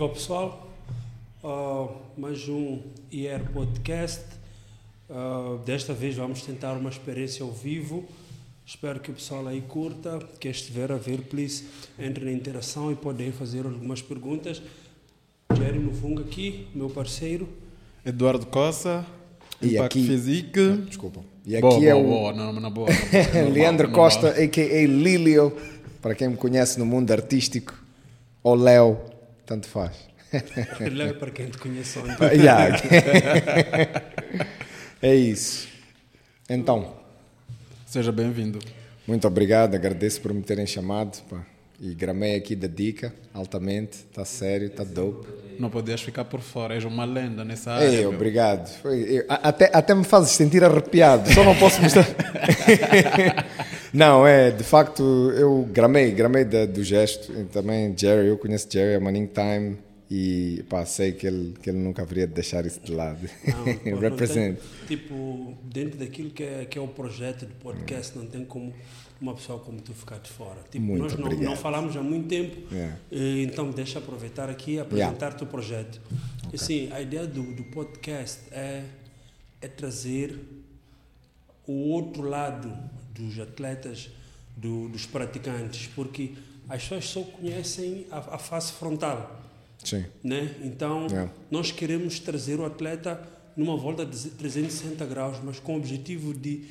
Viva pessoal, mais um IR Podcast, desta vez vamos tentar uma experiência ao vivo, espero que o pessoal aí curta, quem estiver a ver, please, entre na interação e podem fazer algumas perguntas. Jerry no fundo aqui, meu parceiro. Eduardo Costa, e aqui... Desculpa. E aqui boa, é o... Boa. Leandro Costa, a.k.a. Lílio, para quem me conhece no mundo artístico, ou Léo, tanto faz. Léo para quem te conhece. É isso. Então, seja bem-vindo. Muito obrigado, agradeço por me terem chamado, pá. E gramei aqui da dica, altamente, está sério, está dope. Não podias ficar por fora, és uma lenda nessa área. Ei, obrigado. Até me fazes sentir arrepiado, só não posso mostrar. Não, de facto, eu gramei do gesto. E também Jerry, eu conheço Jerry há Manning Time e pá, sei que ele nunca haveria de deixar isso de lado. Não, represent. Não tem, tipo, dentro daquilo que é o projeto de podcast, não tem como... uma pessoa como tu ficar de fora. Tipo, nós não falamos há muito tempo, então deixa aproveitar aqui e apresentar-te o projeto. Okay. Assim, a ideia do podcast é trazer o outro lado dos atletas, dos praticantes, porque as pessoas só conhecem a face frontal. Sim. Né? Então, nós queremos trazer o atleta numa volta de 360 graus, mas com o objetivo de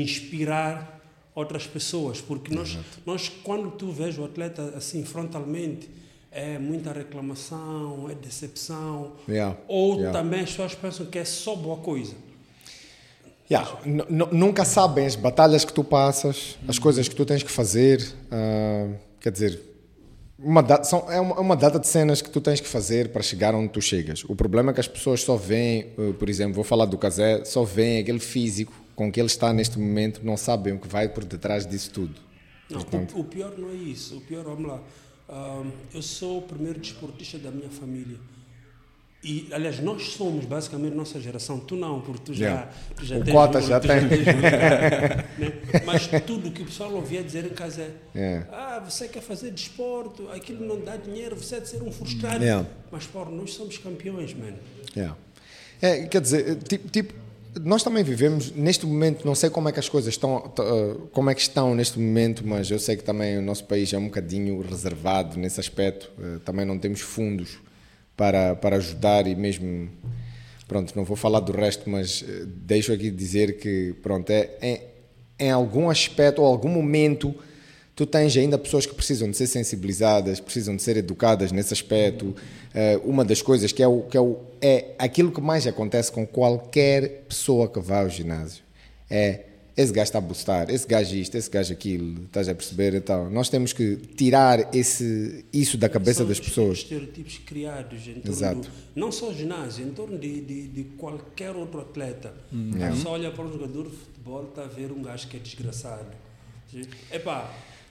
inspirar outras pessoas, porque nós quando tu vês o atleta assim frontalmente, é muita reclamação, é decepção, também as pessoas pensam que é só boa coisa. Nunca sabem as batalhas que tu passas, as coisas que tu tens que fazer, quer dizer, uma data de cenas que tu tens que fazer para chegar onde tu chegas. O problema é que as pessoas só veem, por exemplo, vou falar do Cazé, só veem aquele físico com que ele está neste momento, não sabem o que vai por detrás disso tudo. Não, portanto... o pior não é isso. O pior, vamos lá, eu sou o primeiro desportista da minha família. E, aliás, nós somos, basicamente, nossa geração. Tu não, porque tu já tens... O Cota já tem. Né? Mas tudo que o pessoal ouvia dizer em casa é... você quer fazer desporto, aquilo não dá dinheiro, você é de ser um frustrado. Mas, pô, nós somos campeões, mano. Quer dizer, nós também vivemos neste momento, não sei como é que as coisas estão, como é que estão neste momento, mas eu sei que também o nosso país é um bocadinho reservado nesse aspecto, também não temos fundos para ajudar e mesmo, pronto, não vou falar do resto, mas deixo aqui dizer que, pronto, em algum aspecto ou algum momento tu tens ainda pessoas que precisam de ser sensibilizadas, precisam de ser educadas nesse aspecto. Uma das coisas que é aquilo que mais acontece com qualquer pessoa que vá ao ginásio. Esse gajo está a boostar, esse gajo isto, esse gajo aquilo, estás a perceber? Então, nós temos que tirar isso da cabeça das pessoas. São estereotipos criados, em torno não só ginásio, em torno de qualquer outro atleta. A pessoa olha para um jogador de futebol, está a ver um gajo que é desgraçado.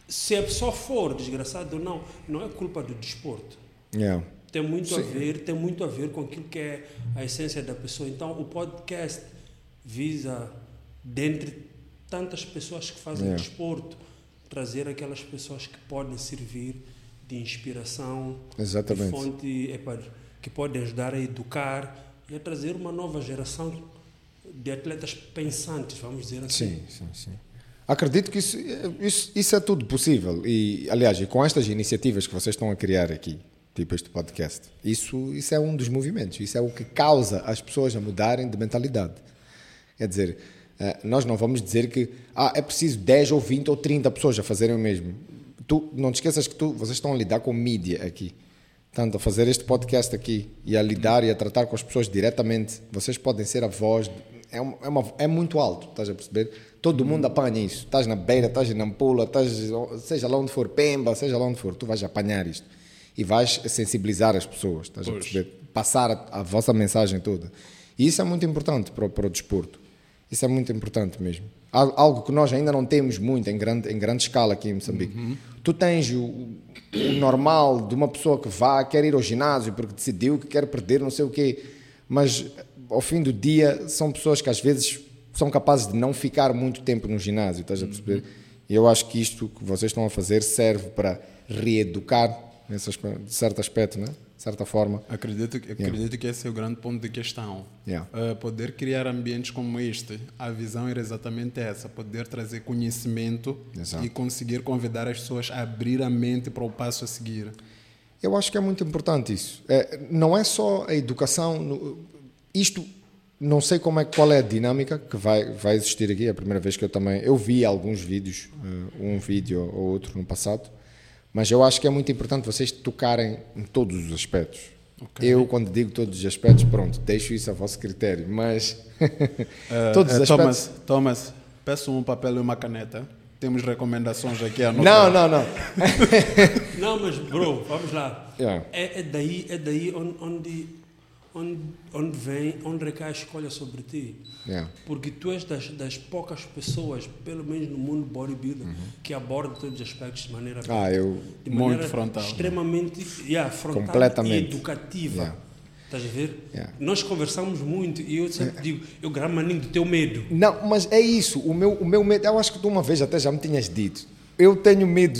Se a pessoa for desgraçada ou não, não é culpa do desporto. Tem muito a ver com aquilo que é a essência da pessoa. Então, o podcast visa, dentre tantas pessoas que fazem desporto, trazer aquelas pessoas que podem servir de inspiração, de fonte, que podem ajudar a educar e a trazer uma nova geração de atletas pensantes, vamos dizer assim. Sim. Acredito que isso é tudo possível e, aliás, com estas iniciativas que vocês estão a criar aqui, tipo este podcast, isso é um dos movimentos, isso é o que causa as pessoas a mudarem de mentalidade. Quer dizer, nós não vamos dizer que é preciso 10 ou 20 ou 30 pessoas a fazerem o mesmo. Tu, não te esqueças que vocês estão a lidar com mídia aqui, tanto a fazer este podcast aqui e a lidar e a tratar com as pessoas diretamente. Vocês podem ser a voz... É muito alto, estás a perceber? Todo mundo apanha isso. Estás na beira, estás na Nampula, seja lá onde for, Pemba, seja lá onde for, tu vais apanhar isto. E vais sensibilizar as pessoas, estás a perceber? Passar a vossa mensagem toda. E isso é muito importante para o desporto. Isso é muito importante mesmo. Algo que nós ainda não temos muito em grande escala aqui em Moçambique. Tu tens o normal de uma pessoa que quer ir ao ginásio porque decidiu que quer perder não sei o quê, mas... ao fim do dia, são pessoas que às vezes são capazes de não ficar muito tempo no ginásio, estás a perceber? E eu acho que isto que vocês estão a fazer serve para reeducar, de certo aspecto, não é? certa forma. Acredito que esse é o grande ponto de questão. Yeah. Poder criar ambientes como este, a visão era exatamente essa, poder trazer conhecimento, exato, e conseguir convidar as pessoas a abrir a mente para o passo a seguir. Eu acho que é muito importante isso. Não é só a educação, isto... Não sei como é, qual é a dinâmica que vai existir aqui. É a primeira vez que eu vi alguns vídeos, um vídeo ou outro no passado, mas eu acho que é muito importante vocês tocarem em todos os aspectos. Okay. Eu, quando digo todos os aspectos, pronto, deixo isso a vosso critério, mas todos os aspectos. Thomas, peço um papel e uma caneta. Temos recomendações aqui à noite. Não. Não, mas bro, vamos lá. Yeah. É daí onde recai a escolha sobre ti. Yeah. Porque tu és das poucas pessoas, pelo menos no mundo bodybuilder, que abordam todos os aspectos de maneira muito frontal, extremamente frontal, completamente, e educativa. Yeah. Estás a ver? Yeah. Nós conversamos muito e eu sempre digo, eu gramo maninho do teu medo. Não, mas é isso, o meu medo, eu acho que tu uma vez até já me tinhas dito, eu não tenho medo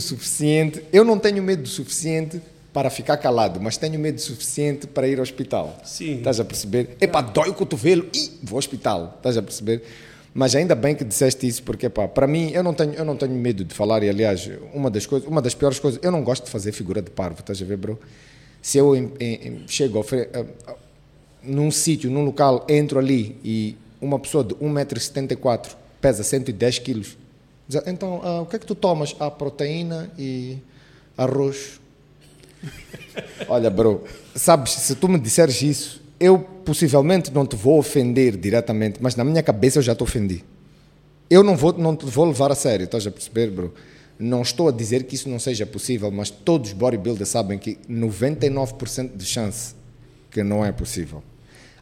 suficiente para ficar calado, mas tenho medo suficiente para ir ao hospital. Sim. Estás a perceber? Epá, dói o cotovelo e vou ao hospital. Estás a perceber? Mas ainda bem que disseste isso, porque para mim, eu não tenho medo de falar, e aliás, uma das piores coisas, eu não gosto de fazer figura de parvo, estás a ver, bro? Se eu chego num sítio, num local, entro ali e uma pessoa de 1,74 m pesa 110 kg, então, o que é que tu tomas? Proteína e arroz. Olha, bro, sabes, se tu me disseres isso, eu possivelmente não te vou ofender diretamente, mas na minha cabeça eu já te ofendi. Eu não te vou levar a sério, estás a perceber, bro? Não estou a dizer que isso não seja possível, mas todos os bodybuilders sabem que 99% de chance que não é possível.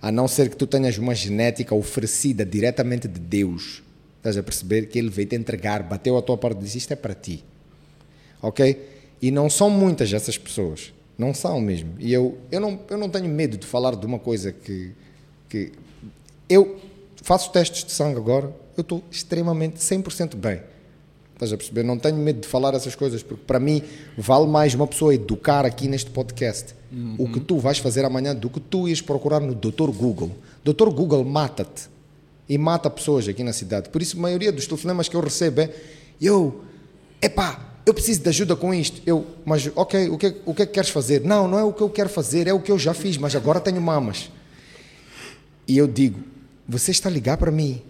A não ser que tu tenhas uma genética oferecida diretamente de Deus, estás a perceber, que Ele veio te entregar, bateu a tua porta e disse, isto é para ti, ok? E não são muitas essas pessoas, não são mesmo. E eu não tenho medo de falar de uma coisa que eu faço testes de sangue agora, eu estou extremamente 100% bem. Estás a perceber? Não tenho medo de falar essas coisas, porque para mim vale mais uma pessoa educar aqui neste podcast, o que tu vais fazer amanhã do que tu ias procurar no Dr. Google. Dr. Google mata-te e mata pessoas aqui na cidade. Por isso a maioria dos telefonemas que eu recebo é eu preciso de ajuda com isto. Mas ok, o que é que queres fazer? Não é o que eu quero fazer, é o que eu já fiz, mas agora tenho mamas. E eu digo, você está a ligar para mim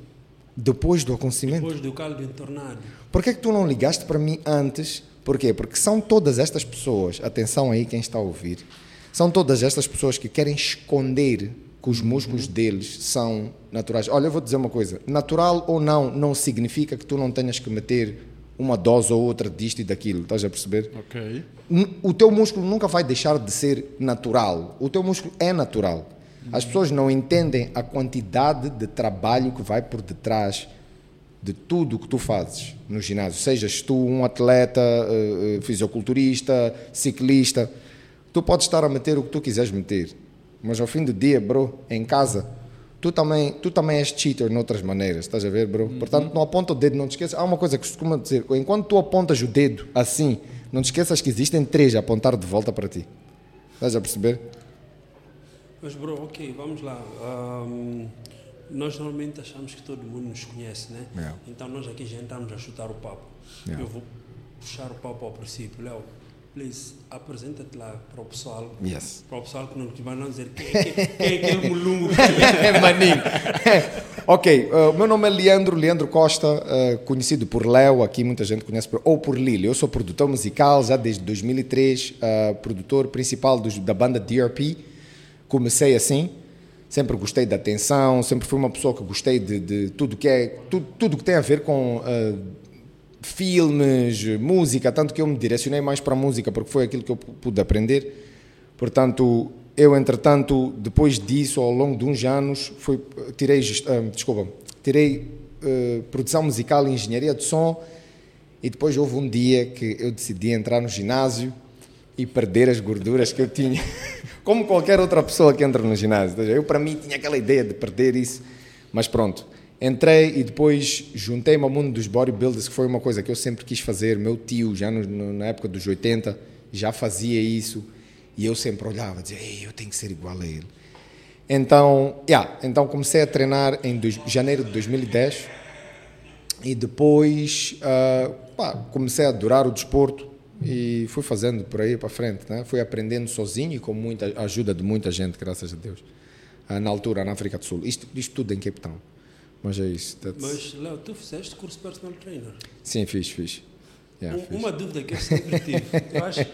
depois do acontecimento? Depois do caldo entornado. Por que é que tu não ligaste para mim antes? Porquê? Porque são todas estas pessoas, atenção aí quem está a ouvir, são todas estas pessoas que querem esconder que os músculos deles são naturais. Olha, eu vou dizer uma coisa, natural ou não significa que tu não tenhas que meter uma dose ou outra disto e daquilo, estás a perceber? Ok. O teu músculo nunca vai deixar de ser natural, o teu músculo é natural. As pessoas não entendem a quantidade de trabalho que vai por detrás de tudo o que tu fazes no ginásio, sejas tu um atleta, fisiculturista, ciclista, tu podes estar a meter o que tu quiseres meter, mas ao fim do dia, bro, em casa, tu também és cheater noutras maneiras, estás a ver, bro? Portanto, não aponta o dedo, não te esqueças. Há uma coisa que se costuma dizer, enquanto tu apontas o dedo assim, não te esqueças que existem 3 a apontar de volta para ti. Estás a perceber? Mas, bro, ok, vamos lá. Nós normalmente achamos que todo mundo nos conhece, né? Yeah. Então, nós aqui já entramos a chutar o papo. Yeah. Eu vou puxar o papo ao princípio. Léo, please, apresenta-te lá para o pessoal. Yes. Para o pessoal que não te vai não dizer quem é aquele mulungo. É maninho. Ok, meu nome é Leandro Costa, conhecido por Léo, aqui muita gente conhece por Lílio. Eu sou produtor musical já desde 2003, produtor principal da banda DRP. Comecei assim, sempre gostei da atenção, sempre fui uma pessoa que gostei de tudo que tem a ver com... filmes, música, tanto que eu me direcionei mais para a música, porque foi aquilo que eu pude aprender. Portanto, eu, entretanto, depois disso, ao longo de uns anos, tirei produção musical e engenharia de som, e depois houve um dia que eu decidi entrar no ginásio e perder as gorduras que eu tinha, como qualquer outra pessoa que entra no ginásio. Eu, para mim, tinha aquela ideia de perder isso, mas pronto. Entrei e depois juntei-me ao mundo dos bodybuilders, que foi uma coisa que eu sempre quis fazer. Meu tio, já na época dos 80, já fazia isso. E eu sempre olhava e dizia, ei, eu tenho que ser igual a ele. Então comecei a treinar em janeiro de 2010 e depois comecei a adorar o desporto e fui fazendo por aí para frente, né? Fui aprendendo sozinho e com muita ajuda de muita gente, graças a Deus, na altura, na África do Sul. Isto tudo em Cape Town. Mas é isso. Mas, Léo, tu fizeste curso de personal trainer? Sim, fiz. Uma dúvida que eu sempre tive. Eu acho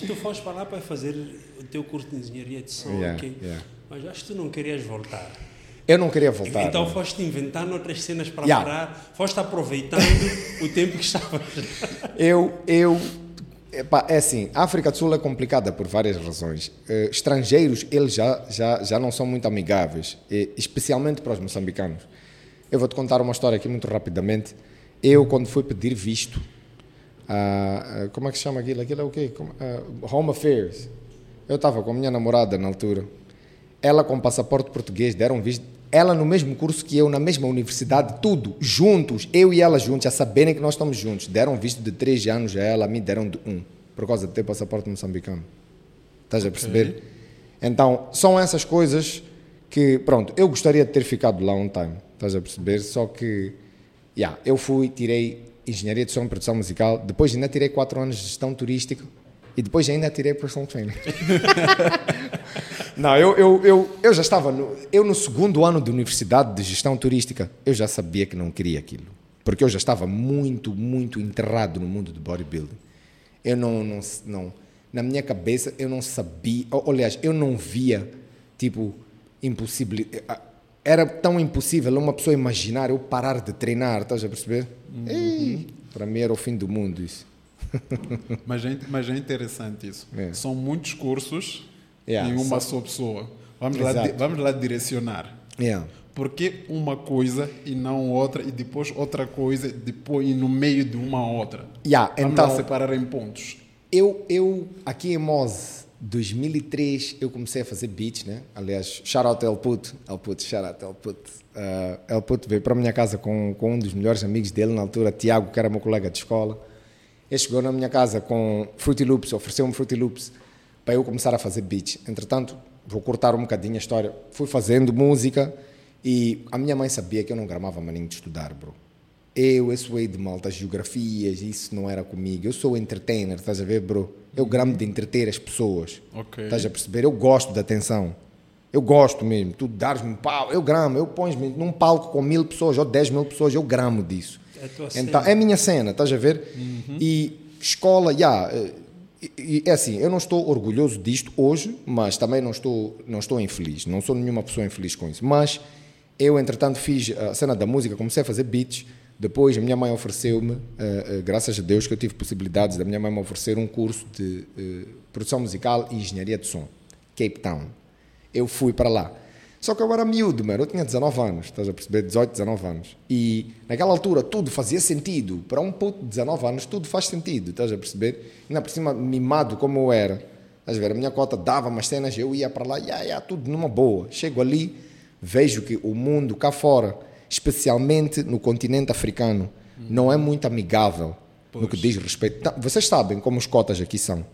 que tu foste para lá para fazer o teu curso de engenharia de som, mas acho que tu não querias voltar. Eu não queria voltar. Então foste inventando outras cenas para parar, foste aproveitando o tempo que estavas. É assim, a África do Sul é complicada por várias razões. Estrangeiros, eles já não são muito amigáveis, especialmente para os moçambicanos. Eu vou-te contar uma história aqui muito rapidamente. Eu, quando fui pedir visto, como é que se chama aquilo? Aquilo é o quê? Home Affairs. Eu estava com a minha namorada na altura. Ela com passaporte português, deram visto. Ela no mesmo curso que eu, na mesma universidade, tudo, juntos, eu e ela juntos, a saberem que nós estamos juntos. Deram visto de 3 anos a ela, a mim deram de 1, por causa de ter passaporte moçambicano. Estás a perceber? Okay. Então, são essas coisas que, pronto, eu gostaria de ter ficado lá um time. Estás a perceber? Só que, eu fui, tirei engenharia de som e produção musical, depois ainda tirei 4 anos de gestão turística e depois ainda tirei personal training. Não, eu já estava no segundo ano de universidade de gestão turística, eu já sabia que não queria aquilo, porque eu já estava muito, muito enterrado no mundo do bodybuilding. Eu não na minha cabeça eu não sabia, aliás, eu não via, tipo, impossível. Era tão impossível uma pessoa imaginar eu parar de treinar, estás a perceber? Ei, para mim era o fim do mundo isso. Mas é interessante isso. É. São muitos cursos em uma só pessoa. Vamos lá direcionar. Por que uma coisa e não outra, e depois outra coisa, depois e no meio de uma outra? Vamos lá separar em pontos. Eu aqui em Mose, 2003, eu comecei a fazer beats, né? Aliás, shout out El Puto. El Puto veio para a minha casa com um dos melhores amigos dele na altura, Tiago, que era meu colega de escola. Ele chegou na minha casa com Fruity Loops, ofereceu-me Fruity Loops para eu começar a fazer beats. Entretanto, vou cortar um bocadinho a história. Fui fazendo música e a minha mãe sabia que eu não gramava maninho de estudar, bro. Esse way de malta, geografias, isso não era comigo. Eu sou entertainer, estás a ver, bro? Eu gramo de entreter as pessoas. Okay. Estás a perceber? Eu gosto de atenção. Eu gosto mesmo. Tu dares-me pau, eu gramo. Eu pões-me num palco com 1.000 pessoas ou 10.000 pessoas, eu gramo disso. Então, é a minha cena, estás a ver? Uhum. E escola, é assim, eu não estou orgulhoso disto hoje, mas também não estou infeliz. Não sou nenhuma pessoa infeliz com isso. Mas eu, entretanto, fiz a cena da música, comecei a fazer beats. Depois a minha mãe ofereceu-me, graças a Deus que eu tive possibilidades da minha mãe me oferecer um curso de produção musical e engenharia de som, Cape Town. Eu fui para lá. Só que eu era miúdo, mano, eu tinha 19 anos, estás a perceber, 18, 19 anos. E naquela altura tudo fazia sentido, para um puto de 19 anos tudo faz sentido, estás a perceber? E ainda por cima, mimado como eu era, estás a ver, a minha cota dava umas cenas, eu ia para lá, tudo numa boa. Chego ali, vejo que o mundo cá fora, especialmente no continente africano, não é muito amigável, pois, no que diz respeito. Vocês sabem como os cotas aqui são.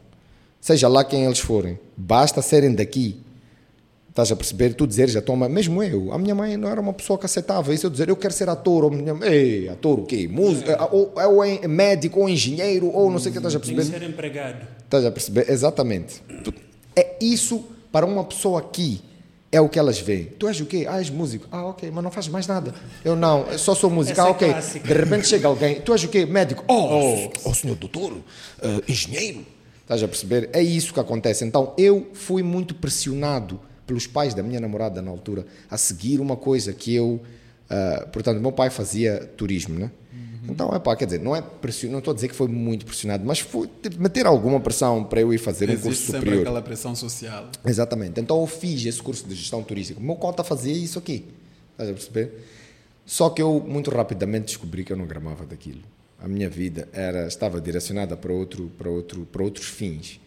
Seja lá quem eles forem, basta serem daqui. Estás a perceber? Tu dizeres a tua mãe, mesmo eu, a minha mãe não era uma pessoa que aceitava isso. Eu dizer, eu quero ser ator, ou minha mãe, ei, ator o quê? Música, ou é médico, ou engenheiro, ou não sei o que, estás a perceber? Tem que ser empregado. Estás a perceber? Exatamente. É isso para uma pessoa aqui. É o que elas veem. Tu és o quê? És músico. Ok, mas não fazes mais nada. Eu não, eu só sou músico. Ok. Clássica. De repente chega alguém. Tu és o quê? Médico. Senhor doutor, engenheiro. Estás a perceber? É isso que acontece. Então, eu fui muito pressionado pelos pais da minha namorada na altura a seguir uma coisa que eu... portanto, meu pai fazia turismo, né? Uhum. Então, quer dizer, não estou a dizer que foi muito pressionado, mas foi meter alguma pressão para eu ir fazer um curso superior. Existe sempre aquela pressão social. Exatamente. Então, eu fiz esse curso de gestão turística. O meu cota fazia isso aqui. Estás a perceber? Só que eu, muito rapidamente, descobri que eu não gramava daquilo. A minha vida estava direcionada para outros fins.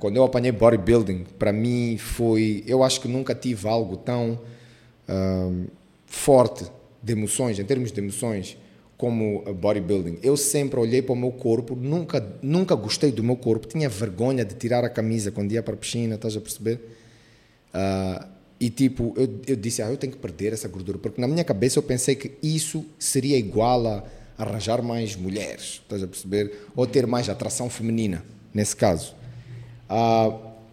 Quando eu apanhei bodybuilding, para mim foi... Eu acho que nunca tive algo tão forte de emoções, em termos de emoções, como bodybuilding. Eu sempre olhei para o meu corpo, nunca gostei do meu corpo, tinha vergonha de tirar a camisa quando ia para a piscina, estás a perceber? E tipo, eu disse, eu tenho que perder essa gordura, porque na minha cabeça eu pensei que isso seria igual a arranjar mais mulheres, estás a perceber? Ou ter mais atração feminina, nesse caso.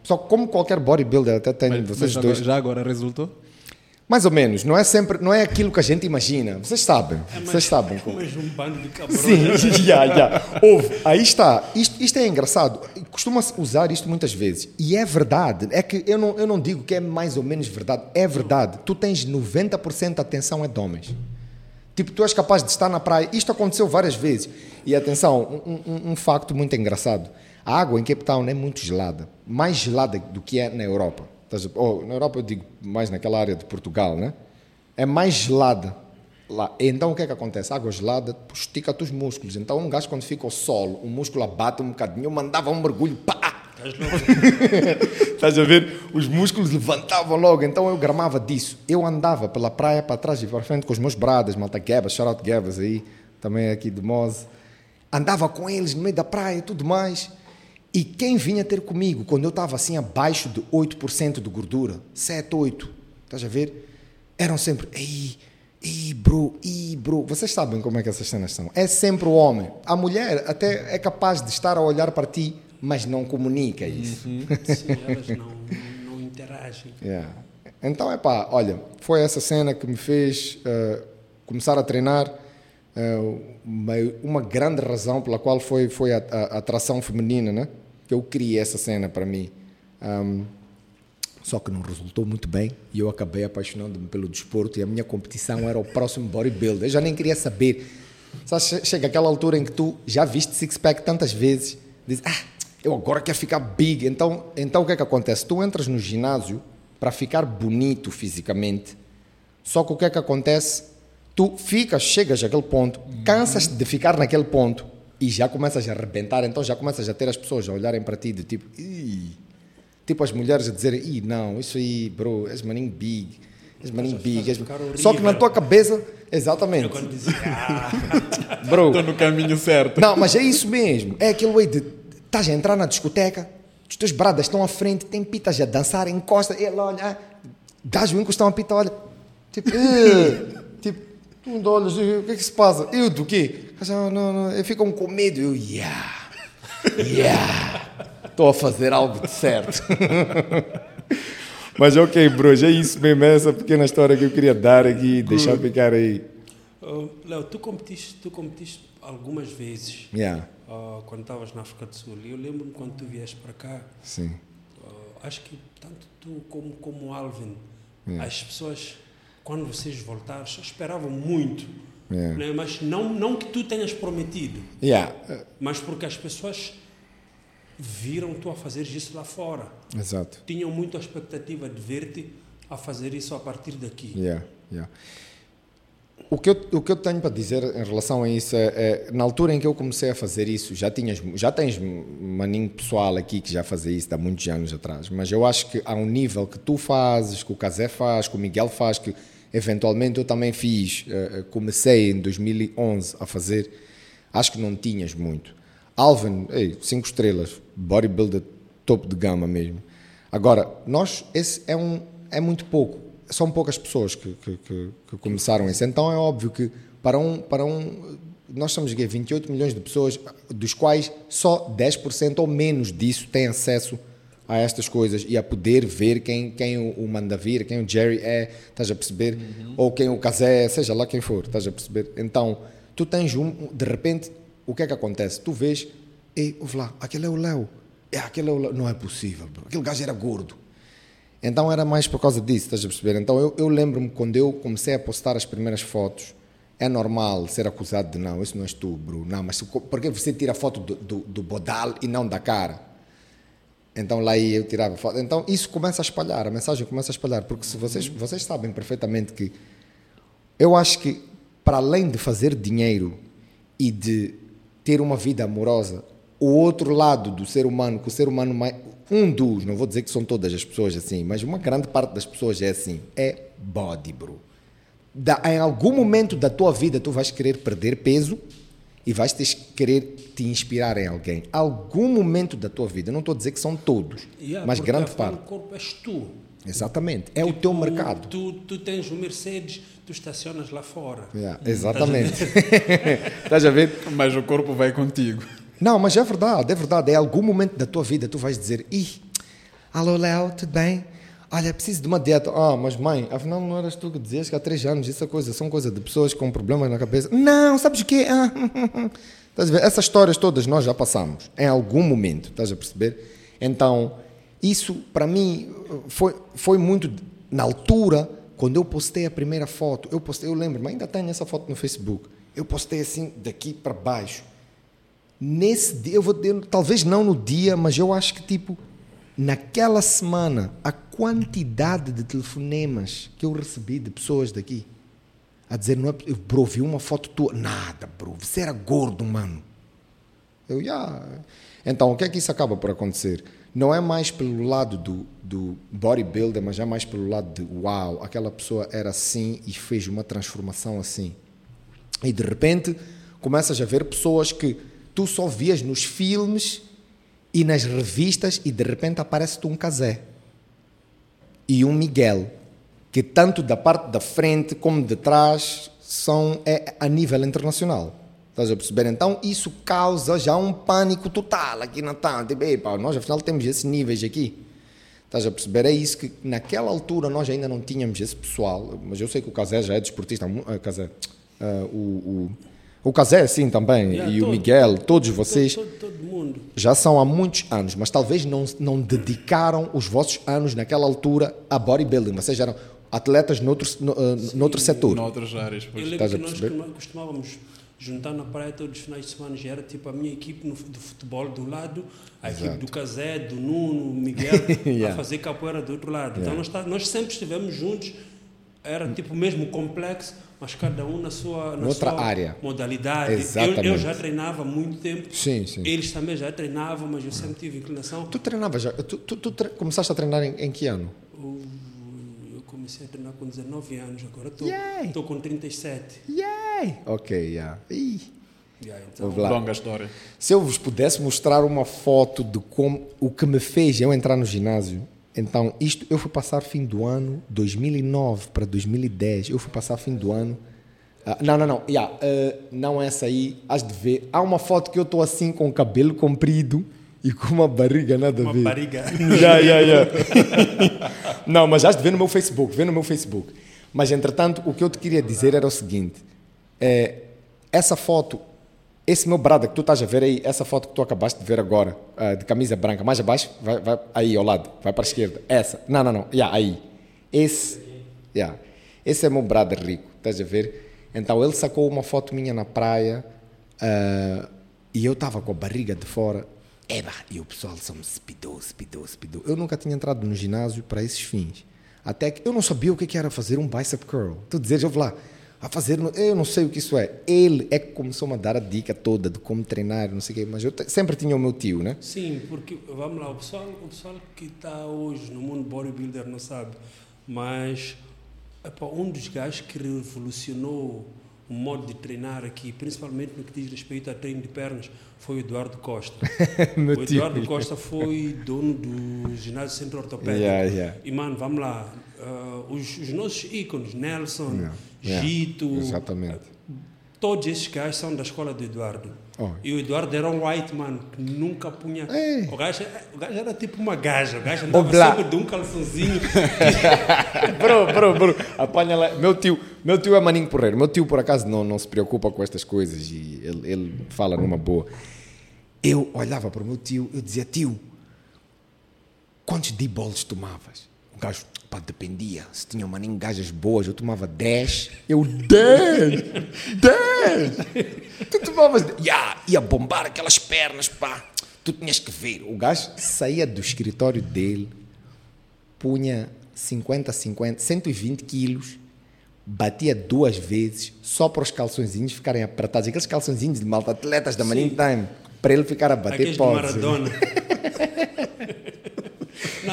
Só que como qualquer bodybuilder, até tem vocês dois... Já agora resultou? Mais ou menos, não é sempre, não é aquilo que a gente imagina, vocês sabem, vocês sabem. Como. Mas um bando de cabrões. Sim, Ouve, aí está, isto é engraçado, costuma-se usar isto muitas vezes, e é verdade, é que eu não digo que é mais ou menos verdade, é verdade, tu tens 90% da atenção é de homens. Tipo, tu és capaz de estar na praia, isto aconteceu várias vezes, e atenção, um facto muito engraçado, a água em Cape Town é muito gelada, mais gelada do que é na Europa. Na Europa eu digo mais naquela área de Portugal, né? É mais gelada lá. Então o que é que acontece? A água gelada estica-te os músculos. Então um gajo quando fica ao sol, o músculo abate um bocadinho. Eu mandava um mergulho, pá! Estás a ver? Os músculos levantavam logo. Então eu gramava disso. Eu andava pela praia para trás e para frente com os meus bradas, malta guebas, shout out guebas aí, também aqui de Mose. Andava com eles no meio da praia e tudo mais. E quem vinha ter comigo, quando eu estava assim abaixo de 8% de gordura, 7, 8, estás a ver? Eram sempre, ei bro, vocês sabem como é que essas cenas são. É sempre o homem. A mulher até é capaz de estar a olhar para ti, mas não comunica isso. Uhum. Sim, elas não interagem. Yeah. Então, olha, foi essa cena que me fez começar a treinar. Uma grande razão pela qual foi a atração feminina, né? Que eu criei essa cena para mim, só que não resultou muito bem e eu acabei apaixonando-me pelo desporto e a minha competição era o próximo bodybuilder. Eu já nem queria saber. Só chega aquela altura em que tu já viste six-pack tantas vezes, dizes, eu agora quero ficar big. Então o que é que acontece? Tu entras no ginásio para ficar bonito fisicamente, só que o que é que acontece? Tu chegas àquele ponto, cansas de ficar naquele ponto e já começas a arrebentar, então já começas a ter as pessoas a olharem para ti de tipo, tipo as mulheres a dizerem, não, isso aí, bro, és maninho big, só que na tua cabeça, exatamente. Eu quando dizia, bro, estou no caminho certo. Não, mas é isso mesmo, é aquele way de, estás a entrar na discoteca, os teus bradas estão à frente, tem pitas a dançar, encosta, ele olha, dás o encostão à pita, olha, tipo, um dólar, o que é que se passa? Eu do quê? Não, ficam com medo. Eu, estou a fazer algo de certo. Mas ok, bro, é isso mesmo, é essa pequena história que eu queria dar aqui, deixar ficar aí. Léo, tu competiste algumas vezes quando estavas na África do Sul. Eu lembro-me quando tu vieste para cá. Sim. Acho que tanto tu como Alvin, as pessoas... Quando vocês voltaram, só esperavam muito, né? Mas não que tu tenhas prometido, mas porque as pessoas viram tu a fazer isso lá fora. Exato. Tinham muito a expectativa de ver-te a fazer isso a partir daqui. O que eu tenho para dizer em relação a isso é, na altura em que eu comecei a fazer isso, já tens maninho pessoal aqui que já fazia isso há muitos anos atrás, mas eu acho que há um nível que tu fazes, que o Cazé faz, que o Miguel faz, que eventualmente eu também fiz, comecei em 2011 a fazer, acho que não tinhas muito. Alvin, 5 estrelas, bodybuilder topo de gama mesmo. Agora, esse é muito pouco. São poucas pessoas que começaram isso. Então é óbvio que nós somos 28 milhões de pessoas, dos quais só 10% ou menos disso tem acesso a estas coisas e a poder ver quem o manda vir, quem o Jerry é, estás a perceber? Uhum. Ou quem o Cazé é, seja lá quem for, estás a perceber? Então, tu tens de repente, o que é que acontece? Tu vês, ouve lá, aquele é o Léo. Aquele é o Léo. Não é possível, bro. Aquele gajo era gordo. Então era mais por causa disso, estás a perceber? Então eu lembro-me quando eu comecei a postar as primeiras fotos, é normal ser acusado de não, isso não és tu, Bruno, não, mas por que você tira foto do bodal e não da cara? Então lá eu tirava foto. Então isso começa a espalhar, a mensagem começa a espalhar, porque se vocês sabem perfeitamente que eu acho que para além de fazer dinheiro e de ter uma vida amorosa, o outro lado do ser humano, que o ser humano mais... não vou dizer que são todas as pessoas assim, mas uma grande parte das pessoas é assim, é body, bro. em algum momento da tua vida tu vais querer perder peso e vais querer te inspirar em alguém. Algum momento da tua vida, não estou a dizer que são todos, mas grande parte. O corpo és tu. Exatamente, é tipo, o teu mercado. Tu tens o Mercedes, tu estacionas lá fora. Yeah, exatamente. Estás a ver? Mas o corpo vai contigo. Não, mas é verdade, é verdade. Em algum momento da tua vida tu vais dizer: "Ih, alô Léo, tudo bem? Olha, preciso de uma dieta." "Ah, mas mãe, afinal não eras tu que dizias que há 3 anos isso é coisa, são coisa de pessoas com problemas na cabeça." "Não, sabes o quê?" Ah. Estás a ver? Essas histórias todas nós já passamos, em algum momento, estás a perceber? Então, isso para mim foi muito, na altura, quando eu postei a primeira foto, eu lembro, mas ainda tenho essa foto no Facebook, eu postei assim, daqui para baixo. Nesse dia, talvez não no dia, mas eu acho que tipo, naquela semana, a quantidade de telefonemas que eu recebi de pessoas daqui a dizer: "Não é, bro, vi uma foto tua." "Nada, bro, você era gordo, mano." Eu, yeah. Então, o que é que isso acaba por acontecer? Não é mais pelo lado do bodybuilder, mas é mais pelo lado de uau, aquela pessoa era assim e fez uma transformação assim. E de repente, começas a ver pessoas que tu só vias nos filmes e nas revistas, e de repente aparece-te um Cazé e um Miguel, que tanto da parte da frente como de trás é a nível internacional. Estás a perceber? Então isso causa já um pânico total aqui na tarde. Nós afinal temos esses níveis aqui. Estás a perceber? É isso que naquela altura nós ainda não tínhamos esse pessoal, mas eu sei que o Cazé já é desportista. O Cazé, sim, também, yeah, e todo, o Miguel, todos vocês todo mundo. Já são há muitos anos, mas talvez não dedicaram os vossos anos naquela altura a bodybuilding. Vocês eram atletas noutro setor. Noutras áreas. Eu lembro que nós costumávamos juntar na praia todos os finais de semana, já era tipo a minha equipe de futebol do lado, a equipe do Cazé, do Nuno, Miguel, yeah, a fazer capoeira do outro lado. Yeah. Então nós sempre estivemos juntos, era tipo o mesmo complexo, mas cada um na sua área, modalidade. Exatamente. Eu já treinava há muito tempo, sim. Eles também já treinavam, mas eu sempre tive inclinação. Tu treinavas já? Tu começaste a treinar em que ano? Eu comecei a treinar com 19 anos, agora estou com 37. Yay! Ok, yeah. Então, longa história. Se eu vos pudesse mostrar uma foto de como o que me fez eu entrar no ginásio. Então, eu fui passar fim do ano 2009 para 2010. Eu fui passar fim do ano. Não. Yeah, não é essa aí. Has de ver. Há uma foto que eu estou assim com o cabelo comprido e com uma barriga nada a ver. Uma barriga. Yeah. Não, mas has de ver no meu Facebook. Vê no meu Facebook. Mas, entretanto, o que eu te queria dizer era o seguinte. Essa foto, esse meu brada que tu estás a ver aí, essa foto que tu acabaste de ver agora, de camisa branca, mais abaixo, vai aí ao lado, vai para a esquerda, essa, não, yeah, aí, esse é meu brada rico, estás a ver? Então ele sacou uma foto minha na praia, e eu estava com a barriga de fora, e o pessoal só me spidou, eu nunca tinha entrado no ginásio para esses fins, até que eu não sabia o que era fazer um bicep curl, tu dizes, eu vou lá, eu não sei o que isso é. Ele é que começou a dar a dica toda de como treinar, não sei o quê, mas eu sempre tinha o meu tio, né? Sim, porque, vamos lá, o pessoal que está hoje no mundo bodybuilder não sabe, mas um dos gajos que revolucionou o modo de treinar aqui, principalmente no que diz respeito a treino de pernas, foi o Eduardo Costa. O Eduardo Costa foi dono do ginásio Centro Ortopédico. Yeah. E, mano, vamos lá, os nossos ícones, Nelson... Yeah. Gito, todos esses gajos são da escola do Eduardo. E o Eduardo era um white man que nunca punha. O gajo era tipo uma gaja. O gajo andava sempre de um calçãozinho. bro, apanha lá. Meu tio é maninho porreiro. Meu tio por acaso não se preocupa com estas coisas e ele fala numa boa. Eu olhava para o meu tio, eu dizia: "Tio, quantos D-balls tomavas?" O gajo: "Dependia, se tinha uma nem gajas boas, eu tomava 10, eu 10, tu tomavas 10, ia bombar aquelas pernas, pá, tu tinhas que ver." O gajo saía do escritório dele, punha 120 quilos, batia 2 vezes, só para os calçõezinhos ficarem apertados, aqueles calçõezinhos de malta atletas da Marine Time, para ele ficar a bater pose.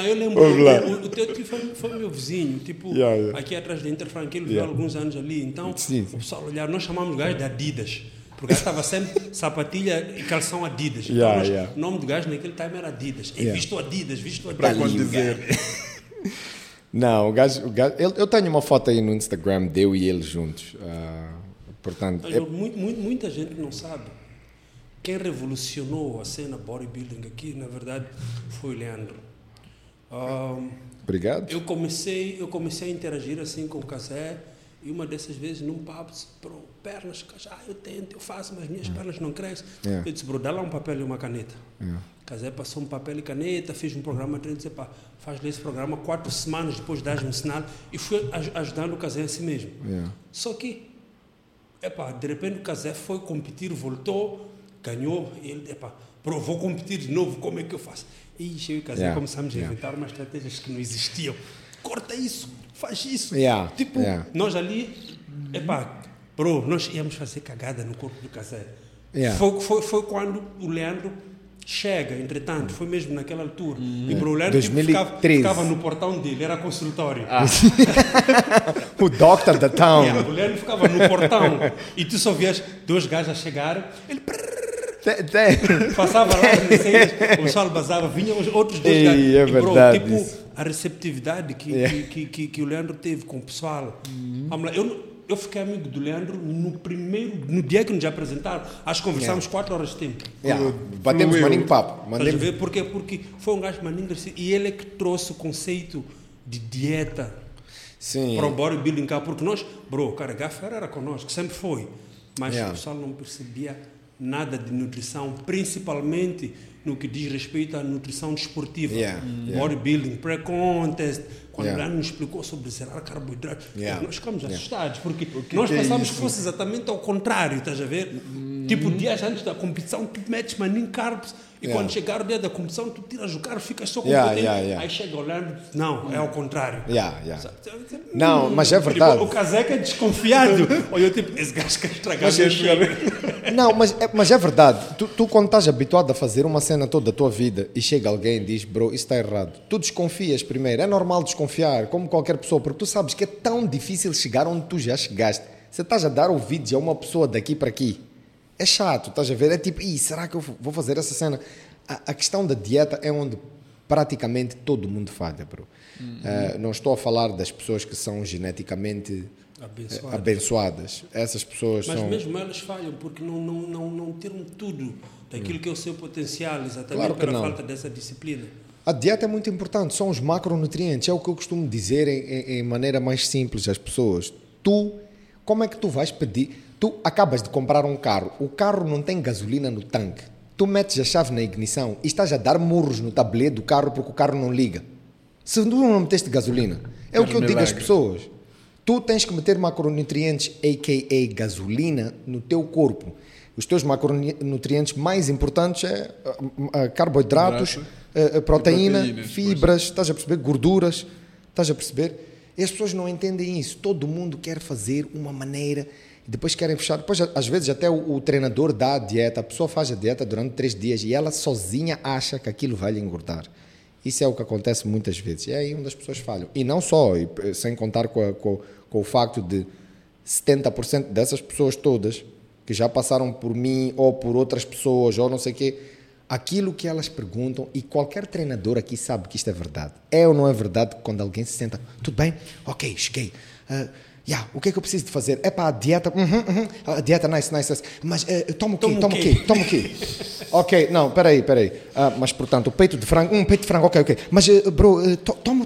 Não, eu lembro. O teu tio foi meu vizinho, tipo, aqui atrás da Interfranca, ele viveu alguns anos ali. Então, o pessoal olhava, nós chamamos o gajo de Adidas. Porque eu estava sempre sapatilha e calção Adidas. Então, o nome do gajo naquele time era Adidas. E visto Adidas, visto Adidas. Para quando dizer. Não, o gajo eu tenho uma foto aí no Instagram, deu e ele juntos. Portanto, muita gente não sabe. Quem revolucionou a cena bodybuilding aqui, na verdade, foi o Leandro. Obrigado. Eu comecei a interagir assim com o Cazé e uma dessas vezes num papo disse, bro, pernas, eu tento, eu faço, mas minhas pernas não crescem. Eu disse, bro, dá lá um papel e uma caneta. Cazé passou um papel e caneta, fiz um programa, disse, pá, faz esse programa, 4 semanas depois dás-me um sinal e fui ajudando o Cazé a si mesmo. Só que, de repente o Cazé foi competir, voltou, ganhou, e ele, vou competir de novo, como é que eu faço? E eu e o Cazé começamos a inventar umas estratégias que não existiam. Corta isso, faz isso. Nós ali, nós íamos fazer cagada no corpo do Cazé. Foi quando o Leandro chega, entretanto, foi mesmo naquela altura. E o Leandro ficava no portão dele, era consultório. O doctor da town. O Leandro ficava no portão e tu só vias 2 gajas chegaram, ele... Passava lá as receitas, o pessoal basava, vinham os outros 2 gajos. A receptividade que o Leandro teve com o pessoal. Vamos lá, eu fiquei amigo do Leandro no dia que nos apresentaram. Acho que conversámos 4 horas de tempo. Batemos maninho papo. Ver por quê? Porque foi um gajo maninho e ele é que trouxe o conceito de dieta para o bodybuilding cá. Porque nós, Gaffer era conosco, sempre foi. Mas o pessoal não percebia nada de nutrição, principalmente no que diz respeito à nutrição desportiva, bodybuilding, pré-contest. Quando o Leandro nos explicou sobre zerar carboidratos, nós ficamos assustados, porque nós pensámos que fosse exatamente ao contrário, estás a ver? Tipo, dias antes da competição, tu metes maninho carbs, e quando chegar o dia da competição, tu tiras o carbo, ficas só com aí chega o Leandro, não, é ao contrário. Não, mas é verdade. Tipo, o Caseca é desconfiado. Olha, tipo, esse gajo quer estragar meu cheiro. Não, mas é verdade. Tu quando estás habituado a fazer uma cena toda da tua vida e chega alguém e diz, bro, isso está errado, tu desconfias primeiro. É normal desconfiar, como qualquer pessoa, porque tu sabes que é tão difícil chegar onde tu já chegaste. Você estás a dar ouvidos a uma pessoa daqui para aqui. É chato, estás a ver? É tipo, será que eu vou fazer essa cena? A questão da dieta é onde praticamente todo mundo falha, bro. Não estou a falar das pessoas que são geneticamente... abençoadas. Essas pessoas mas são... mesmo elas falham porque não tiram tudo daquilo que é o seu potencial, exatamente, claro, pela falta dessa disciplina. A dieta é muito importante, são os macronutrientes, é o que eu costumo dizer em maneira mais simples às pessoas. Tu, como é que tu vais pedir? Tu acabas de comprar um carro, o carro não tem gasolina no tanque, tu metes a chave na ignição e estás a dar murros no tabuleiro do carro porque o carro não liga. Se tu não meteste gasolina, é o que eu digo às pessoas. Tu tens que meter macronutrientes, a.k.a. gasolina, no teu corpo. Os teus macronutrientes mais importantes é carboidratos, proteína, fibras, estás a perceber? Gorduras, estás a perceber? E as pessoas não entendem isso. Todo mundo quer fazer uma maneira e depois querem fechar. Depois, às vezes, até o treinador dá a dieta, a pessoa faz a dieta durante 3 dias e ela sozinha acha que aquilo vai lhe engordar. Isso é o que acontece muitas vezes. É aí onde as pessoas falham. E não só, sem contar com o facto de 70% dessas pessoas todas que já passaram por mim ou por outras pessoas ou não sei o quê, aquilo que elas perguntam, e qualquer treinador aqui sabe que isto é verdade. É ou não é verdade que quando alguém se senta, tudo bem? Ok, cheguei. O que é que eu preciso de fazer? A dieta, a dieta, nice. Mas toma o quê? Ok, não, peraí. Mas, portanto, o peito de frango, ok. Mas,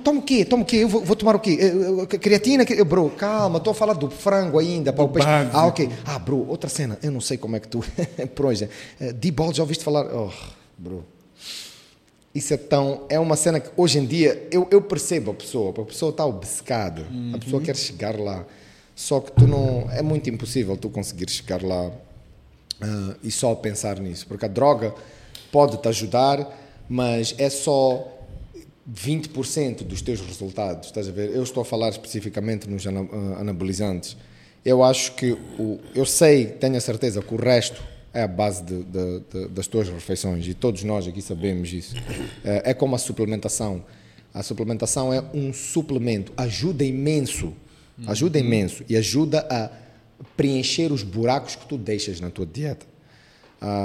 toma o quê? Eu vou tomar o quê? Creatina? Calma, estou a falar do frango ainda. Pá, o peixe. Ok. Outra cena. Eu não sei como é que tu... Proja. D-Ball, já ouviste falar? Isso é tão... É uma cena que, hoje em dia, eu percebo a pessoa está obcecada. A pessoa quer chegar lá. Só que tu não... É muito impossível tu conseguir chegar lá e só pensar nisso. Porque a droga pode te ajudar, mas é só 20% dos teus resultados. Estás a ver? Eu estou a falar especificamente nos anabolizantes. Eu acho que... Eu sei, tenho a certeza que o resto... é a base das tuas refeições, e todos nós aqui sabemos isso. É como a suplementação. A suplementação é um suplemento. Ajuda imenso. Ajuda imenso. E ajuda a preencher os buracos que tu deixas na tua dieta.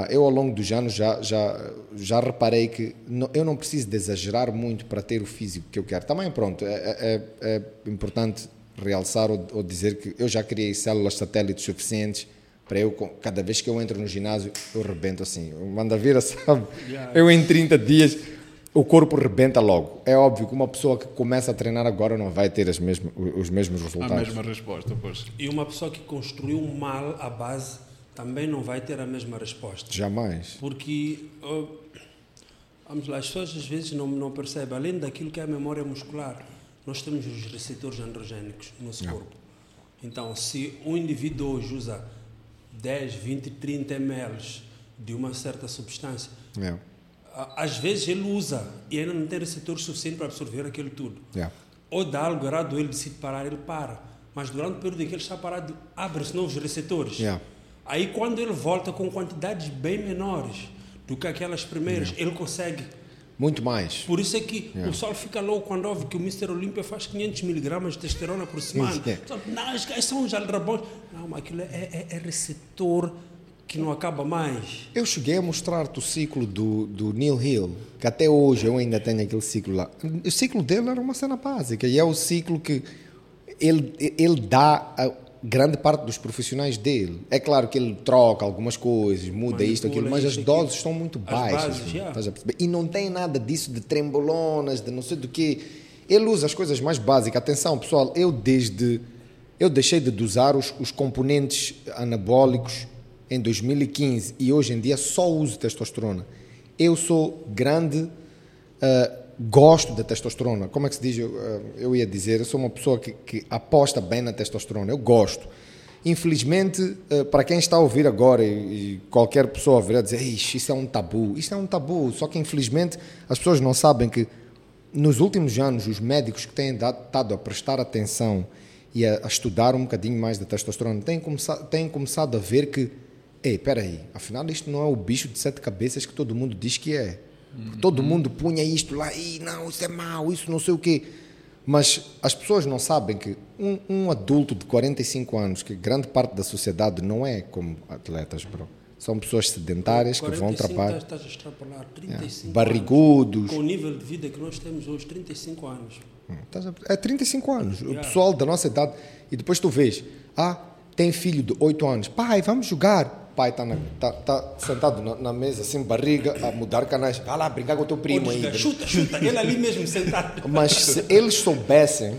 Eu, ao longo dos anos, já reparei que eu não preciso de exagerar muito para ter o físico que eu quero. Também, pronto, é importante realçar ou dizer que eu já criei células satélites suficientes para eu, cada vez que eu entro no ginásio, eu rebento assim. Manda vira, sabe? Eu, em 30 dias, o corpo rebenta logo. É óbvio que uma pessoa que começa a treinar agora não vai ter os mesmos resultados. A mesma resposta, pois. E uma pessoa que construiu mal a base também não vai ter a mesma resposta. Jamais. Porque, vamos lá, as pessoas às vezes não percebem, além daquilo que é a memória muscular, nós temos os receptores androgénicos no nosso corpo. Então, se um indivíduo hoje usa 10, 20, 30 ml de uma certa substância, às vezes ele usa e ainda não tem receptores suficientes para absorver aquilo tudo. Ou dá algo errado, ele decide parar, ele para. Mas durante o período em que ele está parado, abre-se novos receptores. Aí, quando ele volta com quantidades bem menores do que aquelas primeiras, ele consegue muito mais. Por isso é que o pessoal fica louco quando ouve que o Mr. Olímpia faz 500 miligramas de testosterona por semana. Não, os caras são uns aldrabões. Não, mas aquilo é receptor que não acaba mais. Eu cheguei a mostrar-te o ciclo do Neil Hill, que até hoje eu ainda tenho aquele ciclo lá. O ciclo dele era uma cena básica e é o ciclo que ele dá grande parte dos profissionais dele. É claro que ele troca algumas coisas, muda isto, aquilo, mas as doses estão muito baixas. Bases, e não tem nada disso de trembolonas, de não sei do quê. Ele usa as coisas mais básicas. Atenção, pessoal, eu deixei de usar os componentes anabólicos em 2015 e hoje em dia só uso testosterona. Eu sou grande... gosto da testosterona, como é que se diz? Eu ia dizer, eu sou uma pessoa que aposta bem na testosterona, eu gosto. Infelizmente, para quem está a ouvir agora e qualquer pessoa virá dizer, isso é um tabu, só que infelizmente as pessoas não sabem que nos últimos anos os médicos que têm estado a prestar atenção e a estudar um bocadinho mais da testosterona têm começado a ver que, espera aí, afinal isto não é o bicho de 7 cabeças que todo mundo diz que é. Todo mundo punha isto lá, não, isso é mau, isso não sei o quê. Mas as pessoas não sabem que um adulto de 45 anos, que grande parte da sociedade não é como atletas, bro. São pessoas sedentárias que vão trabalhar. Estás a extrapolar, 35 barrigudos. Anos, com o nível de vida que nós temos hoje, 35 anos. É 35 anos. O pessoal da nossa idade. E depois tu vês, tem filho de 8 anos. Pai, vamos jogar. Pai está sentado na mesa, assim, barriga, a mudar canais. Vai lá brincar com o teu primo aí. Chuta, ele ali mesmo sentado. Mas se eles soubessem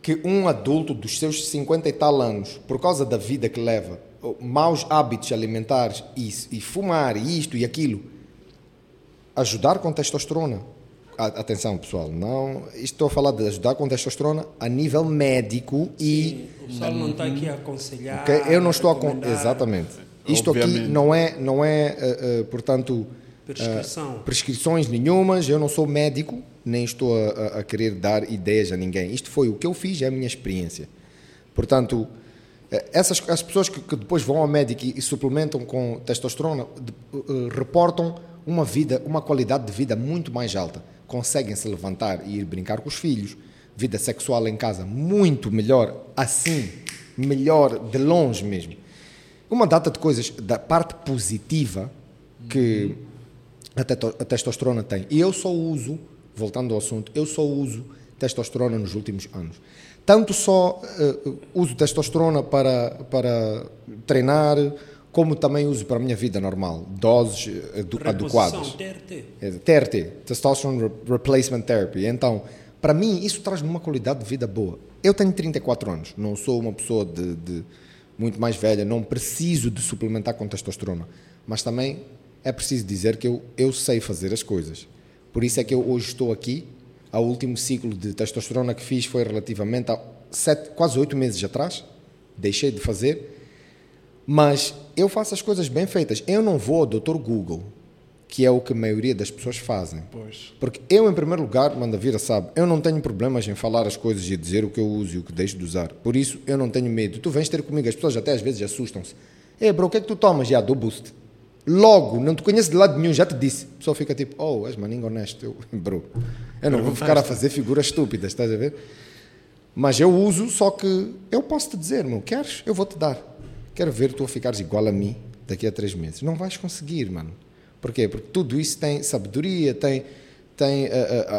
que um adulto dos seus 50 e tal anos, por causa da vida que leva, maus hábitos alimentares e fumar e isto e aquilo, ajudar com testosterona. Atenção, pessoal, estou a falar de ajudar com testosterona a nível médico e... Sim, o pessoal não está aqui a aconselhar. Okay? Eu não estou a aconselhar. Exatamente. Isto obviamente. Aqui não é portanto, prescrições nenhumas. Eu não sou médico, nem estou a querer dar ideias a ninguém. Isto foi o que eu fiz, é a minha experiência. Portanto, as pessoas que depois vão ao médico e suplementam com testosterona reportam uma qualidade de vida muito mais alta. Conseguem se levantar e ir brincar com os filhos. Vida sexual em casa muito melhor, assim, melhor de longe mesmo. Uma data de coisas da parte positiva que a testosterona tem. E eu só uso, voltando ao assunto, testosterona nos últimos anos. Tanto só uso testosterona para treinar, como também uso para a minha vida normal. Doses adequadas. TRT. Testosterone Replacement Therapy. Então, para mim, isso traz-me uma qualidade de vida boa. Eu tenho 34 anos. Não sou uma pessoa de muito mais velha, não preciso de suplementar com testosterona, mas também é preciso dizer que eu sei fazer as coisas, por isso é que eu hoje estou aqui. O último ciclo de testosterona que fiz foi relativamente a quase 8 meses atrás, deixei de fazer, mas eu faço as coisas bem feitas, eu não vou ao Dr. Google, que é o que a maioria das pessoas fazem. Pois. Porque eu, em primeiro lugar, Mandavira sabe, eu não tenho problemas em falar as coisas e dizer o que eu uso e o que deixo de usar. Por isso, eu não tenho medo. Tu vens ter comigo, as pessoas até às vezes assustam-se. Ei, bro, o que é que tu tomas? Já dou boost. Logo, não te conheço de lado nenhum, já te disse. A pessoa fica tipo, és maninho honesto. Eu, bro, Eu não vou ficar a fazer figuras estúpidas, estás a ver? Mas eu uso, só que eu posso te dizer, meu, queres? Eu vou-te dar. Quero ver tu a ficares igual a mim daqui a 3 meses. Não vais conseguir, mano. Porquê? Porque tudo isso tem sabedoria, tem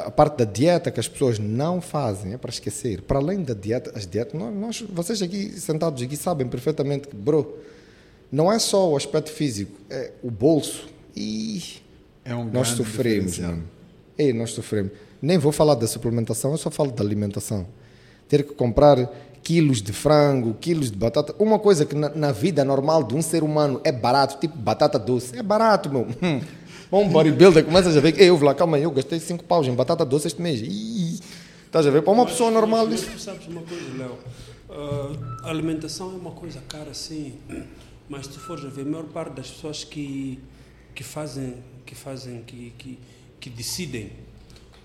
a parte da dieta que as pessoas não fazem, é para esquecer. Para além da dieta, as dietas, vocês aqui sentados aqui sabem perfeitamente que, bro, não é só o aspecto físico, é o bolso. E é um nós sofremos, mano. E nós sofremos. Nem vou falar da suplementação, eu só falo da alimentação. Ter que comprar quilos de frango, quilos de batata. Uma coisa que na vida normal de um ser humano é barato, tipo batata doce. É barato, meu. Um bodybuilder começa a ver que eu lá, calma aí, eu gastei 5 paus em batata doce este mês. Estás a ver? Para uma pessoa normal... Mas sabes uma coisa, Léo? A alimentação é uma coisa cara, sim. Mas se tu fores a ver, a maior parte das pessoas que decidem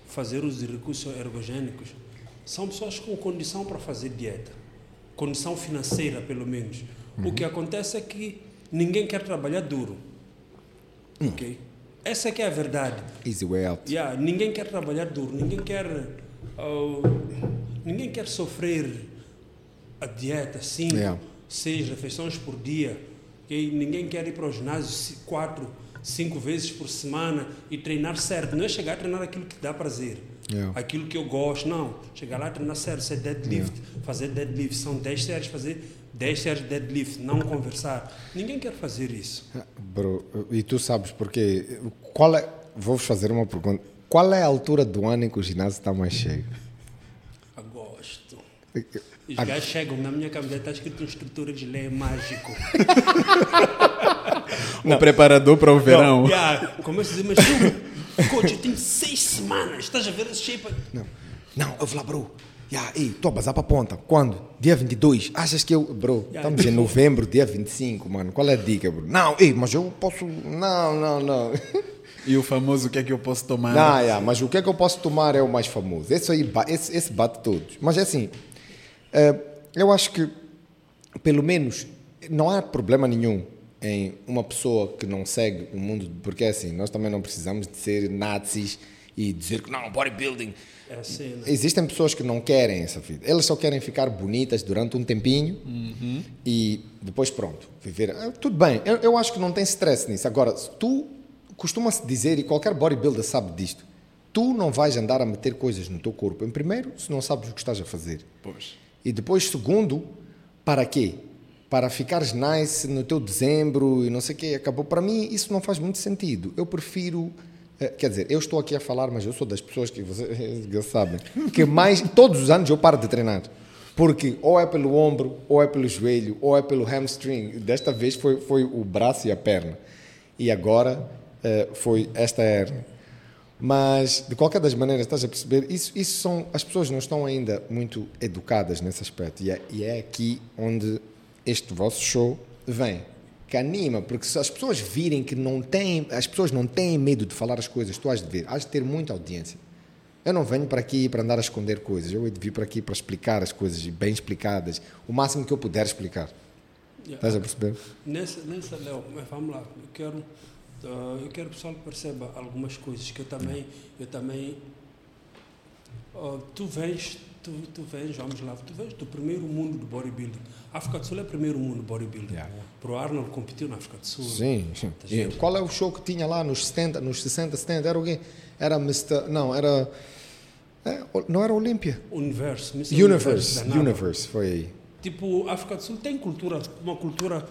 fazer uso de recursos ergogénicos são pessoas com condição para fazer dieta, condição financeira pelo menos. Uhum. O que acontece é que ninguém quer trabalhar duro, ok? Essa é que é a verdade. Easy way out. Yeah, ninguém quer trabalhar duro, ninguém quer sofrer a dieta 5, 6 refeições por dia, okay? Ninguém quer ir para o ginásio 4, 5 vezes por semana e treinar certo. Não é chegar a treinar aquilo que dá prazer. Yeah. Aquilo que eu gosto, não. Chegar lá, treinar sério, ser deadlift, fazer deadlift. São 10 séries, fazer 10 séries de deadlift, não conversar. Ninguém quer fazer isso. Bro, e tu sabes porquê? Vou-vos fazer uma pergunta. Qual é a altura do ano em que o ginásio está mais cheio? Agosto. Os gajos chegam na minha camiseta, está escrito em estrutura de lei mágico. Um preparador para o verão. Não, começa a dizer, mas coach, eu tenho 6 semanas, estás a ver esse shape? Não, eu vou lá, bro. Estou a bazar para a ponta. Quando? Dia 22. Achas que eu... Bro, estamos em novembro, dia 25, mano. Qual é a dica, bro? Não, mas eu posso... Não. E o famoso, o que é que eu posso tomar? Mas o que é que eu posso tomar é o mais famoso. Esse aí, esse bate todos. Mas é assim, eu acho que, pelo menos, não há problema nenhum em uma pessoa que não segue o mundo, porque é assim, nós também não precisamos de ser nazis e dizer que não, bodybuilding. É assim, né? Existem pessoas que não querem essa vida. Elas só querem ficar bonitas durante um tempinho e depois pronto, viver. Tudo bem, eu acho que não tem stress nisso. Agora, tu costuma-se dizer, e qualquer bodybuilder sabe disto, tu não vais andar a meter coisas no teu corpo. Em primeiro, se não sabes o que estás a fazer. Pois. E depois, segundo, para quê? Para ficares nice no teu dezembro e não sei o quê, acabou. Para mim, isso não faz muito sentido. Eu prefiro... Quer dizer, eu estou aqui a falar, mas eu sou das pessoas que vocês sabem, que mais... Todos os anos eu paro de treinar. Porque ou é pelo ombro, ou é pelo joelho, ou é pelo hamstring. Desta vez foi o braço e a perna. E agora foi esta hernia. Mas, de qualquer das maneiras, estás a perceber, isso são... As pessoas não estão ainda muito educadas nesse aspecto. E é aqui onde... este vosso show vem, que anima, porque se as pessoas virem que as pessoas não têm medo de falar as coisas, tu has de ter muita audiência. Eu não venho para aqui para andar a esconder coisas, eu hei de vir para aqui para explicar as coisas bem explicadas, o máximo que eu puder explicar. Estás a perceber? Nessa, Léo, mas vamos lá, eu quero que o pessoal perceba algumas coisas, que eu também tu vens do primeiro mundo do bodybuilding. A África do Sul é o primeiro mundo do bodybuilding. Pro Arnold competiu na África do Sul. Sim. E qual é o show que tinha lá nos 70, nos 60, 70? Era alguém? Era Mr. Não, era... não era Olímpia. Universe, foi aí. Tipo, a África do Sul tem cultura, uma cultura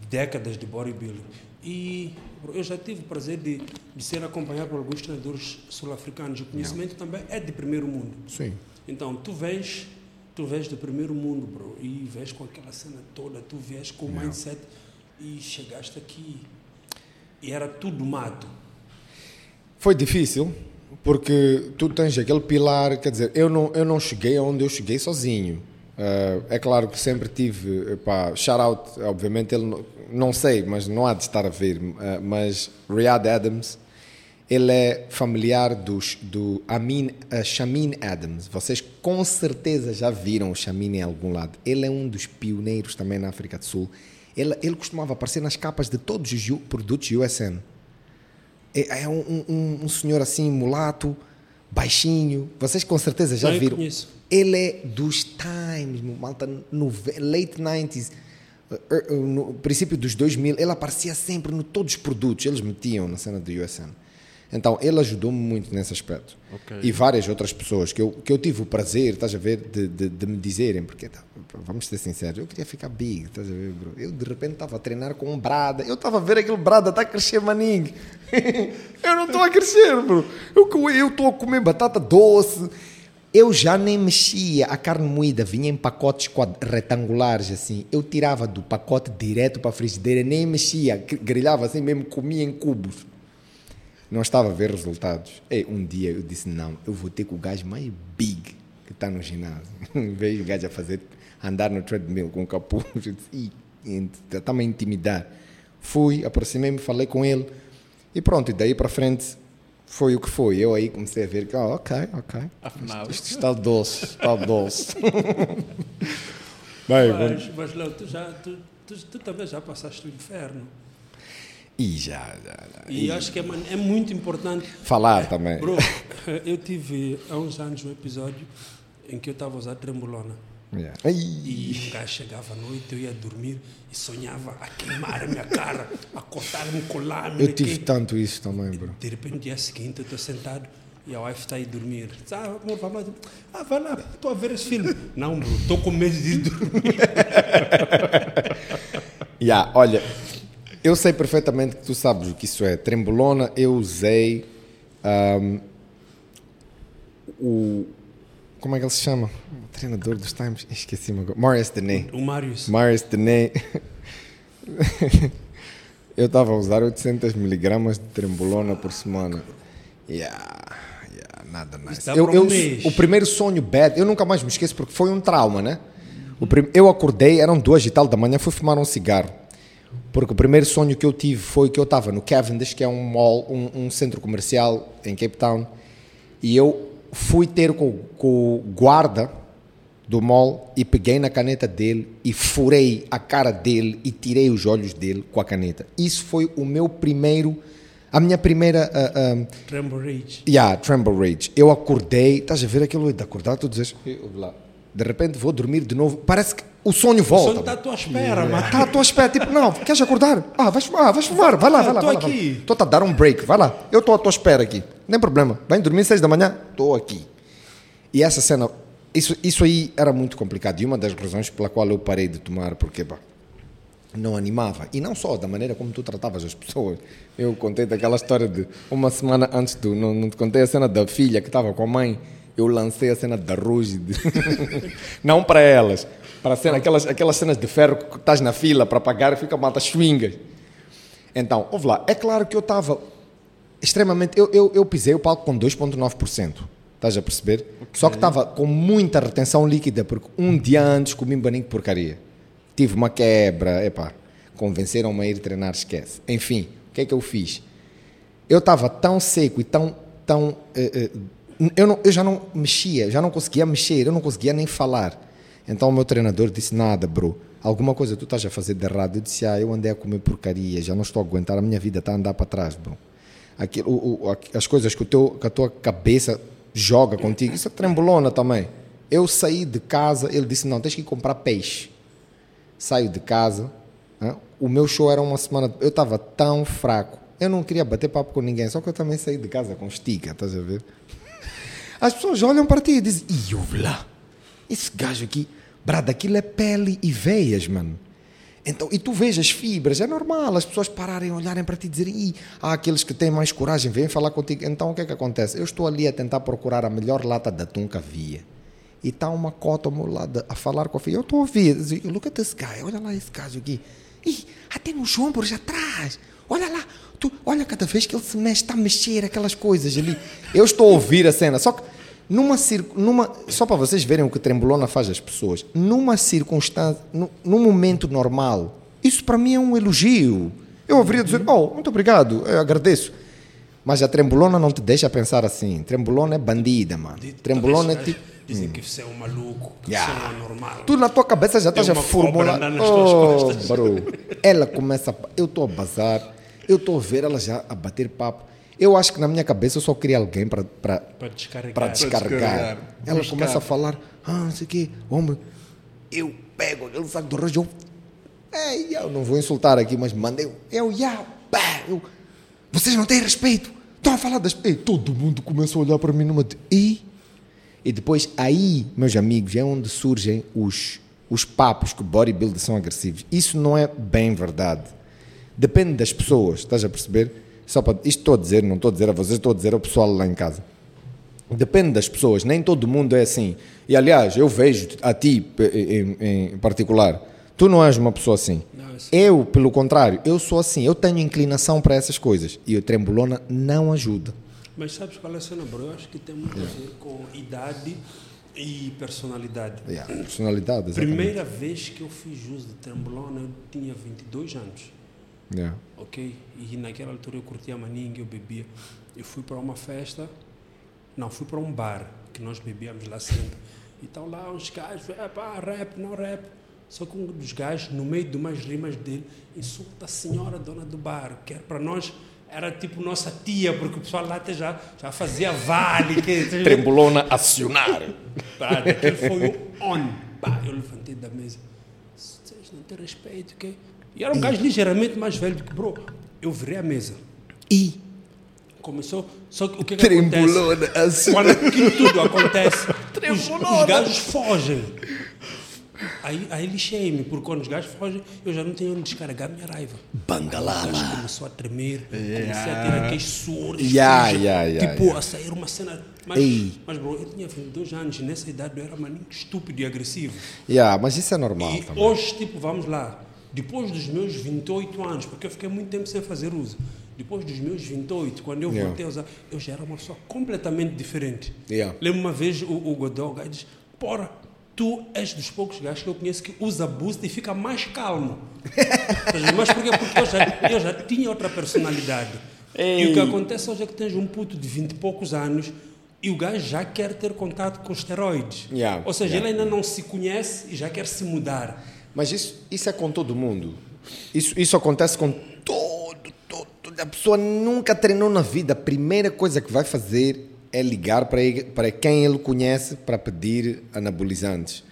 de décadas de bodybuilding. E eu já tive o prazer de ser acompanhado por alguns treinadores sul-africanos. O conhecimento também é de primeiro mundo. Sim. Então, tu vens do primeiro mundo, bro, e vens com aquela cena toda, tu vens com o mindset e chegaste aqui e era tudo mato. Foi difícil, porque tu tens aquele pilar, quer dizer, eu não cheguei aonde eu cheguei sozinho. É claro que sempre tive, shout out, obviamente, ele não sei, mas não há de estar a ver, mas Riyad Adams... Ele é familiar do Shamin Adams. Vocês com certeza já viram o Shamin em algum lado. Ele é um dos pioneiros também na África do Sul. Ele costumava aparecer nas capas de todos os produtos USN. É um senhor assim, mulato, baixinho. Vocês com certeza já viram. Conheço. Ele é dos times, malta, no late 90s, no princípio dos 2000, ele aparecia sempre em todos os produtos. Eles metiam na cena do USN. Então, ele ajudou-me muito nesse aspecto. Okay. E várias outras pessoas que eu tive o prazer, estás a ver, de me dizerem, porque, tá, vamos ser sinceros, eu queria ficar big, estás a ver, bro? Eu, de repente, estava a treinar com um brada. Eu estava a ver aquele brada, está a crescer, maninho. Eu não estou a crescer, bro. Eu estou a comer batata doce. Eu já nem mexia. A carne moída vinha em pacotes retangulares, assim. Eu tirava do pacote direto para a frigideira, nem mexia. Grelhava assim mesmo, comia em cubos. Não estava a ver resultados. E um dia eu disse, não, eu vou ter com o gajo mais big que está no ginásio. Vejo o gajo a fazer, andar no treadmill com capuz. Eu disse, está-me a intimidar. Fui, aproximei-me, falei com ele. E pronto, e daí para frente foi o que foi. Eu aí comecei a ver que, ok. Afinal. Isto está doce, está doce. Bem, mas Léo, tu também já passaste o inferno. E já. E acho que é muito importante... Falar também. Bro, eu tive há uns anos um episódio em que eu estava a usar trembolona. Yeah. E o gajo chegava à noite, eu ia dormir e sonhava a queimar a minha cara, a cortar-me, colar-me. Eu tive tanto isso também, bro. De repente, no dia seguinte, eu estou sentado e a wife está aí a dormir. Vai lá, estou a ver esse filme. Não, bro, estou com medo de dormir. Olha... Eu sei perfeitamente que tu sabes o que isso é. Trembolona, eu usei o... Como é que ele se chama? O treinador dos times? Esqueci-me agora. Marius Dennett. O Marius. Marius Dennett. Eu estava a usar 800mg de trembolona por semana. Nada nice. O primeiro sonho bad, eu nunca mais me esqueço porque foi um trauma, né? Eu acordei, eram 2 e tal da manhã, fui fumar um cigarro. Porque o primeiro sonho que eu tive foi que eu estava no Cavendish, que é um mall, um centro comercial em Cape Town, e eu fui ter com o guarda do mall e peguei na caneta dele e furei a cara dele e tirei os olhos dele com a caneta. Isso foi a minha primeira... Tremble Rage. Tremble Rage. Eu acordei, estás a ver aquilo de acordar, tu dizes... De repente vou dormir de novo. Parece que o sonho volta. O sonho está à tua espera, mano. Está à tua espera. Tipo, não, queres acordar? Vais fumar. Vai lá. Estou aqui. Estou a dar um break. Vai lá. Eu estou à tua espera aqui. Não tem problema. Vem dormir 6 da manhã. Estou aqui. E essa cena, isso aí era muito complicado. E uma das razões pela qual eu parei de tomar, porque não animava. E não só da maneira como tu tratavas as pessoas. Eu contei daquela história de uma semana antes do... Não te contei a cena da filha que estava com a mãe. Eu lancei a cena da Ruge, não para elas, para a cena, aquelas cenas de ferro que estás na fila para pagar e fica mata swingas. Então, ouve lá, é claro que eu estava extremamente... Eu pisei o palco com 2,9%, estás a perceber? Okay. Só que estava com muita retenção líquida, porque um dia antes comi um baninho de porcaria. Tive uma quebra, convenceram-me a ir treinar, esquece. Enfim, o que é que eu fiz? Eu estava tão seco e tão eu já não mexia, já não conseguia mexer, eu não conseguia nem falar. Então o meu treinador disse, nada, bro, alguma coisa tu estás a fazer de errado. Eu disse, eu andei a comer porcaria, já não estou a aguentar, a minha vida está a andar para trás, bro. As coisas que a tua cabeça joga contigo, isso é trembolona também. Eu saí de casa, ele disse, não, tens que ir comprar peixe. Saio de casa, o meu show era uma semana, eu estava tão fraco, eu não queria bater papo com ninguém, só que eu também saí de casa com estica, estás a ver? As pessoas olham para ti e dizem, esse gajo aqui, brada, aquilo é pele e veias, mano. Então, e tu vês as fibras, é normal as pessoas pararem, olharem para ti e dizerem, há aqueles que têm mais coragem, vêm falar contigo. Então, o que é que acontece? Eu estou ali a tentar procurar a melhor lata de atum que havia. E está uma cota ao meu lado a falar com a filha. Eu estou a ouvir, look at this guy, olha lá esse gajo aqui. Até nos ombros atrás, olha lá. Olha, cada vez que ele se mexe, está a mexer aquelas coisas ali. Eu estou a ouvir a cena. Só que, só para vocês verem o que trembolona faz às pessoas, numa circunstância, num momento normal, isso para mim é um elogio. Eu ouviria dizer, muito obrigado, eu agradeço. Mas a trembolona não te deixa pensar assim. Trembolona é bandida, mano. Trembolona é tipo... Dizem que você é um maluco, que você não é normal. Tu na tua cabeça já estás a formular. Ela começa... Eu estou a bazar. Eu estou a ver ela já a bater papo. Eu acho que na minha cabeça eu só queria alguém para descarregar. Ela começa a falar, não sei o quê, homem, eu pego aquele saco do rojão. Eu não vou insultar aqui, mas mandei. Vocês não têm respeito. Estão a falar das... todo mundo começa a olhar para mim numa... E depois, aí, meus amigos, é onde surgem os papos que bodybuilders são agressivos. Isso não é bem verdade. Depende das pessoas, estás a perceber? Só para, isto estou a dizer, não estou a dizer a vocês, estou a dizer ao pessoal lá em casa. Depende das pessoas, nem todo mundo é assim. E, aliás, eu vejo a ti em particular... Tu não és uma pessoa assim. Não, eu, pelo contrário, eu sou assim. Eu tenho inclinação para essas coisas. E a trembolona não ajuda. Mas sabes qual é a cena, bro? Eu acho que tem muito a ver com idade e personalidade. Personalidade, exatamente. Primeira vez que eu fiz uso de trembolona, eu tinha 22 anos. Ok? E naquela altura eu curtia maninga, eu bebia. Eu fui para uma festa... Não, fui para um bar, que nós bebíamos lá sempre. E estão lá uns caras, rap, não rap. Só que um dos gajos, no meio de umas rimas dele, insulta a senhora dona do bar, que para nós era tipo nossa tia, porque o pessoal lá até já fazia vale. Trembolona acionário. Aquele foi o on. Eu levantei da mesa. Vocês não têm respeito, ok? E era um gajo ligeiramente mais velho do que bro. Eu virei a mesa. E começou. Só que o que trembolona acontece? Quando aquilo tudo acontece, os gajos fogem. Aí lixei-me, porque quando os gajos fogem, eu já não tinha onde descarregar a minha raiva. Bangalala. O gajo começou a tremer, comecei a ter aqueles suores, a sair uma cena. Mas bro, eu tinha 22 anos e nessa idade eu era maninho estúpido e agressivo. Mas isso é normal e também. Hoje, tipo, vamos lá, depois dos meus 28 anos, porque eu fiquei muito tempo sem fazer uso, depois dos meus 28, quando eu voltei a usar, eu já era uma pessoa completamente diferente. Lembro uma vez o Godó, o gajo diz, porra, tu és dos poucos gajos que eu conheço que usa boost e fica mais calmo. Mas por quê? Porque eu já tinha outra personalidade. E o que acontece hoje é que tens um puto de 20 e poucos anos e o gajo já quer ter contato com esteroides. Ou seja, ele ainda não se conhece e já quer se mudar. Mas isso é com todo mundo. Isso acontece com todo. A pessoa nunca treinou na vida. A primeira coisa que vai fazer... é ligar para quem ele conhece para pedir anabolizantes.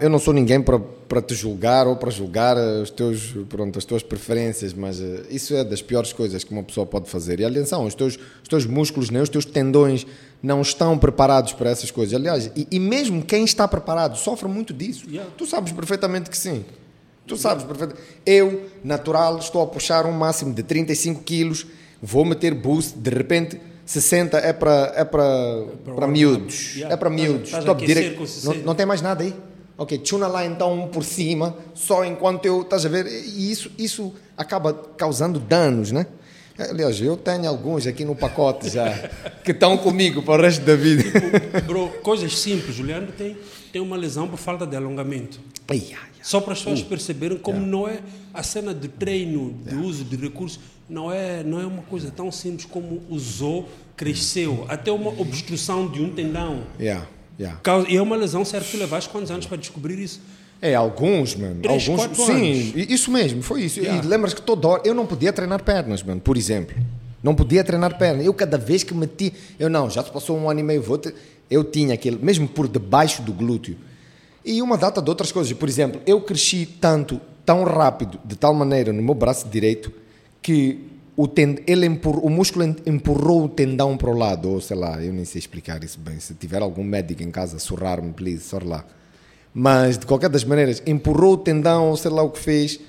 Eu não sou ninguém para te julgar ou para julgar as tuas preferências, mas isso é das piores coisas que uma pessoa pode fazer. E atenção, os teus músculos, nem os teus tendões não estão preparados para essas coisas. Aliás, e mesmo quem está preparado sofre muito disso. Tu sabes perfeitamente que sim. Tu sabes perfeitamente. Eu, natural, estou a puxar um máximo de 35 quilos, vou meter boost, de repente... 60 é para miúdos. É para miúdos. Top, direct, não tem mais nada aí. Ok, tchuna lá então por cima, só enquanto eu... Estás a ver? E isso acaba causando danos, né? Aliás, eu tenho alguns aqui no pacote já, que estão comigo para o resto da vida. Tipo, bro, coisas simples. O Leandro tem uma lesão por falta de alongamento. Só para as pessoas perceberem como não é a cena de treino, de uso de recursos, não é uma coisa tão simples como usou, cresceu, até uma obstrução de um tendão. E é uma lesão, certo? Tu levaste quantos anos para descobrir isso? Alguns, mano. 3, 4 anos. Sim, isso mesmo, foi isso. E lembras que toda hora, eu não podia treinar pernas, mano, por exemplo. Não podia treinar perna. Eu cada vez que meti, já se passou um ano e meio, eu tinha aquele, mesmo por debaixo do glúteo. E uma data de outras coisas. Por exemplo, eu cresci tão rápido, de tal maneira, no meu braço direito, que o músculo empurrou o tendão para o lado. Ou sei lá, eu nem sei explicar isso bem. Se tiver algum médico em casa, surrar-me, please, sorra lá. Mas, de qualquer das maneiras, empurrou o tendão, ou sei lá o que fez.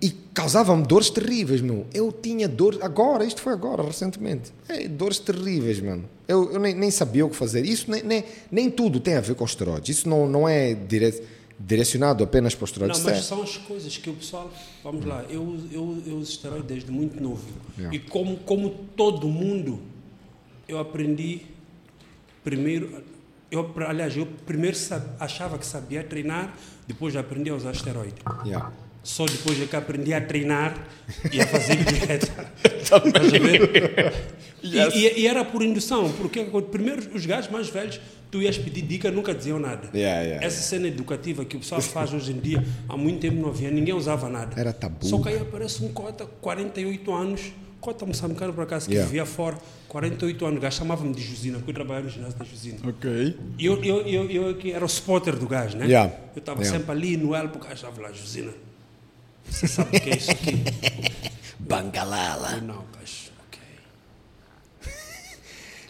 E causava-me dores terríveis, meu. Eu tinha dores... Agora, isto foi agora, recentemente. Dores terríveis, mano. Eu nem sabia o que fazer. Isso nem tudo tem a ver com esteroides. Isso não é direcionado apenas para os esteroides. Não, mas são as coisas que o pessoal... Vamos lá, eu uso esteroides desde muito novo. E como todo mundo, eu aprendi primeiro... Eu primeiro achava que sabia treinar, depois aprendi a usar esteroide. Só depois é que aprendi a treinar e a fazer dieta. E era por indução, porque primeiro os gajos mais velhos, tu ias pedir dica, nunca diziam nada. Essa cena educativa que o pessoal faz hoje em dia, há muito tempo não havia, ninguém usava nada. Era tabu. Só que aí aparece um cota, 48 anos, cota moçambicano, por acaso, que vivia fora, 48 anos, o gajo chamava-me de Jusina, porque eu trabalhava no ginásio da Jusina. Ok. E eu que era o spotter do gajo, né? Yeah. Eu estava sempre ali no El, porque o gajo estava lá, Jusina. Você sabe o que é isso aqui? Bangalala. Eu não, gajo, ok.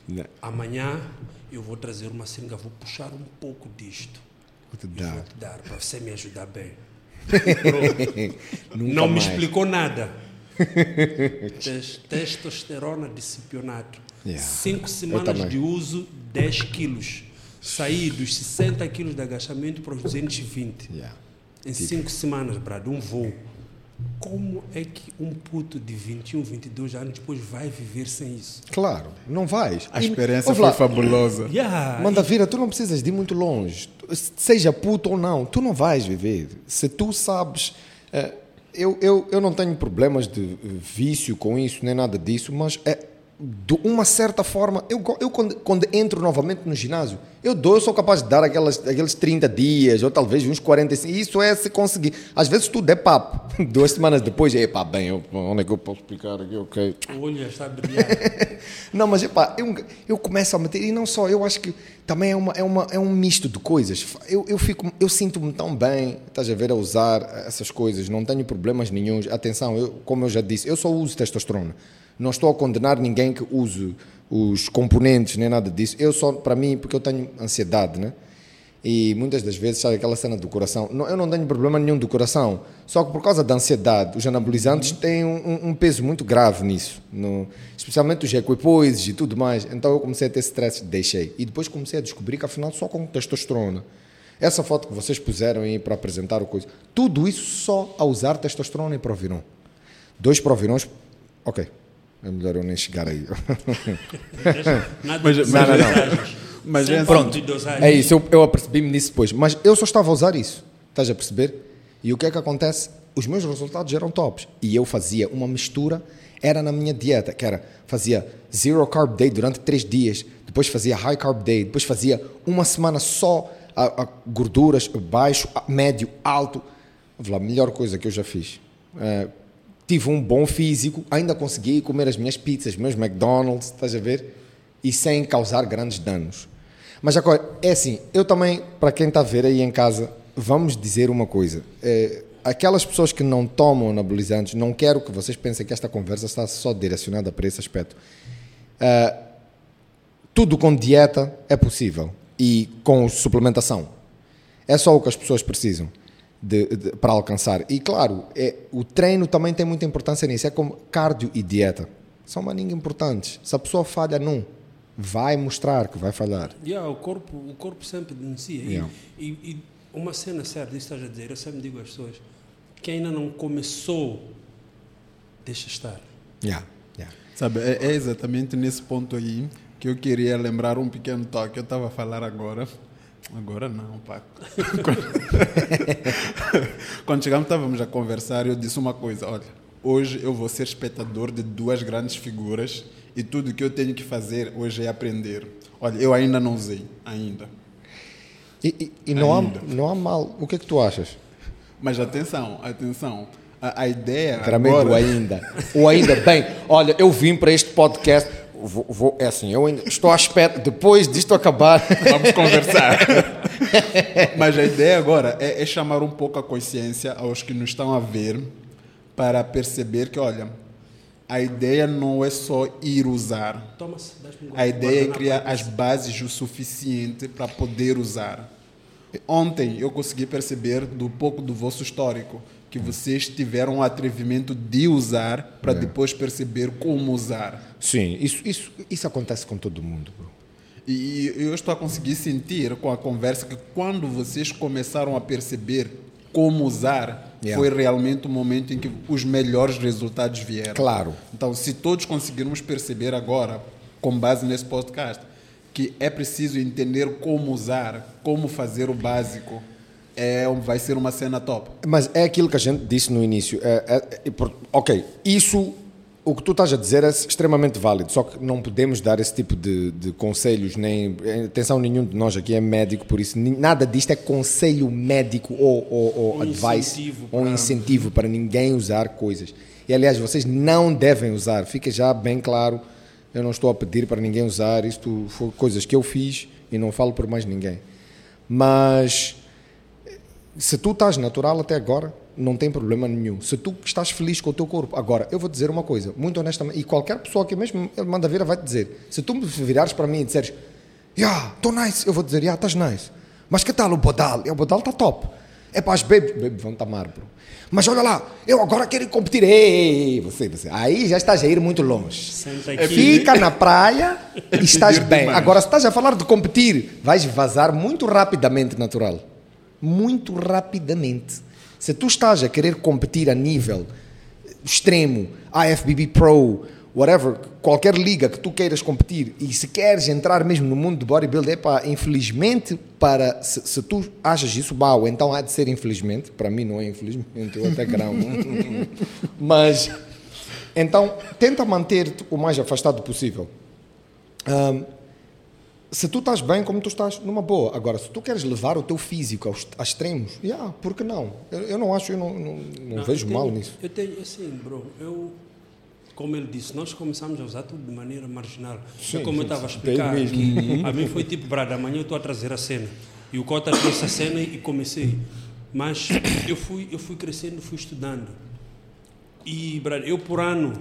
Não. Amanhã eu vou trazer uma seringa, vou puxar um pouco disto. Vou te dar, para você me ajudar bem. Não me explicou nada. Testosterona de cipionato. 5 semanas de uso, 10 quilos. Saí dos 60 quilos de agachamento para os 220. Em 5 semanas, brado, um voo. Como é que um puto de 21, 22 anos depois vai viver sem isso? Claro, não vais. A experiência foi fabulosa. Manda vira, tu não precisas de ir muito longe. Seja puto ou não, tu não vais viver. Se tu sabes... Eu não tenho problemas de vício com isso, nem nada disso, mas de uma certa forma, eu quando entro novamente no ginásio, eu sou capaz de dar aqueles 30 dias, ou talvez uns 45, isso é se conseguir. Às vezes tudo é papo. 2 semanas depois, onde é que eu posso explicar aqui? Okay. O olho já está brilhando. Não, mas eu começo a meter, e não só, eu acho que também é um misto de coisas. Eu sinto-me tão bem, estás a ver, a usar essas coisas, não tenho problemas nenhum. Atenção, como eu já disse, eu só uso testosterona. Não estou a condenar ninguém que use os componentes, nem nada disso. Eu só, para mim, porque eu tenho ansiedade, né? E muitas das vezes, sabe aquela cena do coração? Não, eu não tenho problema nenhum do coração. Só que por causa da ansiedade, os anabolizantes têm um peso muito grave nisso. Especialmente os equipoises e tudo mais. Então eu comecei a ter stress, deixei. E depois comecei a descobrir que afinal só com testosterona. Essa foto que vocês puseram aí para apresentar o coisa. Tudo isso só a usar testosterona e Proviron. 2 Provirons... Ok. É melhor eu nem chegar aí. Mas pronto, é isso, eu apercebi-me nisso depois. Mas eu só estava a usar isso, estás a perceber? E o que é que acontece? Os meus resultados eram tops. E eu fazia uma mistura, era na minha dieta, que era, fazia zero carb day durante 3 dias, depois fazia high carb day, depois fazia uma semana só a gorduras, baixo, médio, alto. A melhor coisa que eu já fiz. Tive um bom físico, ainda consegui comer as minhas pizzas, meus McDonald's, estás a ver? E sem causar grandes danos. Mas agora, é assim, eu também, para quem está a ver aí em casa, vamos dizer uma coisa. Aquelas pessoas que não tomam anabolizantes, não quero que vocês pensem que esta conversa está só direcionada para esse aspecto. Tudo com dieta é possível e com suplementação. É só o que as pessoas precisam. Para alcançar. E claro, o treino também tem muita importância nisso. É como cardio e dieta. São maninhas importantes. Se a pessoa falha num, vai mostrar que vai falhar. O corpo sempre denuncia. E uma cena certa, isso estás a dizer, eu sempre digo às pessoas, quem ainda não começou, deixa estar. Sabe, é exatamente nesse ponto aí que eu queria lembrar um pequeno toque. Eu estava a falar agora. Agora não, Paco. Quando chegamos, estávamos a conversar e eu disse uma coisa. Olha, hoje eu vou ser espectador de 2 grandes figuras e tudo o que eu tenho que fazer hoje é aprender. Olha, eu ainda não usei, ainda. E não há mal. O que é que tu achas? Mas atenção. A ideia agora... Ou ainda bem. Olha, eu vim para este podcast... eu ainda estou à espera, depois disto acabar, vamos conversar. Mas a ideia agora é chamar um pouco a consciência aos que nos estão a ver para perceber que, olha, a ideia não é só ir usar. Thomas, a ideia é criar as bases o suficiente para poder usar. Ontem eu consegui perceber do pouco do vosso histórico que vocês tiveram o atrevimento de usar para depois perceber como usar. Sim, isso acontece com todo mundo, bro. E eu estou a conseguir sentir com a conversa que quando vocês começaram a perceber como usar, foi realmente o momento em que os melhores resultados vieram. Claro. Então, se todos conseguirmos perceber agora, com base nesse podcast, que é preciso entender como usar, como fazer o básico, vai ser uma cena top. Mas é aquilo que a gente disse no início. Isso, o que tu estás a dizer é extremamente válido, só que não podemos dar esse tipo de conselhos, nem atenção, nenhum de nós aqui é médico, por isso nada disto é conselho médico ou advice, ou incentivo para ninguém usar coisas. E, aliás, vocês não devem usar. Fica já bem claro. Eu não estou a pedir para ninguém usar. Isto foi coisas que eu fiz e não falo por mais ninguém. Mas se tu estás natural até agora, não tem problema nenhum. Se tu estás feliz com o teu corpo. Agora, eu vou dizer uma coisa, muito honestamente, e qualquer pessoa que mesmo ele manda vir vai te dizer. Se tu me virares para mim e disseres, yeah, estou nice, eu vou dizer, yeah, estás nice. Mas que tal o Bodal? O Bodal está top. É para as baby vão tamar, bro. Mas olha lá, eu agora quero competir. Ei, você. Aí já estás a ir muito longe. Senta aqui. Fica na praia e estás bem. Agora, se estás a falar de competir, vais vazar muito rapidamente, natural. Muito rapidamente. Se tu estás a querer competir a nível extremo, IFBB Pro, whatever, qualquer liga que tu queiras competir, e se queres entrar mesmo no mundo do bodybuilding, epá, infelizmente, para, se tu achas isso mau, então há de ser infelizmente. Para mim não é infelizmente, eu até grão. Mas, então, tenta manter-te o mais afastado possível. Se tu estás bem, como tu estás, numa boa. Agora, se tu queres levar o teu físico aos extremos, yeah, por que não? Eu não acho, eu não vejo mal nisso. Eu tenho, assim, bro, como ele disse, nós começamos a usar tudo de maneira marginal. Sim, como eu estava a explicar aqui, a mim foi tipo, brada, amanhã eu estou a trazer a cena. E o Cota trouxe a cena e comecei. Mas eu fui crescendo, fui estudando. E, brada, eu por ano,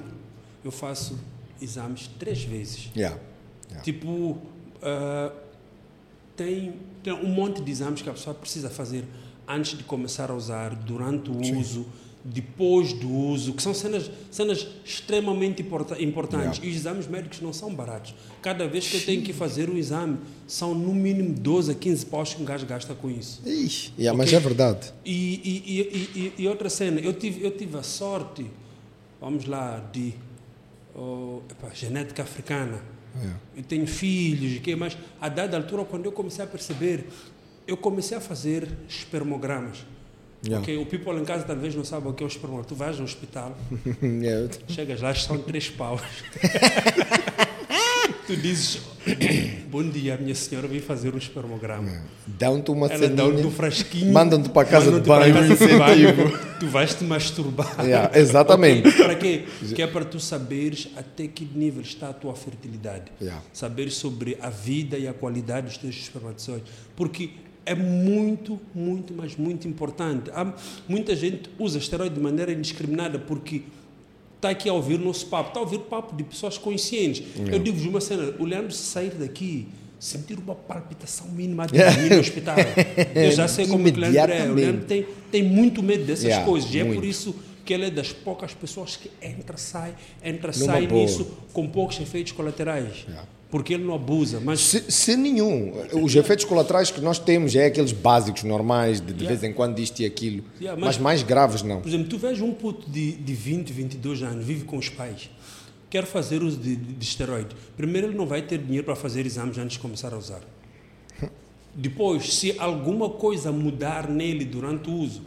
eu faço exames 3 vezes. Yeah. Tipo... tem um monte de exames que a pessoa precisa fazer antes de começar a usar, durante o Sim. uso, depois do uso, que são cenas extremamente importantes. Yeah. E os exames médicos não são baratos. Cada vez que eu tenho que fazer um exame, são no mínimo 12 a 15 paus que um gajo gasta com isso. Ixi, yeah, okay? Mas é verdade. E outra cena, eu tive a sorte, vamos lá, de genética africana. Yeah. Eu tenho filhos, mas a dada altura, quando eu comecei a perceber, eu comecei a fazer espermogramas. Yeah. Okay? O people em casa talvez não saibam o que é um espermograma. Tu vais no hospital, yeah. Chegas lá, são 3 paus. Tu dizes, bom dia, minha senhora, vim fazer um espermograma. Yeah. Dão-te uma ceninha. Dão-te um frasquinho. Mandam-te para casa de banho. Tu vais te masturbar. Yeah, exatamente. Okay. Para quê? Que é para tu saberes até que nível está a tua fertilidade. Yeah. Saberes sobre a vida e a qualidade dos teus espermatozoides. Porque é muito, muito, mas muito importante. Há muita gente usa esteroide de maneira indiscriminada porque... está aqui a ouvir nosso papo, está a ouvir papo de pessoas conscientes. Yeah. Eu digo-vos uma cena, o Leandro se sair daqui, sentir uma palpitação mínima de dormir no hospital. Eu já sei como o Leandro é. O Leandro tem muito medo dessas coisas. E é por isso que ele é das poucas pessoas que entra, sai nisso, com poucos efeitos colaterais. Yeah. Porque ele não abusa. Mas... Se nenhum. Os efeitos colaterais que nós temos é aqueles básicos, normais, de vez em quando isto e aquilo. Yeah, mas mais graves não. Por exemplo, tu vês um puto de 20, 22 anos, vive com os pais, quer fazer uso de esteroide. Primeiro, ele não vai ter dinheiro para fazer exames antes de começar a usar. Depois, se alguma coisa mudar nele durante o uso,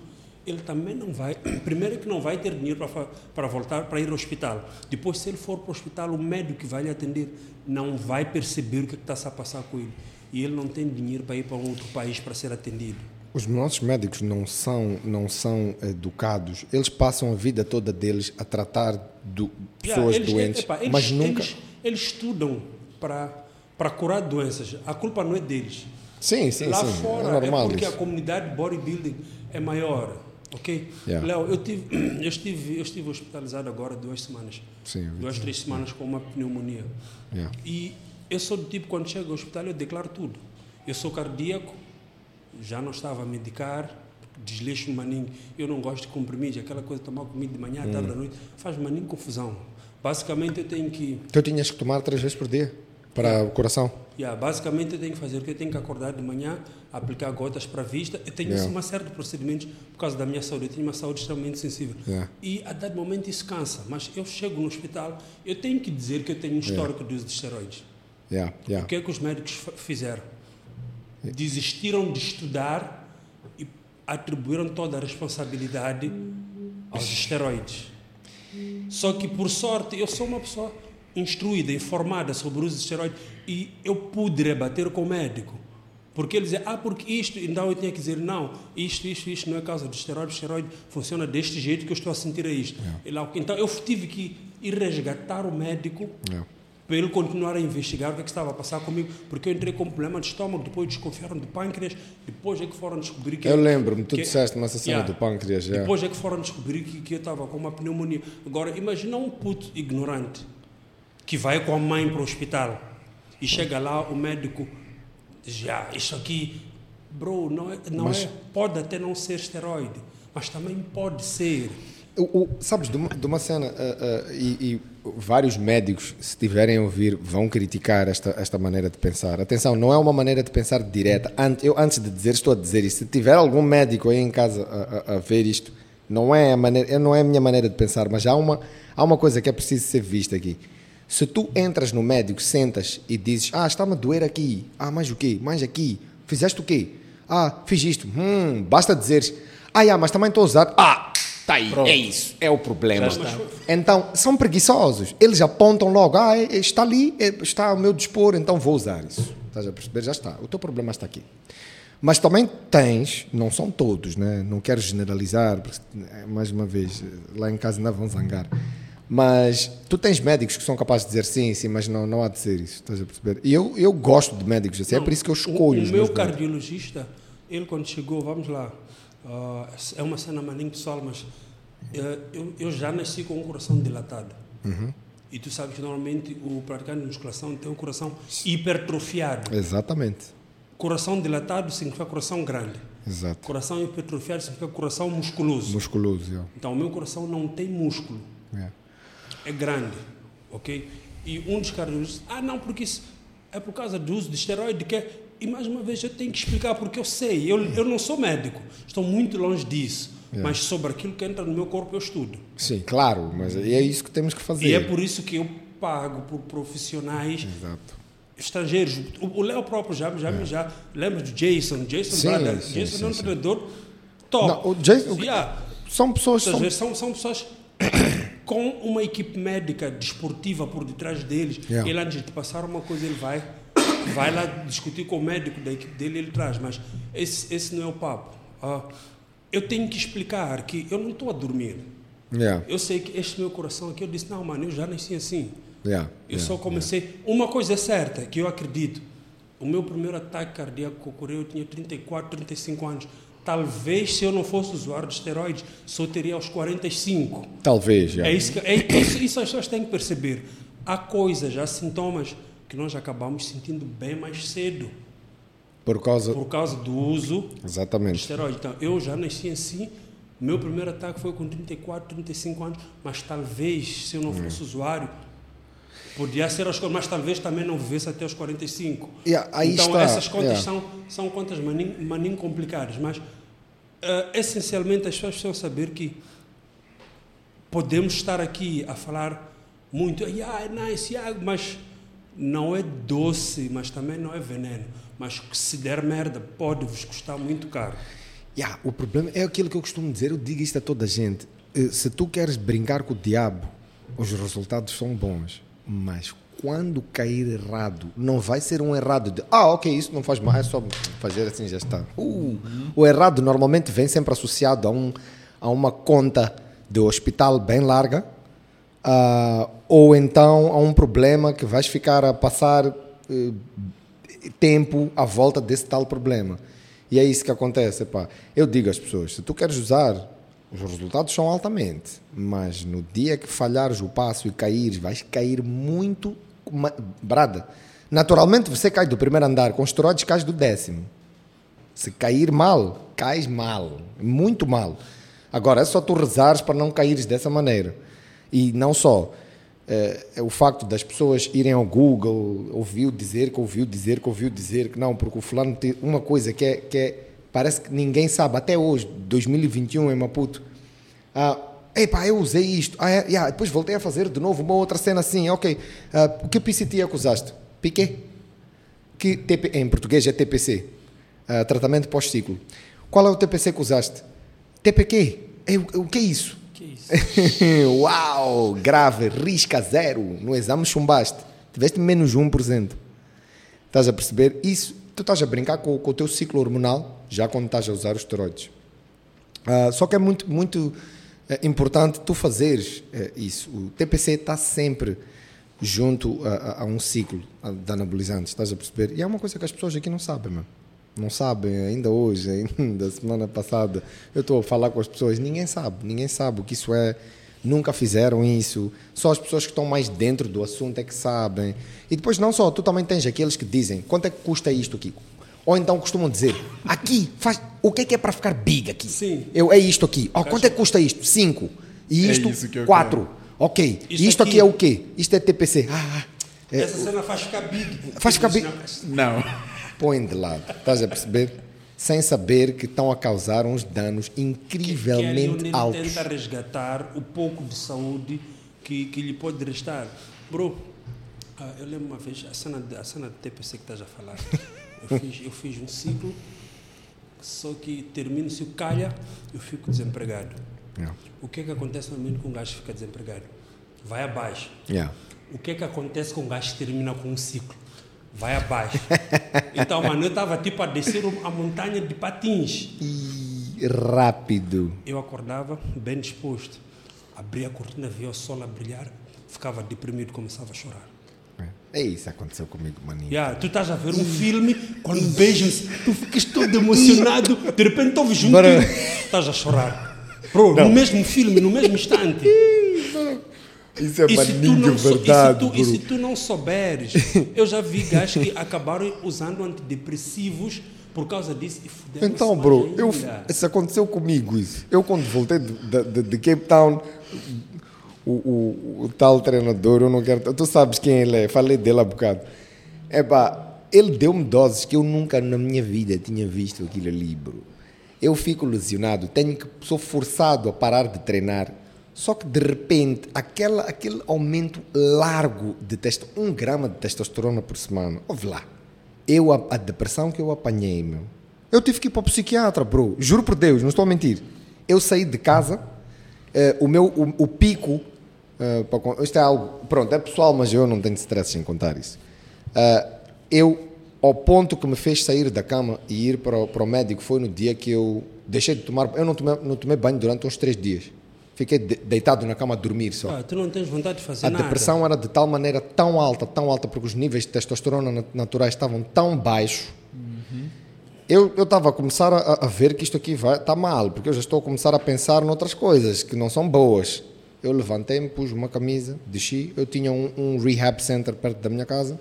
ele também não vai... Primeiro que não vai ter dinheiro para voltar, para ir ao hospital. Depois, se ele for para o hospital, o médico que vai lhe atender não vai perceber o que está-se a passar com ele. E ele não tem dinheiro para ir para um outro país para ser atendido. Os nossos médicos não são educados. Eles passam a vida toda deles a tratar pessoas doentes, mas nunca... Eles estudam para curar doenças. A culpa não é deles. Sim. Lá fora é normal, porque isso. A comunidade bodybuilding é maior. Ok? Yeah. Léo, eu estive hospitalizado agora 2 semanas. Sim, 2, 3 semanas com uma pneumonia. Yeah. E eu sou do tipo, quando chego ao hospital, eu declaro tudo. Eu sou cardíaco, já não estava a medicar, desleixo o maninho. Eu não gosto de comprimidos, aquela coisa de tomar comida de manhã, tarde, à noite, faz maninho confusão. Basicamente, eu tenho que... Então, tinhas que tomar 3 vezes por dia para o coração? Yeah, basicamente, eu tenho que fazer o que? Eu tenho que acordar de manhã, aplicar gotas para a vista. Eu tenho uma série de procedimentos por causa da minha saúde. Eu tenho uma saúde extremamente sensível. Yeah. E, a dado momento, isso cansa. Mas eu chego no hospital, eu tenho que dizer que eu tenho um histórico de uso de esteroides. O que é que os médicos fizeram? Desistiram de estudar e atribuíram toda a responsabilidade aos esteroides. Só que, por sorte, eu sou uma pessoa instruída, informada sobre o uso de esteroides e eu pude rebater com o médico. Porque ele dizia, porque isto, então eu tinha que dizer, não, isto não é causa de esteroide funciona deste jeito que eu estou a sentir isto. Yeah. Então eu tive que ir resgatar o médico para ele continuar a investigar o que estava a passar comigo, porque eu entrei com problema de estômago, depois desconfiaram do pâncreas, depois é que foram descobrir que... Eu lembro-me, tu disseste uma cena do pâncreas. Yeah. Depois é que foram descobrir que eu estava com uma pneumonia. Agora, imagina um puto ignorante que vai com a mãe para o hospital e chega lá, o médico... Já, isso aqui, bro, não é, pode até não ser esteroide, mas também pode ser. Sabes, de uma cena, e vários médicos, se tiverem a ouvir, vão criticar esta maneira de pensar. Atenção, não é uma maneira de pensar direta. Eu, antes de dizer, estou a dizer isso. Se tiver algum médico aí em casa a ver isto, não é a minha maneira de pensar, mas há uma coisa que é preciso ser vista aqui. Se tu entras no médico, sentas e dizes, está-me a doer aqui, mais o quê? Mais aqui, fizeste o quê? Fiz isto, basta dizeres, mas também estou a usar, está aí, pronto. É isso, é o problema. Então, são preguiçosos, eles apontam logo, está ali, está ao meu dispor, então vou usar isso, estás a perceber? Já está, o teu problema está aqui. Mas também tens, não são todos, né? Não quero generalizar, porque, mais uma vez, lá em casa ainda vão zangar. Mas tu tens médicos que são capazes de dizer sim, mas não há de ser isso, estás a perceber? E eu gosto de médicos assim, é por isso que eu escolho os meus cardiologista, médicos. Ele quando chegou, vamos lá, é uma cena maninho pessoal, mas eu já nasci com o coração dilatado. Uhum. E tu sabes que normalmente o praticante de musculação tem um coração hipertrofiado. Exatamente. Coração dilatado significa coração grande. Exato. Coração hipertrofiado significa coração musculoso. Musculoso, é. Então o meu coração não tem músculo. É. É grande, ok? E um dos caras diz, não, porque isso é por causa do uso de esteroide que é... E mais uma vez eu tenho que explicar, porque eu sei, eu não sou médico, estou muito longe disso, mas sobre aquilo que entra no meu corpo eu estudo. Sim, claro, mas é isso que temos que fazer. E é por isso que eu pago por profissionais... Exato. Estrangeiros. O Léo próprio já lembra do Jason sim, Brother. Sim, Jason é um treinador top. Não, o Jason... Yeah. São pessoas... com uma equipe médica desportiva por detrás deles, ele antes de passar uma coisa, ele vai lá discutir com o médico da equipe dele, ele traz, mas esse não é o papo. Eu tenho que explicar que eu não estou a dormir. Yeah. Eu sei que este meu coração aqui, eu disse, não, mano, eu já nasci assim. Yeah. Eu só comecei... Yeah. Uma coisa é certa, que eu acredito, o meu primeiro ataque cardíaco que ocorreu, eu tinha 34, 35 anos. Talvez, se eu não fosse usuário de esteroides, só teria aos 45. Talvez, já. É isso as pessoas têm que perceber. Há coisas, há sintomas que nós acabamos sentindo bem mais cedo. Por causa do uso de esteroides. Então, eu já nasci assim, meu primeiro ataque foi com 34, 35 anos, mas talvez, se eu não fosse usuário... Podia ser aos 40, mas talvez também não vivesse até aos 45. Yeah, aí então, está. Essas contas são contas maninho complicadas, mas essencialmente as pessoas precisam saber que podemos estar aqui a falar muito, mas não é doce, mas também não é veneno. Mas se der merda, pode vos custar muito caro. Yeah, o problema é aquilo que eu costumo dizer, eu digo isto a toda a gente. Se tu queres brincar com o diabo, os resultados são bons. Mas quando cair errado, não vai ser um errado de ok, isso não faz mal, é só fazer assim, já está. O errado normalmente vem sempre associado a uma conta de hospital bem larga, ou então a um problema que vais ficar a passar tempo à volta desse tal problema. E é isso que acontece. Epá. Eu digo às pessoas, se tu queres usar... Os resultados são altamente, mas no dia que falhares o passo e caíres, vais cair muito brada. Naturalmente, você cai do primeiro andar, com esteroides cais do décimo. Se cair mal, cais mal, muito mal. Agora, é só tu rezares para não caíres dessa maneira. E não só. É o facto das pessoas irem ao Google, ouviu dizer que não, porque o fulano tem uma coisa que é parece que ninguém sabe, até hoje, 2021, em Maputo. Eu usei isto. Depois voltei a fazer de novo uma outra cena assim. Ok, que PCT é que usaste? Piqué. Que em português é TPC. Tratamento pós-ciclo. Qual é o TPC que usaste? TPQ. O que é isso? Uau, grave, risca zero. No exame chumbaste. Tiveste menos 1%. Estás a perceber? Isso tu estás a brincar com o teu ciclo hormonal já quando estás a usar os esteroides. Só que é muito, muito importante tu fazeres isso. O TPC está sempre junto a um ciclo de anabolizantes, estás a perceber? E é uma coisa que as pessoas aqui não sabem, mano. Não sabem, ainda hoje, ainda semana passada, eu estou a falar com as pessoas, ninguém sabe o que isso é, nunca fizeram isso, só as pessoas que estão mais dentro do assunto é que sabem. E depois não só, tu também tens aqueles que dizem, quanto é que custa isto, Kiko? Ou então costumam dizer, aqui, faz, o que é para ficar big aqui? Sim. É isto aqui, oh, quanto é que custa isto? 5, e isto 4, ok, e isto aqui é o quê? Isto é TPC. Essa cena faz ficar big. Faz ficar big? Não. Põem de lado, estás a perceber? Sem saber que estão a causar uns danos incrivelmente altos. Ele tenta resgatar o pouco de saúde que lhe pode restar. Bro, eu lembro uma vez, a cena do TPC que estás a falar. Eu fiz um ciclo, só que termino, se calha, eu fico desempregado. Yeah. O que é que acontece no momento que um gajo fica desempregado? Vai abaixo. Yeah. O que é que acontece com um gajo que termina com um ciclo? Vai abaixo. Então, mano, eu estava tipo a descer a montanha de patins. E rápido. Eu acordava bem disposto. Abria a cortina, via o sol a brilhar, ficava deprimido, começava a chorar. É isso, aconteceu comigo, maninho. Yeah, tu estás a ver um filme, quando beijam-se, tu ficas todo emocionado, de repente ouves junto, estás a chorar. Bro, não. No mesmo filme, no mesmo instante. Isso é maninho, verdade. E se tu não souberes, eu já vi gajos que acabaram usando antidepressivos por causa disso e fuderam. Então, bro, isso aconteceu comigo. Isso. Eu, quando voltei de Cape Town, o tal treinador, eu não quero. Tu sabes quem ele é, falei dele há bocado. Ele deu-me doses que eu nunca na minha vida tinha visto aquilo ali, bro. Eu fico lesionado, sou forçado a parar de treinar. Só que, de repente, aquele aumento largo de testosterona, 1 grama de testosterona por semana, ouve lá, a depressão que eu apanhei, meu, eu tive que ir para o psiquiatra, bro, juro por Deus, não estou a mentir. Eu saí de casa, o pico, isto é algo, pronto, é pessoal, mas eu não tenho stress em contar isso. Ao ponto que me fez sair da cama e ir para o médico, foi no dia que eu deixei de tomar, eu não tomei banho durante uns 3 dias. Fiquei deitado na cama a dormir só. Tu não tens vontade de fazer nada. A depressão era de tal maneira tão alta, porque os níveis de testosterona naturais estavam tão baixos. Uhum. Eu estava a começar a ver que isto aqui está mal, porque eu já estou a começar a pensar noutras coisas que não são boas. Eu levantei-me, pus uma camisa, desci. Eu tinha um rehab center perto da minha casa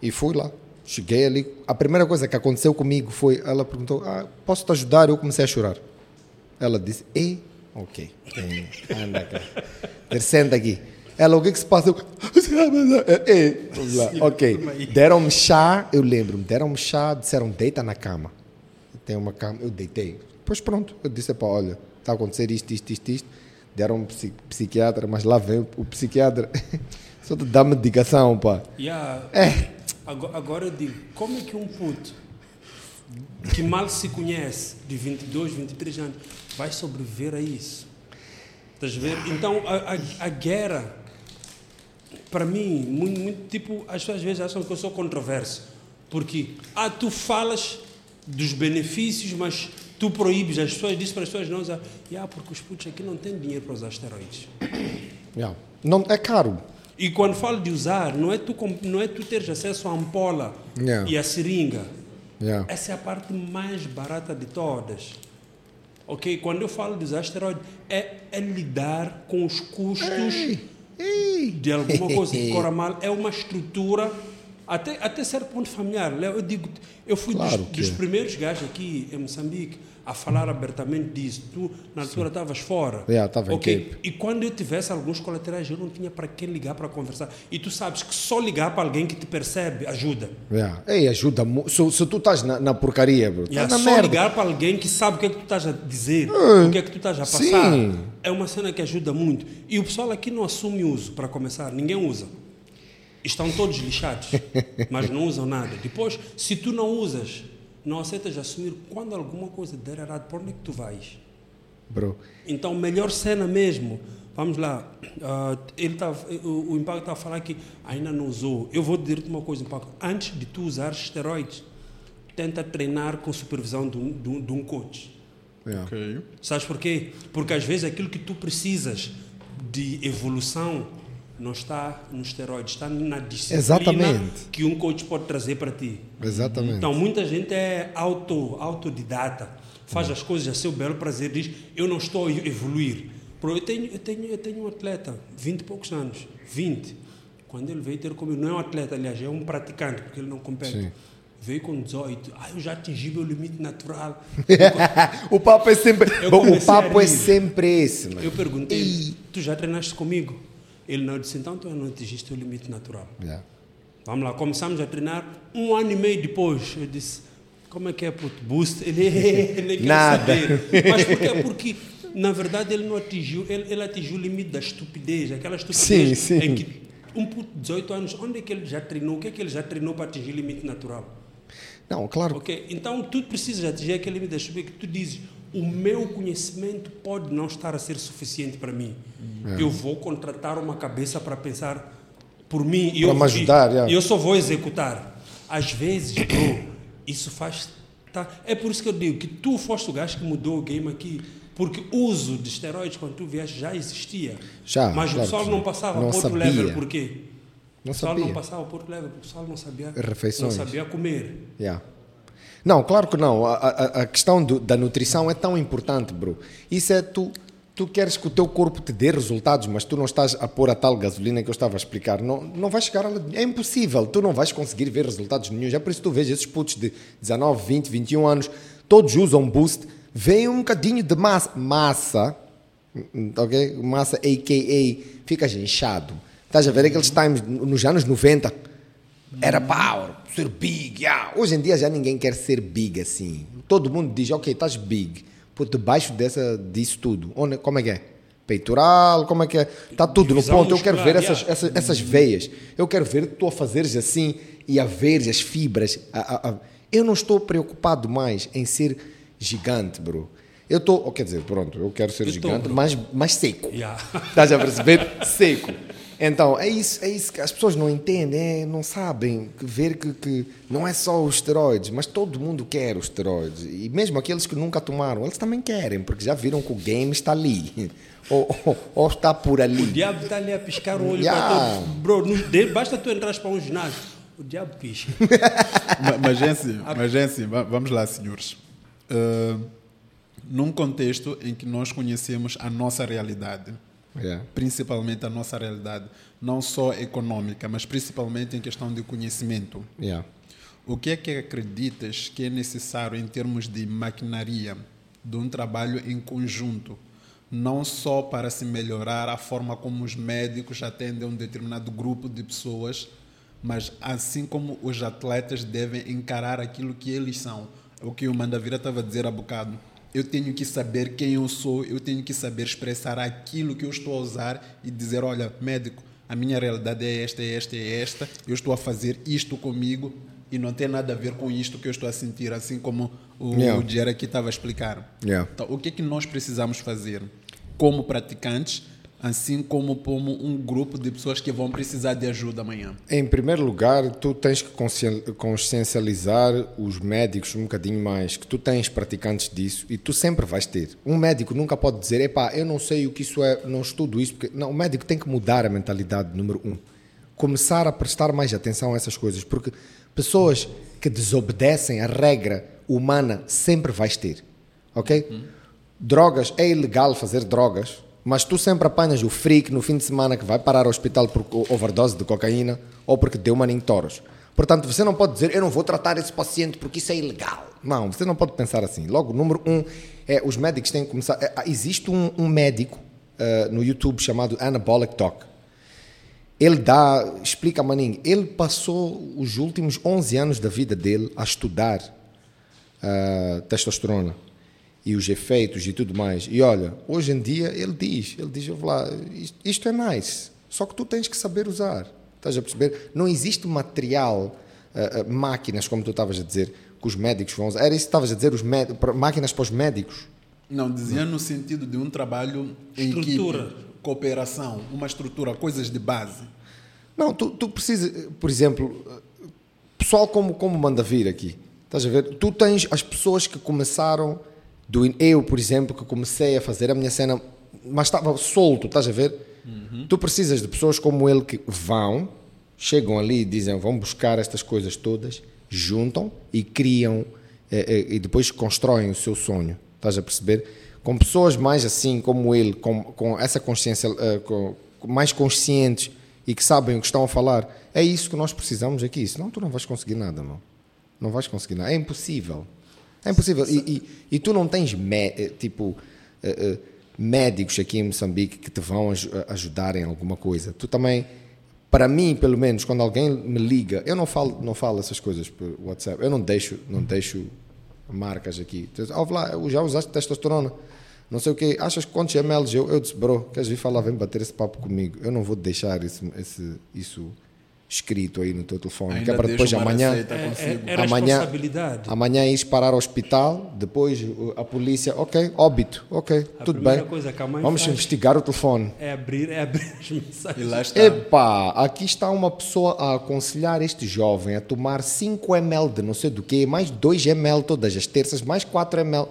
e fui lá. Cheguei ali. A primeira coisa que aconteceu comigo foi, ela perguntou, posso te ajudar? Eu comecei a chorar. Ela disse, ok, anda cá. Senta aqui. Ela, o que se passa? Ok. Deram-me chá, eu lembro-me. Deram-me chá, disseram, deita na cama. Tem uma cama, eu deitei. Depois pronto, eu disse, olha, está a acontecer isto. Deram-me psiquiatra, mas lá vem o psiquiatra. Só te dá medicação, pá. Yeah. Agora eu digo, como é que um puto que mal se conhece, de 22, 23 anos, vai sobreviver a isso? Estás a ver? Então, a guerra, para mim, muito, tipo, as pessoas às vezes acham que eu sou controverso. Porque, tu falas dos benefícios, mas tu proíbes as pessoas, dizes para as pessoas não usar. Porque os putos aqui não têm dinheiro para usar esteroides. Não, é caro. E quando falo de usar, não é tu teres acesso à ampola e à seringa. Essa é a parte mais barata de todas. Ok? Quando eu falo dos asteroides, é lidar com os custos de alguma coisa que corra mal. É uma estrutura, até certo ponto, familiar. Eu digo, eu fui dos primeiros gajos aqui em Moçambique a falar abertamente disso. Tu, na altura, estavas fora. Estava em Cape. E quando eu tivesse alguns colaterais, eu não tinha para quem ligar para conversar. E tu sabes que só ligar para alguém que te percebe ajuda. Ajuda. Se tu estás na porcaria, bro. Só merda. Ligar para alguém que sabe o que é que tu estás a dizer, o que é que tu estás a passar. Sim. É uma cena que ajuda muito. E o pessoal aqui não assume uso, para começar. Ninguém usa. Estão todos lixados, mas não usam nada. Depois, se tu não usas, não aceitas assumir, quando alguma coisa der errado, para onde é que tu vais? Bro. Então, melhor cena mesmo. Vamos lá. O Impacto está a falar que ainda não usou. Eu vou dizer-te uma coisa, Impacto. Antes de tu usar esteroides, tenta treinar com supervisão de um coach. Yeah. Okay. Sabes porquê? Porque às vezes aquilo que tu precisas de evolução não está nos esteroides, está na disciplina. Exatamente. Que um coach pode trazer para ti. Exatamente. Então muita gente é autodidata, faz as coisas a seu belo prazer, diz eu não estou a evoluir. Eu tenho um atleta, 20 e poucos anos, 20. Quando ele veio ter comigo, não é um atleta, aliás, é um praticante, porque ele não compete. Sim. Veio com 18. Eu já atingi meu limite natural. O papo é sempre, esse, mano. Eu perguntei, tu já treinaste comigo? Ele não disse, então tu não atingiste o limite natural. Yeah. Vamos lá, começamos a treinar. Um ano e meio depois, eu disse, como é que é, puto? Boost? Ele quer saber. Mas porque na verdade, ele não atingiu, ele atingiu o limite da estupidez, aquela estupidez em que um puto de 18 anos, onde é que ele já treinou? O que é que ele já treinou para atingir o limite natural? Não, claro. Okay. Então, tu precisas atingir aquele limite da estupidez que tu dizes, o meu conhecimento pode não estar a ser suficiente para mim. Eu vou contratar uma cabeça para pensar por mim. Para me ajudar. E eu só vou executar. Às vezes, isso faz... Tá? É por isso que eu digo que tu foste o gajo que mudou o game aqui. Porque o uso de esteroides, quando tu vieste, já existia. Mas claro, o pessoal não passava por outro level. Por quê? Não passava por outro level. O pessoal não sabia, refeições. Não sabia comer. Yeah. Não, claro que não. A questão da nutrição é tão importante, bro. Isso é tu queres que o teu corpo te dê resultados, mas tu não estás a pôr a tal gasolina que eu estava a explicar. Não vais chegar... É impossível. Tu não vais conseguir ver resultados nenhum. Já por isso tu vês esses putos de 19, 20, 21 anos, todos usam boost. Vem um bocadinho de massa, ok? Massa, a.k.a. ficas inchado. Estás a ver aqueles times nos anos 90? Era power, ser big, yeah. Hoje em dia já ninguém quer ser big assim. Todo mundo diz, ok, estás big. Por debaixo disso tudo, como é que é? Peitoral, como é que é? Está tudo no ponto. Eu quero ver essas veias. Eu quero ver tu a fazeres assim e a veres as fibras. Eu não estou preocupado mais em ser... gigante, bro. Eu estou, quer dizer, pronto, eu quero ser gigante, mas seco. Yeah. Estás a perceber? Seco. Então, é isso que as pessoas não entendem, não sabem ver que não é só os esteroides, mas todo mundo quer os esteroides. E mesmo aqueles que nunca tomaram, eles também querem, porque já viram que o game está ali. Ou está por ali. O diabo está ali a piscar o olho para todos. Bro, basta tu entrares para um ginásio. O diabo pisca. Mas, vamos lá, senhores. Num contexto em que nós conhecemos a nossa realidade, principalmente a nossa realidade, não só econômica, mas principalmente em questão de conhecimento. O que é que acreditas que é necessário em termos de maquinaria, de um trabalho em conjunto, não só para se melhorar a forma como os médicos atendem um determinado grupo de pessoas, mas assim como os atletas devem encarar aquilo que eles são? O que o Mandavira estava a dizer há bocado. Eu tenho que saber quem eu sou, eu tenho que saber expressar aquilo que eu estou a usar e dizer, olha, médico, a minha realidade é esta, é esta, é esta, eu estou a fazer isto comigo e não tem nada a ver com isto que eu estou a sentir, assim como o Jerry aqui estava a explicar. Então, o que é que nós precisamos fazer como praticantes, assim como um grupo de pessoas que vão precisar de ajuda amanhã? Em primeiro lugar, tu tens que consciencializar os médicos um bocadinho mais, que tu tens praticantes disso e tu sempre vais ter. Um médico nunca pode dizer, eu não sei o que isso é, não estudo isso. Porque... Não, o médico tem que mudar a mentalidade, número 1. Começar a prestar mais atenção a essas coisas, porque pessoas que desobedecem a regra humana sempre vais ter, ok? Drogas, é ilegal fazer drogas, mas tu sempre apanhas o freak no fim de semana que vai parar ao hospital por overdose de cocaína ou porque deu manintoros. Portanto, você não pode dizer, eu não vou tratar esse paciente porque isso é ilegal. Não, você não pode pensar assim. Logo, número 1, os médicos têm que começar... existe um médico no YouTube chamado Anabolic Doc. Ele explica, maninho, ele passou os últimos 11 anos da vida dele a estudar testosterona e os efeitos e tudo mais. E olha, hoje em dia ele diz, eu vou lá, isto é nice, só que tu tens que saber usar. Estás a perceber? Não existe material, máquinas, como tu estavas a dizer, que os médicos vão usar. Era isso que estavas a dizer, máquinas para os médicos? Não, dizia no sentido de um trabalho em equipe, cooperação, uma estrutura, coisas de base. Não, tu precisas, por exemplo, pessoal como manda vir aqui, Estás a ver? Tu tens as pessoas que começaram, eu, por exemplo, que comecei a fazer a minha cena, mas estava solto, estás a ver? Uhum. Tu precisas de pessoas como ele que vão, chegam ali e dizem, vão buscar estas coisas todas, juntam e criam, e depois constroem o seu sonho, estás a perceber? Com pessoas mais assim como ele, com essa consciência, mais conscientes e que sabem o que estão a falar, é isso que nós precisamos aqui, senão tu não vais conseguir nada, não. Não vais conseguir nada, é impossível. É impossível. E tu não tens médicos aqui em Moçambique que te vão ajudar em alguma coisa. Tu também, para mim, pelo menos, quando alguém me liga, eu não falo essas coisas por WhatsApp, eu não deixo marcas aqui. Tu diz, lá, já usaste testosterona, não sei o quê, achas quantos ml? Eu disse, bro, queres vir falar, vem bater esse papo comigo, eu não vou deixar isso escrito aí no teu telefone, ainda que é para depois amanhã ires parar ao hospital, depois a polícia, ok, a tudo bem, coisa que a mãe vamos investigar o telefone, é abrir as mensagens e lá está. Epá, aqui está uma pessoa a aconselhar este jovem a tomar 5 ml de não sei do que, mais 2 ml todas as terças, mais 4 ml,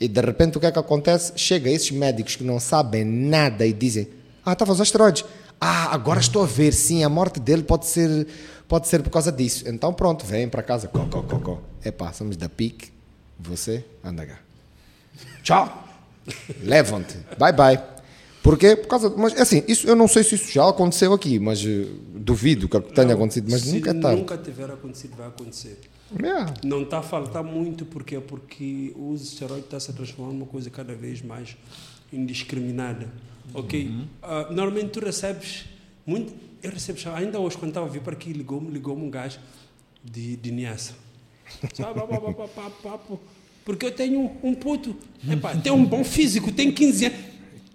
e de repente o que é que acontece? Chega esses médicos que não sabem nada e dizem, estava a usar esteroides. Agora estou a ver, sim, a morte dele pode ser por causa disso. Então pronto, vem para casa. Epá, somos da PIC, você anda cá. Tchau. Levante. Bye, bye. Porquê? Por causa... Mas assim, isso, eu não sei se isso já aconteceu aqui, mas duvido que tenha acontecido, mas nunca é tarde. Se nunca tiver acontecido, vai acontecer. Yeah. Não está a faltar muito, porque o uso de esteroide está se transformando numa coisa cada vez mais indiscriminada. Ok, uhum. Normalmente tu recebes muito, eu recebo, ainda hoje quando estava a vir para aqui, ligou-me um gajo de Niassa, porque eu tenho um puto, epá, tem um bom físico, tem 15 anos,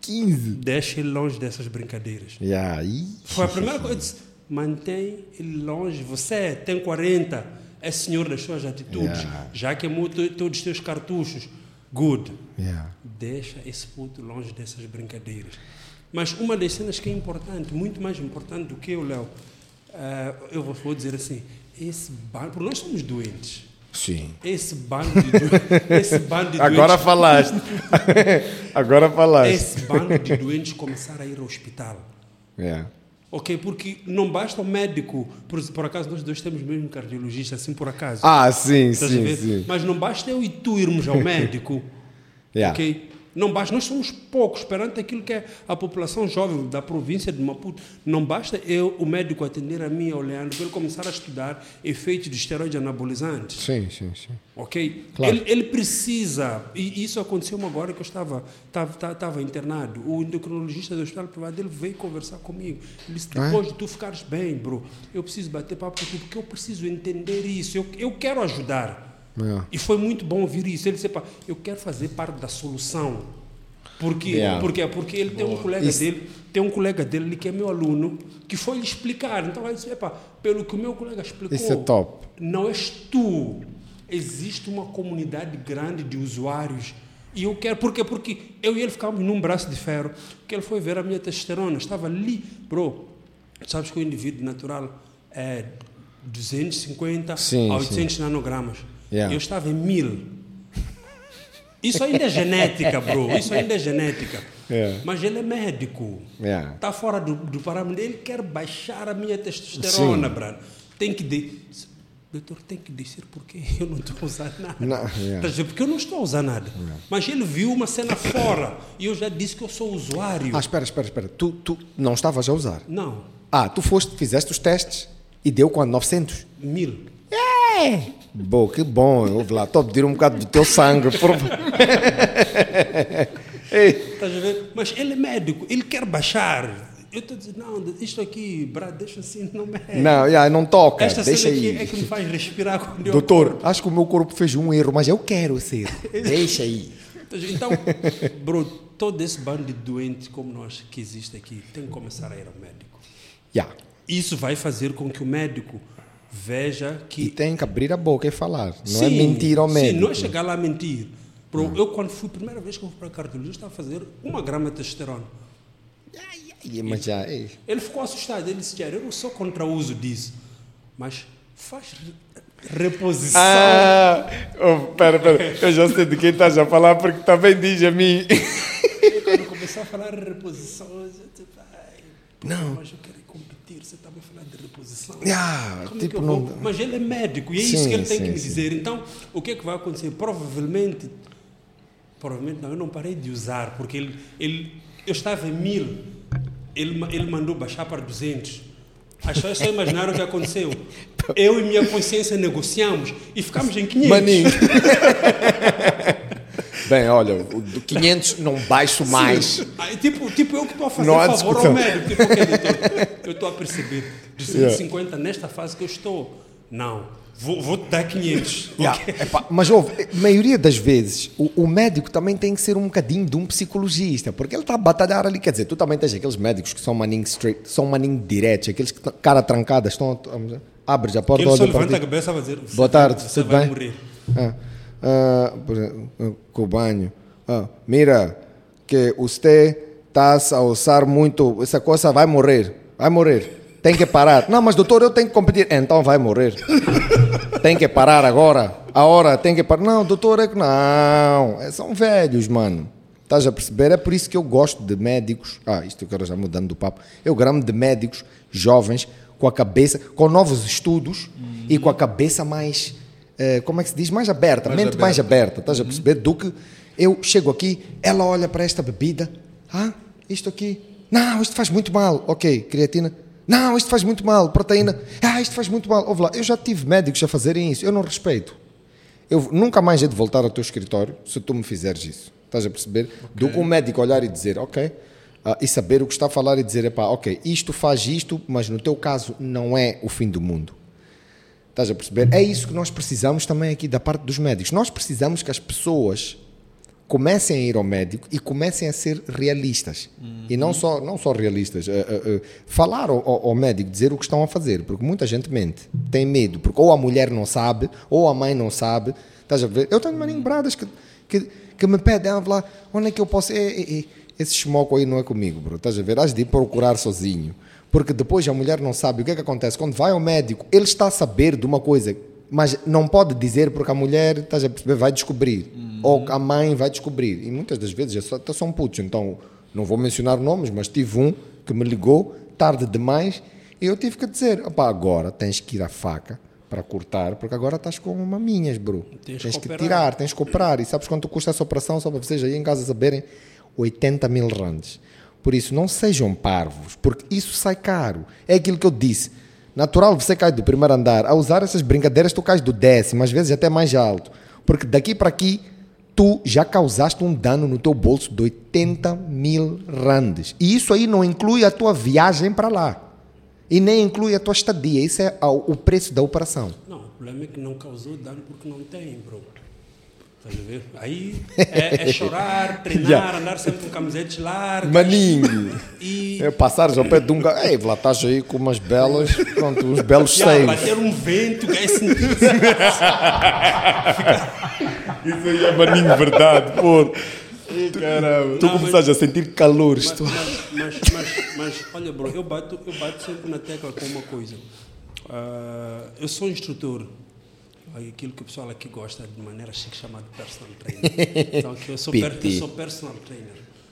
15, deixa ele longe dessas brincadeiras. Yeah. Foi a primeira coisa, eu disse, mantém ele longe, você tem 40, é senhor das suas atitudes, yeah. Já queimou todos os teus cartuchos. Good. Yeah. Deixa esse puto longe dessas brincadeiras. Mas uma das cenas que é importante, muito mais importante do que eu, Léo, eu vou dizer assim, esse bando, porque nós somos doentes. Sim. Esse bando de doentes. Agora falaste. Esse bando de doentes começar a ir ao hospital. Yeah. Ok, porque não basta o médico, por acaso nós dois temos mesmo cardiologista, assim por acaso. Sim. Mas não basta eu e tu irmos ao médico, yeah. Ok? Não basta, nós somos poucos perante aquilo que é a população jovem da província de Maputo. Não basta eu, o médico, atender a mim, ao Leandro, para ele começar a estudar efeitos de esteroides anabolizantes. Sim. Ok? Claro. Ele precisa, e isso aconteceu agora que eu estava internado. O endocrinologista do hospital privado, ele veio conversar comigo. Ele disse, depois de tu ficares bem, bro, eu preciso bater papo contigo, porque eu preciso entender isso, eu quero ajudar. Yeah. E foi muito bom ouvir isso. Ele disse, pá, eu quero fazer parte da solução. Porque ele tem um colega dele que é meu aluno, que foi lhe explicar. Então ele disse, pá, pelo que o meu colega explicou, isso é top. Não és tu. Existe uma comunidade grande de usuários. E eu quero, porque eu e ele ficávamos num braço de ferro, porque ele foi ver a minha testosterona, estava ali, bro. Sabes que o indivíduo natural é 250 a 800 nanogramas. Yeah. Eu estava em 1000. Isso ainda é genética, bro. Yeah. Mas ele é médico. Yeah. Está fora do parâmetro. Ele quer baixar a minha testosterona, brother. Doutor, tem que dizer porque eu não estou a usar nada. Porque eu não estou a usar nada. Yeah. Mas ele viu uma cena fora. E eu já disse que eu sou usuário. Espera. Tu não estavas a usar? Não. Tu fizeste os testes e deu quanto? 900? 1000. É! Boa, que bom, eu vou lá, estou a pedir um bocado do teu sangue. Estás a ver? Mas ele é médico, ele quer baixar. Eu estou a dizer, não, isto aqui, brado, deixa assim, não mexe. Não, não toca, esta deixa aí. Esta cena aqui é que me faz respirar quando eu... Doutor, acho que o meu corpo fez um erro, mas eu quero ser. Deixa aí. Então, bro, todo esse bando de doentes como nós que existe aqui, tem que começar a ir ao médico. Yeah. Isso vai fazer com que o médico... veja que... E tem que abrir a boca e falar. Não sim, é mentir ao médico. Sim, não é chegar lá a mentir. Bro, eu quando fui, a primeira vez que eu fui para a cardiologista, estava a fazer 1 grama de testosterona. Ele ficou assustado. Ele disse, Jerry, eu não sou contra o uso disso. Mas faz Reposição. Ah, oh, pera. Eu já sei de quem estás a falar porque também diz a mim. Eu, quando começou a falar de reposição, eu disse, não. Mas eu quero competir, você estava falando de reposição. Ah, tipo, não... Mas ele é médico e é isso que ele tem que me dizer. Então, o que é que vai acontecer? Provavelmente não, eu não parei de usar, porque eu estava em 1000, ele mandou baixar para 200. As pessoas só imaginaram o que aconteceu. Eu e minha consciência negociamos e ficámos em 500. Maninho. Bem, olha, do 500 não baixo mais. Tipo, eu que estou a fazer favor ao médico. Tipo, eu estou a perceber. De 150 nesta fase que eu estou. Não. Vou-te dar 500. Epá, mas a maioria das vezes o médico também tem que ser um bocadinho de um psicologista, porque ele está a batalhar ali. Quer dizer, tu também tens aqueles médicos que são maninho straight, são maninho diretos, aqueles que cara trancada, estão a abres a porta. Ele só levanta a cabeça e vai dizer: boa tarde, você vai morrer. Com o banho. Mira, que você está a usar muito, essa coisa vai morrer. Tem que parar. Não, mas doutor, eu tenho que competir. Então vai morrer. Tem que parar agora. A hora tem que parar. Não, doutor, é que não. São velhos, mano. Estás a perceber? É por isso que eu gosto de médicos. Isto eu quero já mudando do papo. Eu gramo de médicos jovens com a cabeça, com novos estudos e com a cabeça mais, como é que se diz? Mais aberta. Mais aberta. Estás a perceber? Do que eu chego aqui, ela olha para esta bebida. Isto aqui. Não, isto faz muito mal. Ok, creatina. Não, isto faz muito mal, proteína. Isto faz muito mal. Ouve lá, eu já tive médicos a fazerem isso. Eu não respeito. Eu nunca mais hei de voltar ao teu escritório se tu me fizeres isso. Estás a perceber? Okay. Do que um médico olhar e dizer, ok, e saber o que está a falar e dizer, epá, ok, isto faz isto, mas no teu caso não é o fim do mundo. Estás a perceber? É isso que nós precisamos também aqui da parte dos médicos. Nós precisamos que as pessoas comecem a ir ao médico e comecem a ser realistas. E não só realistas. Falar ao médico, dizer o que estão a fazer, porque muita gente mente, tem medo, porque ou a mulher não sabe, ou a mãe não sabe. Estás a ver? Eu tenho maninbradas que me pedem, lá, onde é que eu posso... Esse chimoco aí não é comigo, bro. Estás a ver? Hás de ir procurar sozinho. Porque depois a mulher não sabe. O que é que acontece? Quando vai ao médico, ele está a saber de uma coisa... Mas não pode dizer porque a mulher, estás a perceber, vai descobrir. Ou a mãe vai descobrir. E muitas das vezes são putos. Então, não vou mencionar nomes, mas tive um que me ligou tarde demais e eu tive que dizer, opá, agora tens que ir à faca para cortar, porque agora estás com maminhas, bro. Tens que tirar, tens que operar. E sabes quanto custa essa operação? Só para vocês aí em casa saberem, 80 mil randes. Por isso, não sejam parvos, porque isso sai caro. É aquilo que eu disse. Natural, você cai do primeiro andar. A usar essas brincadeiras, tu cais do 10º, às vezes até mais alto. Porque daqui para aqui, tu já causaste um dano no teu bolso de 80 mil randes. E isso aí não inclui a tua viagem para lá. E nem inclui a tua estadia. Isso é o preço da operação. Não, o problema é que não causou dano porque não tem, bro. Estás a ver? Aí é chorar, treinar, andar sempre com camisetes largas. Maninho! E... passares ao pé de um gajo. Ei, lá estás aí com umas belas, pronto, uns belos seios. Bater um vento, que é assim. Isso aí é maninho, verdade, pô. Caramba. Tu começaste a sentir calores. Mas olha, bro, eu bato sempre na tecla com uma coisa. Eu sou instrutor. Aquilo que o pessoal aqui gosta de maneira chique chamada de personal trainer. Então, que eu sou personal trainer.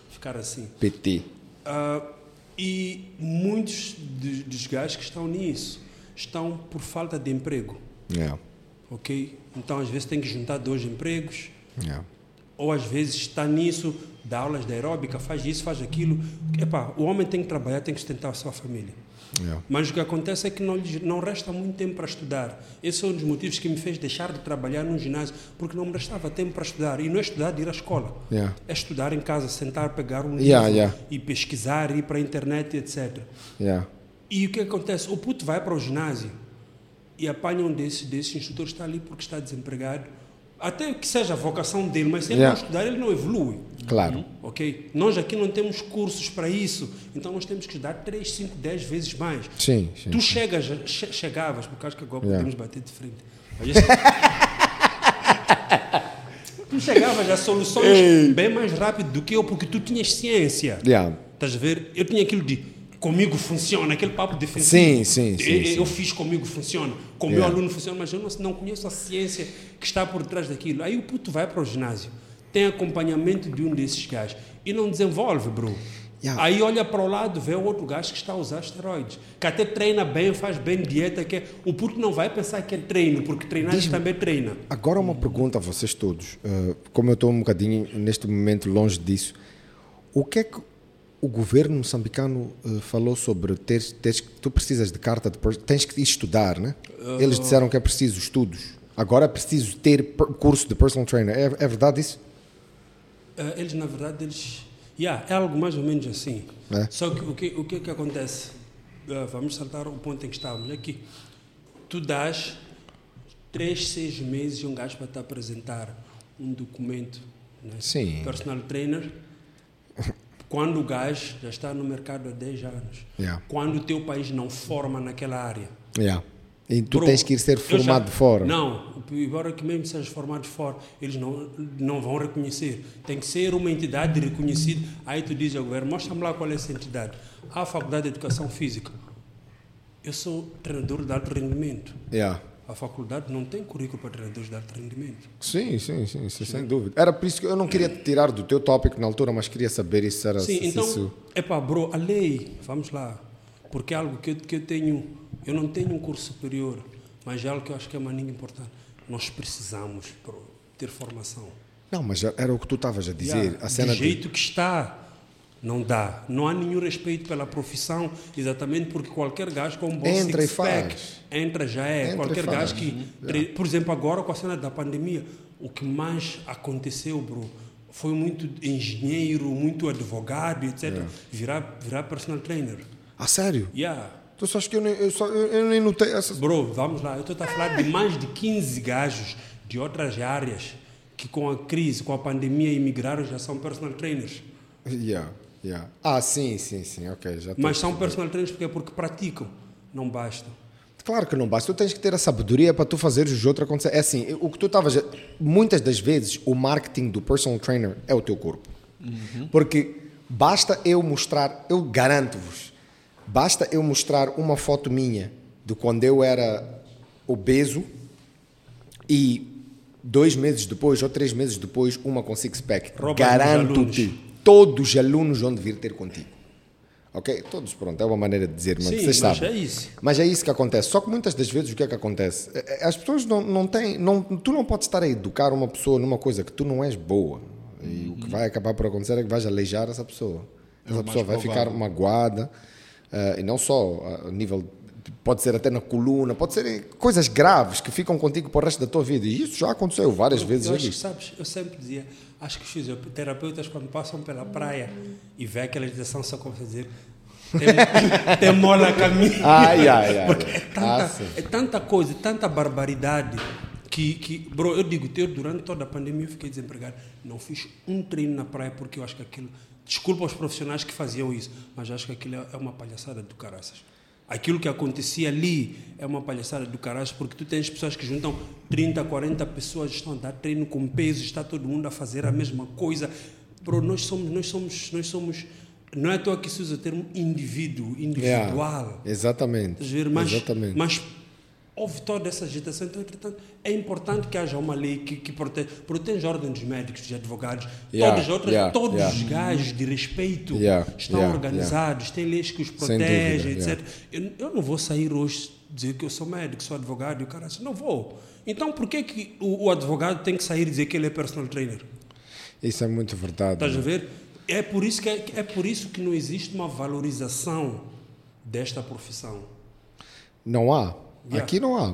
Ficar assim. PT. E muitos dos gajos que estão nisso estão por falta de emprego. Yeah. Ok? Então, às vezes, tem que juntar 2 empregos. Yeah. Ou, às vezes, está nisso, dá aulas de aeróbica, faz isso, faz aquilo. Epá, o homem tem que trabalhar, tem que sustentar a sua família. Yeah. Mas o que acontece é que não resta muito tempo para estudar. Esse é um dos motivos que me fez deixar de trabalhar num ginásio, porque não me restava tempo para estudar. E não é estudar de ir à escola, é estudar em casa, sentar, pegar um livro e pesquisar, ir para a internet, etc. E o que acontece? O puto vai para o ginásio e apanha um desses instrutores, está ali porque está desempregado, até que seja a vocação dele, mas se ele não estudar, ele não evolui. Claro. Ok? Nós aqui não temos cursos para isso, então nós temos que estudar 3, 5, 10 vezes mais. Sim, sim. Tu chegavas, porque acho que agora podemos bater de frente. Tu chegavas a soluções bem mais rápido do que eu, porque tu tinhas ciência. Estás a ver? Eu tinha aquilo de comigo funciona, aquele papo defensivo. Sim, sim, sim, sim. Eu fiz comigo funciona, com o meu aluno funciona, mas eu não conheço a ciência que está por trás daquilo. Aí o puto vai para o ginásio, tem acompanhamento de um desses gajos e não desenvolve, bro. Yeah. Aí olha para o lado, vê o outro gajo que está a usar esteroides, que até treina bem, faz bem dieta, que é... o puto não vai pensar que é treino, porque treinar também treina. Agora uma pergunta a vocês todos, como eu estou um bocadinho neste momento longe disso, o que é que o governo moçambicano falou sobre tu precisas de carta, tens que estudar, né? Eles disseram que é preciso estudos, agora é preciso ter curso de personal trainer, é verdade isso? Eles na verdade, é algo mais ou menos assim. É. Só que o que acontece? Vamos saltar o ponto em que estávamos. É que tu dás 3-6 meses a um gajo para te apresentar um documento. Né? Sim. Personal trainer. Quando o gajo já está no mercado há 10 anos. Yeah. Quando o teu país não forma naquela área. Yeah. E tu tens que ir ser formado fora. Não, embora que mesmo seja formado fora, eles não vão reconhecer. Tem que ser uma entidade reconhecida. Aí tu dizes ao governo, mostra-me lá qual é essa entidade. A Faculdade de Educação Física. Eu sou treinador de alto rendimento. Yeah. A faculdade não tem currículo para treinadores de alto rendimento. Sim, sem dúvida. Era por isso que eu não queria te tirar do teu tópico na altura, mas queria saber isso. Era sim, então, isso... a lei, vamos lá, porque é algo que eu tenho... Eu não tenho um curso superior, mas é algo que eu acho que é uma língua importante. Nós precisamos ter formação. Não, mas era o que tu estavas a dizer. A cena do jeito que está, não dá. Não há nenhum respeito pela profissão, exatamente porque qualquer gajo com um bom six-pack entra já é. Entra qualquer gajo que... Yeah. Por exemplo, agora com a cena da pandemia, o que mais aconteceu, bro, foi muito engenheiro, muito advogado, etc. Yeah. Virar personal trainer. Ah, sério? Yeah. Tu só acho que eu nem notei essas... Bro, vamos lá. Eu estou a falar de mais de 15 gajos de outras áreas que com a crise, com a pandemia, emigraram, já são personal trainers. Yeah. Ah, sim. Ok, já tô. Mas são personal trainers porque praticam. Não basta. Claro que não basta. Tu tens que ter a sabedoria para tu fazer os outros acontecer. É assim, o que tu estavas... Muitas das vezes, o marketing do personal trainer é o teu corpo. Uhum. Porque basta eu mostrar... Eu garanto-vos... Basta eu mostrar uma foto minha de quando eu era obeso e 2 meses depois ou 3 meses depois uma com six-pack. Garanto-te, todos os alunos vão vir ter contigo. Ok? Todos, pronto, é uma maneira de dizer, mas sim, vocês sabem. Mas é isso. Mas é isso que acontece. Só que muitas das vezes o que é que acontece? As pessoas não têm... Tu não podes estar a educar uma pessoa numa coisa que tu não és boa. E o que vai acabar por acontecer é que vais aleijar essa pessoa. Essa pessoa vai ficar magoada... e não só a nível, pode ser até na coluna, pode ser coisas graves que ficam contigo para o resto da tua vida. E isso já aconteceu várias vezes. Eu sempre dizia, acho que os fisioterapeutas, quando passam pela praia e vê aquela direção, só como dizer, tem mola a caminho. Porque é tanta coisa, tanta barbaridade que bro, eu digo, durante toda a pandemia eu fiquei desempregado, não fiz um treino na praia porque eu acho que aquilo... Desculpa aos profissionais que faziam isso, mas acho que aquilo é uma palhaçada do caraças. Aquilo que acontecia ali é uma palhaçada do caraças, porque tu tens pessoas que juntam 30, 40 pessoas, estão a dar treino com peso, está todo mundo a fazer a mesma coisa. Bro, nós somos não é à toa que se usa o termo indivíduo, individual. É, exatamente. Mas houve toda essa agitação. Então, entretanto, é importante que haja uma lei que protege ordens dos médicos, dos advogados, todos os gajos de respeito estão organizados, tem leis que os protegem, etc. Eu não vou sair hoje dizer que eu sou médico, sou advogado, e o cara assim, não vou. Então, por que o advogado tem que sair e dizer que ele é personal trainer? Isso é muito verdade. Estás a ver? É por isso que não existe uma valorização desta profissão. Não há. Yeah. Aqui não há.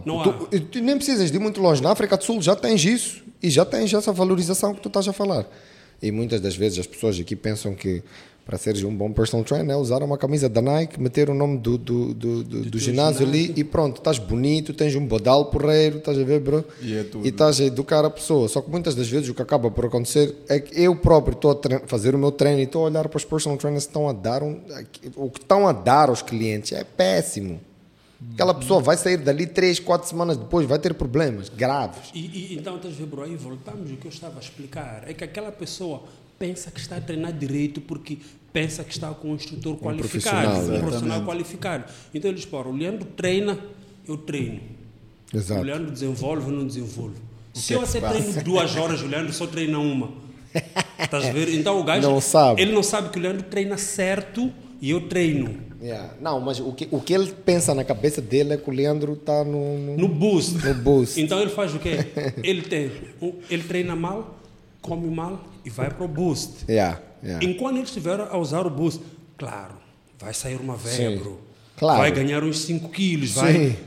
Tu nem precisas de ir muito longe. Na África do Sul já tens isso e já tens essa valorização que tu estás a falar. E muitas das vezes as pessoas aqui pensam que para seres um bom personal trainer é usar uma camisa da Nike, meter o nome do ginásio ali e pronto, estás bonito, tens um bodal porreiro, estás a ver, bro? E estás a educar a pessoa. Só que muitas das vezes o que acaba por acontecer é que eu próprio estou a fazer o meu treino e estou a olhar para os personal trainers que estão a dar o que estão a dar aos clientes é péssimo. Aquela pessoa vai sair dali 3-4 semanas depois, vai ter problemas graves. Então, estás a ver, bro, aí voltamos ao que eu estava a explicar. É que aquela pessoa pensa que está a treinar direito porque pensa que está com um instrutor qualificado, um profissional qualificado. Então eles falam, o Leandro treina, eu treino. Exato. O Leandro desenvolve, eu não desenvolvo. Se eu até treino 2 horas, o Leandro só treina 1. Estás a ver? Então o gajo, ele não sabe que o Leandro treina certo e eu treino. Yeah. Não, mas o que ele pensa na cabeça dele é que o Leandro está no boost. No boost. Então ele faz o quê? Ele treina mal, come mal e vai para o boost. Yeah. Enquanto ele estiver a usar o boost, claro, vai sair uma verba, claro. Vai ganhar uns 5 quilos,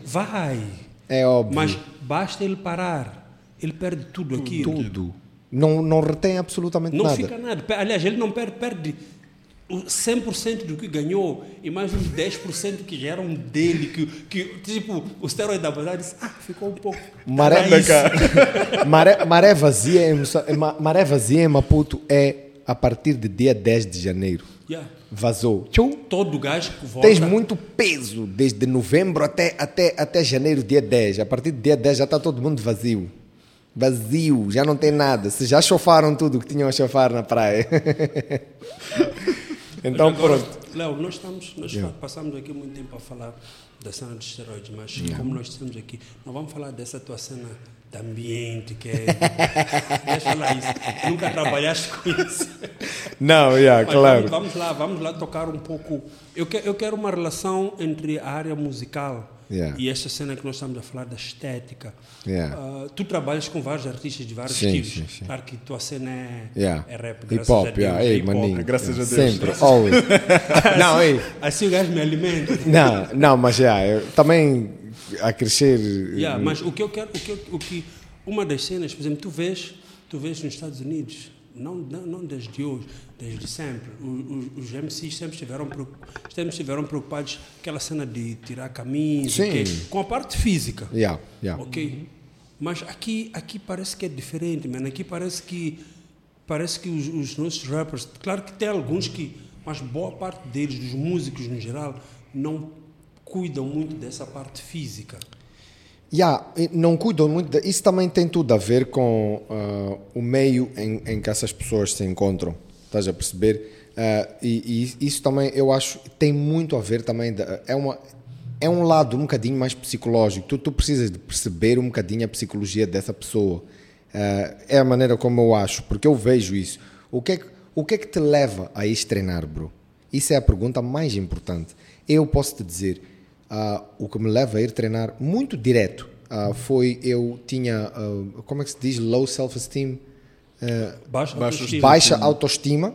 vai. É óbvio. Mas basta ele parar, ele perde tudo aquilo. Tudo. Não retém absolutamente nada. Não fica nada. Aliás, ele não perde 100% do que ganhou e mais uns 10% que já eram dele, que tipo, o esteroide da batalha disse, ficou um pouco... Maré vazia em Maputo é a partir de dia 10 de janeiro. Yeah. Vazou. Tchum. Todo gajo que volta... Tens muito peso, desde novembro até janeiro, dia 10. A partir do dia 10 já está todo mundo vazio. Vazio, já não tem nada. Se já chofaram tudo que tinham a chofar na praia. Então, agora, pronto. Léo, nós passamos aqui muito tempo a falar da cena dos esteroides, mas como nós estamos aqui, não vamos falar dessa tua cena de ambiente, que é... Deixa eu falar isso. Nunca trabalhaste com isso. Não, claro. Vamos lá tocar um pouco. Eu quero uma relação entre a área musical e esta cena que nós estamos a falar da estética. Tu trabalhas com vários artistas de vários estilos. Sim. Claro que tua cena é rap, graças a Deus. Hip-hop, graças a Deus. Sempre, always. Assim o gajo me alimenta. Não, mas eu também a crescer... mas o que eu quero... O que uma das cenas, por exemplo, tu vês nos Estados Unidos... Não desde hoje, desde sempre. Os MCs sempre estiveram preocupados com aquela cena de tirar camisa, com a parte física. Ok? Mas aqui parece que é diferente, mano. Aqui parece que os nossos rappers, claro que tem alguns que, mas boa parte deles, dos músicos no geral, não cuidam muito dessa parte física. Não cuidam muito. Isso também tem tudo a ver com o meio em que essas pessoas se encontram, estás a perceber? E isso também, eu acho, tem muito a ver também, é um lado um bocadinho mais psicológico. Tu precisas de perceber um bocadinho a psicologia dessa pessoa. É a maneira como eu acho, porque eu vejo isso. O que é que te leva a ir treinar, bro? Isso é a pergunta mais importante. Eu posso te dizer... o que me leva a ir treinar muito direto foi eu tinha, como é que se diz, low self-esteem, baixa autoestima,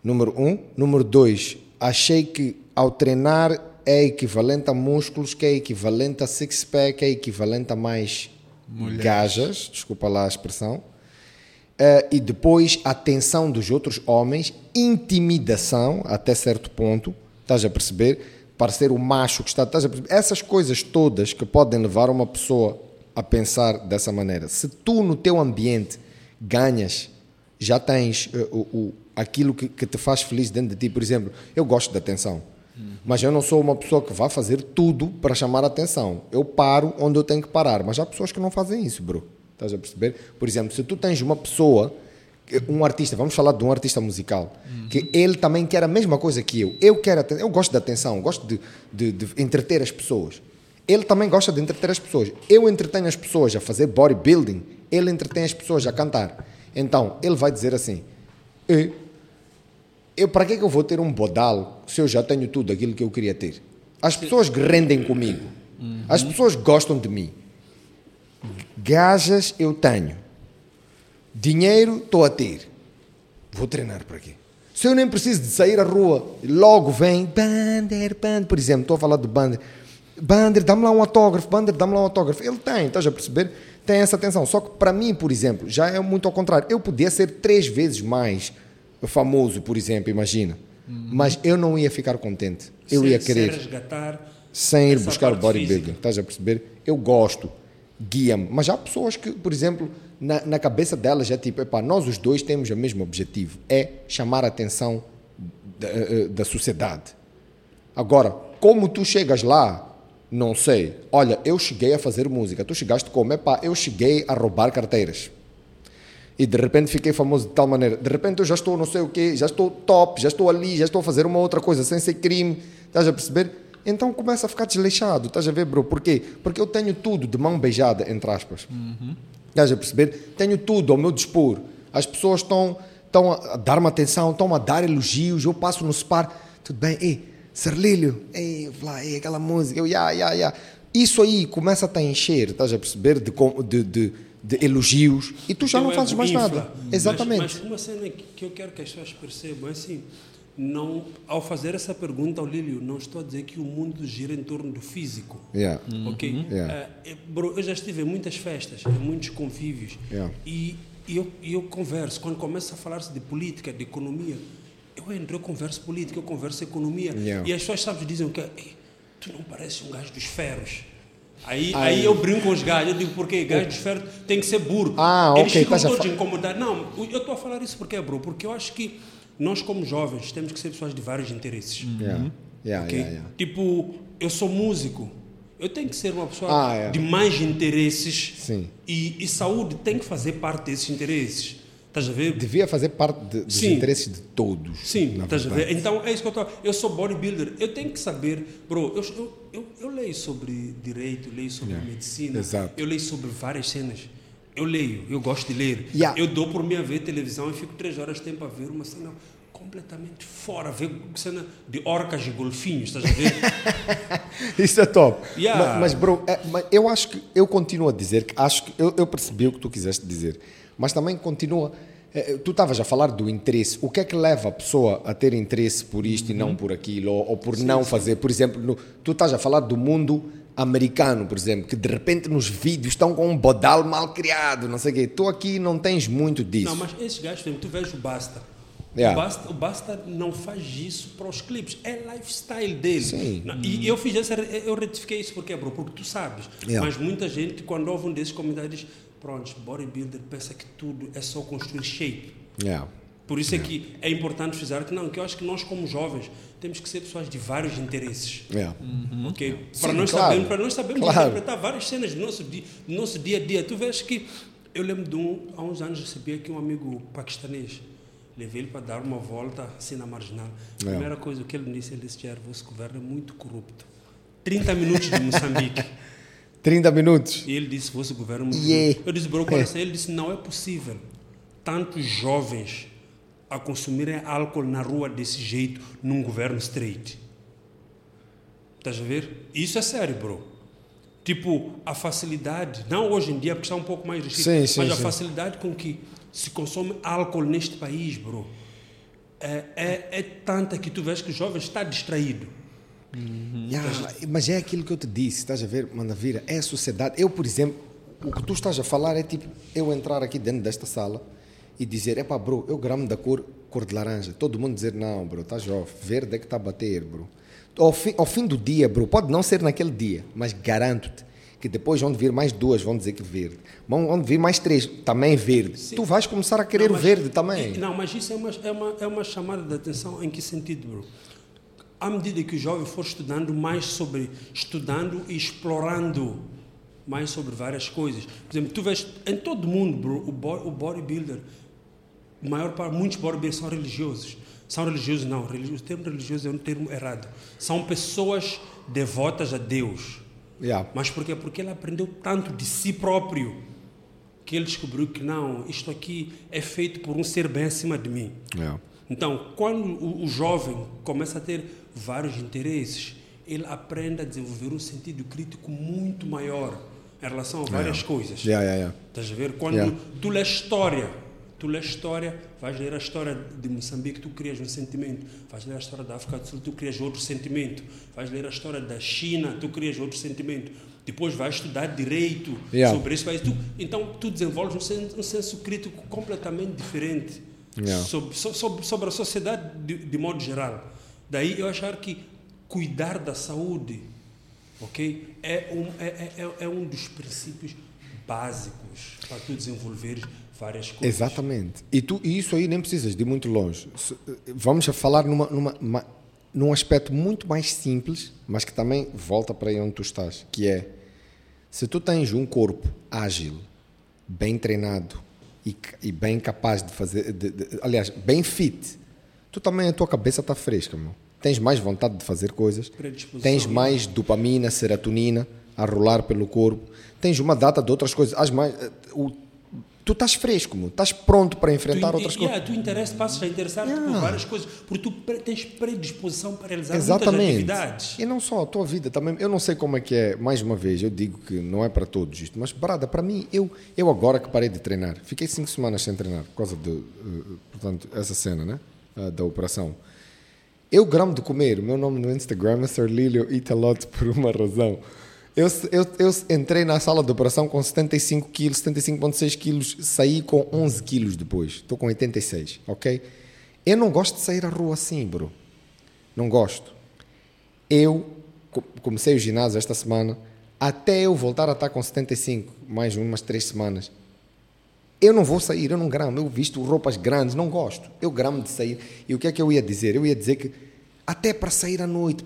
número 1. Número 2, achei que ao treinar é equivalente a músculos, que é equivalente a six-pack, é equivalente a mais mulheres. Gajas, desculpa lá a expressão. E depois a atenção dos outros homens, intimidação até certo ponto, estás a perceber? Parecer o macho que está... Essas coisas todas que podem levar uma pessoa a pensar dessa maneira. Se tu no teu ambiente ganhas, já tens aquilo que te faz feliz dentro de ti. Por exemplo, eu gosto de atenção, mas eu não sou uma pessoa que vai fazer tudo para chamar a atenção. Eu paro onde eu tenho que parar, mas há pessoas que não fazem isso, bro. Estás a perceber? Por exemplo, se tu tens uma pessoa... um artista, vamos falar de um artista musical, que ele também quer a mesma coisa que eu quero, eu gosto de atenção, gosto de entreter as pessoas, ele também gosta de entreter as pessoas, eu entretenho as pessoas a fazer bodybuilding, ele entretém as pessoas a cantar, então ele vai dizer assim, eu para que é que eu vou ter um bodal se eu já tenho tudo aquilo que eu queria ter? As pessoas rendem comigo, as pessoas gostam de mim, gajas eu tenho, dinheiro estou a ter, vou treinar por aqui. Se eu nem preciso de sair à rua, logo vem Bander, por exemplo, estou a falar do Bander, dá-me lá um autógrafo, ele tem, estás a perceber? Tem essa atenção, só que para mim, por exemplo, já é muito ao contrário. Eu podia ser 3 vezes mais famoso, por exemplo, imagina, mas eu não ia ficar contente, eu ia querer sem ir buscar o bodybuilding, estás a perceber? Eu gosto, guia-me, mas há pessoas que, por exemplo, na cabeça delas é tipo, nós os dois temos o mesmo objetivo, é chamar a atenção da sociedade. Agora, como tu chegas lá, não sei. Olha, eu cheguei a fazer música, tu chegaste como? Eu cheguei a roubar carteiras. E de repente fiquei famoso de tal maneira. De repente eu já estou não sei o quê, já estou top, já estou ali, já estou a fazer uma outra coisa sem ser crime. Estás a perceber? Então começa a ficar desleixado. Estás a ver, bro? Por quê? Porque eu tenho tudo de mão beijada, entre aspas. Uhum. Estás a perceber? Tenho tudo ao meu dispor. As pessoas estão a dar-me atenção, estão a dar elogios. Eu passo no SPAR. Tudo bem? Ei, Ser Lílio. Ei, lá, ei, aquela música. Eu, Isso aí começa a te encher, estás a perceber, de elogios, e tu já não fazes mais nada. Exatamente. Mas uma cena que eu quero que as pessoas percebam é assim, não, ao fazer essa pergunta ao Lílio, não estou a dizer que o mundo gira em torno do físico. Yeah. Ok? Yeah. Bro, eu já estive em muitas festas, em muitos convívios, yeah. e eu converso, quando começa a falar-se de política, de economia, eu converso política, eu converso economia, yeah. E as pessoas, sabes, dizem que tu não pareces um gajo dos ferros. Aí eu brinco com os gajos, eu digo, porque gajo dos ferros tem que ser burro. Eles ficam todos incomodados. Não, eu estou a falar isso porque, bro, porque eu acho que nós, como jovens, temos que ser pessoas de vários interesses. Tipo, eu sou músico, eu tenho que ser uma pessoa de mais interesses. Sim. E saúde tem que fazer parte desses interesses. Estás a ver? Devia fazer parte dos interesses de todos. Sim, estás a ver? Então, é isso que eu estou... Eu sou bodybuilder, eu tenho que saber... Bro, eu leio sobre direito, eu leio sobre medicina, exato. Eu leio sobre várias cenas. Eu leio, eu gosto de ler. Yeah. Eu dou por mim a ver televisão e fico 3 horas de tempo a ver uma cena completamente fora, ver cena de orcas e golfinhos, estás a ver? Isso é top. Yeah. Mas bro, eu acho que... Eu continuo a dizer que acho que... Eu percebi o que tu quiseste dizer. Mas também continua, tu estavas a falar do interesse, o que é que leva a pessoa a ter interesse por isto e não por aquilo, ou por não fazer, por exemplo, tu estás a falar do mundo americano, por exemplo, que de repente nos vídeos estão com um bodal mal criado, não sei o quê, tu aqui não tens muito disso. Não, mas esses gajos, tu vês o Basta. Yeah. O Basta não faz isso para os clipes, é lifestyle dele. Sim. E eu fiz essa, eu retifiquei isso porque, bro, porque tu sabes, mas muita gente, quando ouve um desses comentários, pronto, bodybuilder pensa que tudo é só construir shape. Yeah. Por isso é que é importante frisar que eu acho que nós, como jovens, temos que ser pessoas de vários interesses. Yeah. Uhum. Okay? Para nós sabermos interpretar várias cenas do nosso dia a dia. Tu vês que, eu lembro há uns anos recebi aqui um amigo paquistanês. Levei ele para dar uma volta assim na Marginal. A primeira coisa que ele disse, Jerry, vosso governo é muito corrupto. 30 minutos de Moçambique. 30 minutos. E ele disse, você governa muito. Yeah. Eu disse, bro, coração. Ele disse, não é possível tantos jovens a consumirem álcool na rua desse jeito num governo straight. Estás a ver? Isso é sério, bro. Tipo, a facilidade, não hoje em dia, porque está um pouco mais restrito, mas a facilidade com que se consome álcool neste país, bro, é tanta que tu vês que o jovem está distraído. Uhum. Mas é aquilo que eu te disse, estás a ver, Manavira, é a sociedade. Eu, por exemplo, o que tu estás a falar é tipo eu entrar aqui dentro desta sala e dizer, epá, bro, eu gramo da cor de laranja, todo mundo dizer, não, bro, tá jovem, verde é que tá a bater, bro. Ao fim do dia, bro, pode não ser naquele dia, mas garanto-te que depois vão vir mais 2, vão dizer que verde, vão vir mais 3, também verde. Sim. Tu vais começar a querer verde também. Não, mas isso é uma chamada de atenção. Em que sentido, bro? À medida que o jovem for estudando e explorando mais sobre várias coisas. Por exemplo, tu vês em todo o mundo, bro, o bodybuilder, muitos bodybuilders são religiosos. São religiosos, não. O termo religioso é um termo errado. São pessoas devotas a Deus. Yeah. Mas por quê? Porque ele aprendeu tanto de si próprio que ele descobriu que não, isto aqui é feito por um ser bem acima de mim. Yeah. Então, quando o jovem começa a ter vários interesses, ele aprende a desenvolver um sentido crítico muito maior em relação a várias coisas. Estás a ver? Quando tu lês história, vais ler a história de Moçambique, tu crias um sentimento. Vais ler a história da África do Sul, tu crias outro sentimento. Vais ler a história da China, tu crias outro sentimento. Depois vais estudar direito sobre esse país. Então, tu desenvolves um senso crítico completamente diferente. Yeah. Sobre a sociedade de modo geral. Daí eu achar que cuidar da saúde, ok, é um dos princípios básicos para tu desenvolveres várias coisas. Exatamente. E isso aí nem precisas de ir muito longe. Vamos a falar num aspecto muito mais simples, mas que também volta para aí onde tu estás, que é, se tu tens um corpo ágil, bem treinado, e bem capaz de fazer, aliás, bem fit, tu também, a tua cabeça está fresca, meu. Tens mais vontade de fazer coisas, tens mais dopamina, serotonina a rolar pelo corpo, tens uma data de outras coisas, as mais, tu estás fresco, meu. Estás pronto para enfrentar outras coisas. Tu passas a interessar-te por várias coisas, porque tu tens predisposição para realizar muitas atividades. E não só, a tua vida também. Eu não sei como é que é, mais uma vez, eu digo que não é para todos isto, mas brada, para mim, eu agora que parei de treinar, fiquei 5 semanas sem treinar, por causa de, portanto, essa cena, né? Da operação. Eu gramo de comer, o meu nome no Instagram é Sir Lílio Eat a Lot por uma razão. Eu entrei na sala de operação com 75 quilos, 75,6 quilos, saí com 11 quilos depois. Estou com 86, ok? Eu não gosto de sair à rua assim, bro. Não gosto. Eu comecei o ginásio esta semana, até eu voltar a estar com 75, mais umas 3 semanas. Eu não vou sair, eu não gramo. Eu visto roupas grandes, não gosto. Eu gramo de sair. E o que é que eu ia dizer? Eu ia dizer que até para sair à noite,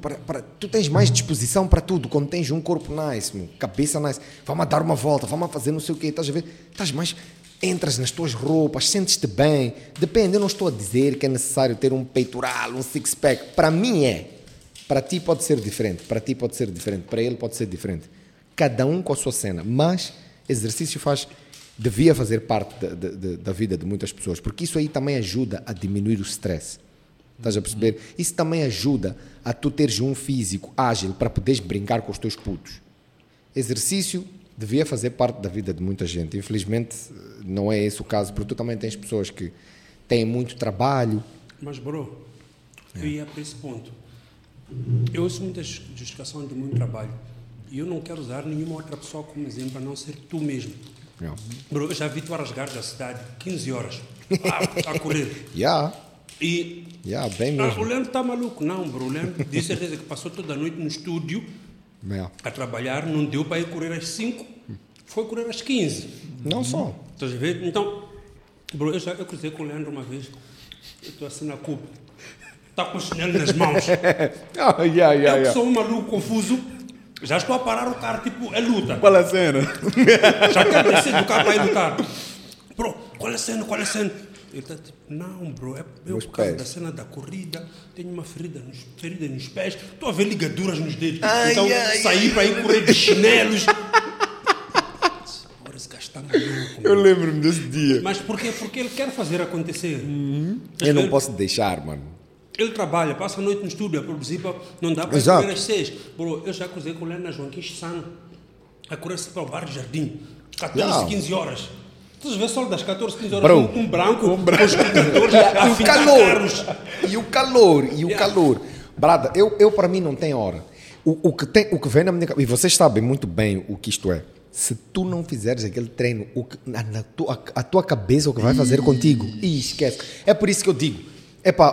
tu tens mais disposição para tudo, quando tens um corpo nice, meu, cabeça nice, vamos dar uma volta, vamos fazer não sei o quê, estás a ver, estás mais, entras nas tuas roupas, sentes-te bem, depende, eu não estou a dizer que é necessário ter um peitoral, um six pack, para mim é, para ti pode ser diferente, para ti pode ser diferente, para ele pode ser diferente, cada um com a sua cena, mas exercício devia fazer parte da vida de muitas pessoas, porque isso aí também ajuda a diminuir o stress. Estás a perceber? Isso também ajuda a tu teres um físico ágil para poderes brincar com os teus putos. Exercício devia fazer parte da vida de muita gente. Infelizmente, não é esse o caso, porque tu também tens pessoas que têm muito trabalho. Mas, bro, eu ia para esse ponto. Eu ouço muitas justificações de muito trabalho e eu não quero usar nenhuma outra pessoa como exemplo, a não ser tu mesmo. Yeah. Bro, eu já vi tu a rasgar da cidade 15 horas a correr. Bem mesmo. O Leandro está maluco. Não, bro, o Leandro disse a que passou toda a noite no estúdio a trabalhar, não deu para ir correr às 5, foi correr às 15. Não só. Estás a ver? Então, bro, eu cruzei com o Leandro uma vez, eu estou assim na Cuba, está com o chinelo nas mãos. Eu sou um maluco confuso, já estou a parar o carro, tipo, é luta. Qual é a cena? Já quero descer do carro para ir lutar. Bro, qual é a cena? Ele está tipo, não, bro, é por causa da cena da corrida, tenho uma ferida nos pés, estou a ver ligaduras nos dedos. Saí para ir correr de chinelos. Ora, esse gajo está maluco. Eu lembro-me desse dia. Mas por quê? Porque ele quer fazer acontecer. Eu não posso deixar, mano. Ele trabalha, passa a noite no estúdio a produzir, não dá para correr às 6. Bro, eu já cruzei com o Leandro na Joaquim Chissano, a correr-se para o Bar do Jardim, 14, 15 horas. Às vezes só das 14, 15 horas, um branco, os computadores a ficar caros. E o calor. Brada, eu para mim não tem hora. O que vem na minha cabeça, e vocês sabem muito bem o que isto é, se tu não fizeres aquele treino, a tua cabeça o que vai fazer contigo? E esquece. É por isso que eu digo,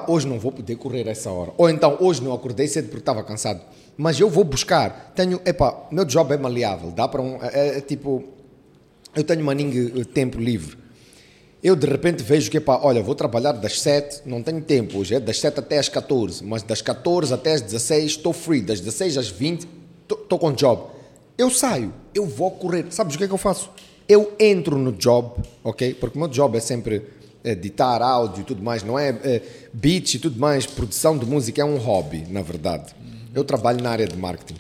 hoje não vou poder correr essa hora. Ou então, hoje não acordei cedo porque estava cansado. Mas eu vou buscar. Meu job é maleável, dá para tipo... Eu tenho maninho tempo livre. Eu de repente vejo que, vou trabalhar das 7, não tenho tempo hoje, é das 7 até às 14, mas das 14 até às 16 estou free, das 16 às 20 estou com job. Eu saio, eu vou correr. Sabes o que é que eu faço? Eu entro no job, ok? Porque o meu job é sempre editar áudio e tudo mais, não é beats e tudo mais, produção de música é um hobby, na verdade. Eu trabalho na área de marketing.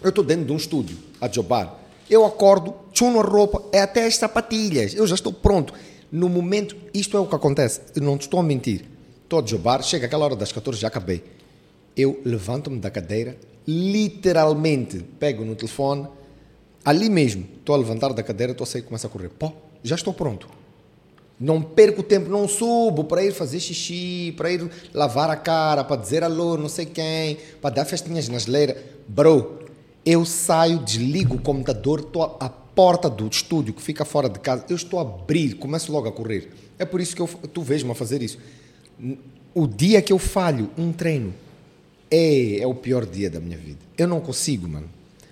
Eu estou dentro de um estúdio a jobar. Eu acordo, chuno a roupa, é até as sapatilhas, eu já estou pronto. No momento, isto é o que acontece, eu não te estou a mentir. Estou a jobar, chega aquela hora das 14, já acabei. Eu levanto-me da cadeira, literalmente pego no telefone, ali mesmo, estou a levantar da cadeira, estou a sair e começo a correr. Já estou pronto. Não perco tempo, não subo para ir fazer xixi, para ir lavar a cara, para dizer alô, não sei quem, para dar festinhas na geleira. Bro... Eu saio, desligo o computador, estou à porta do estúdio que fica fora de casa, eu estou a abrir, começo logo a correr. É por isso que tu vês-me a fazer isso. O dia que eu falho um treino é o pior dia da minha vida. Eu não consigo, mano.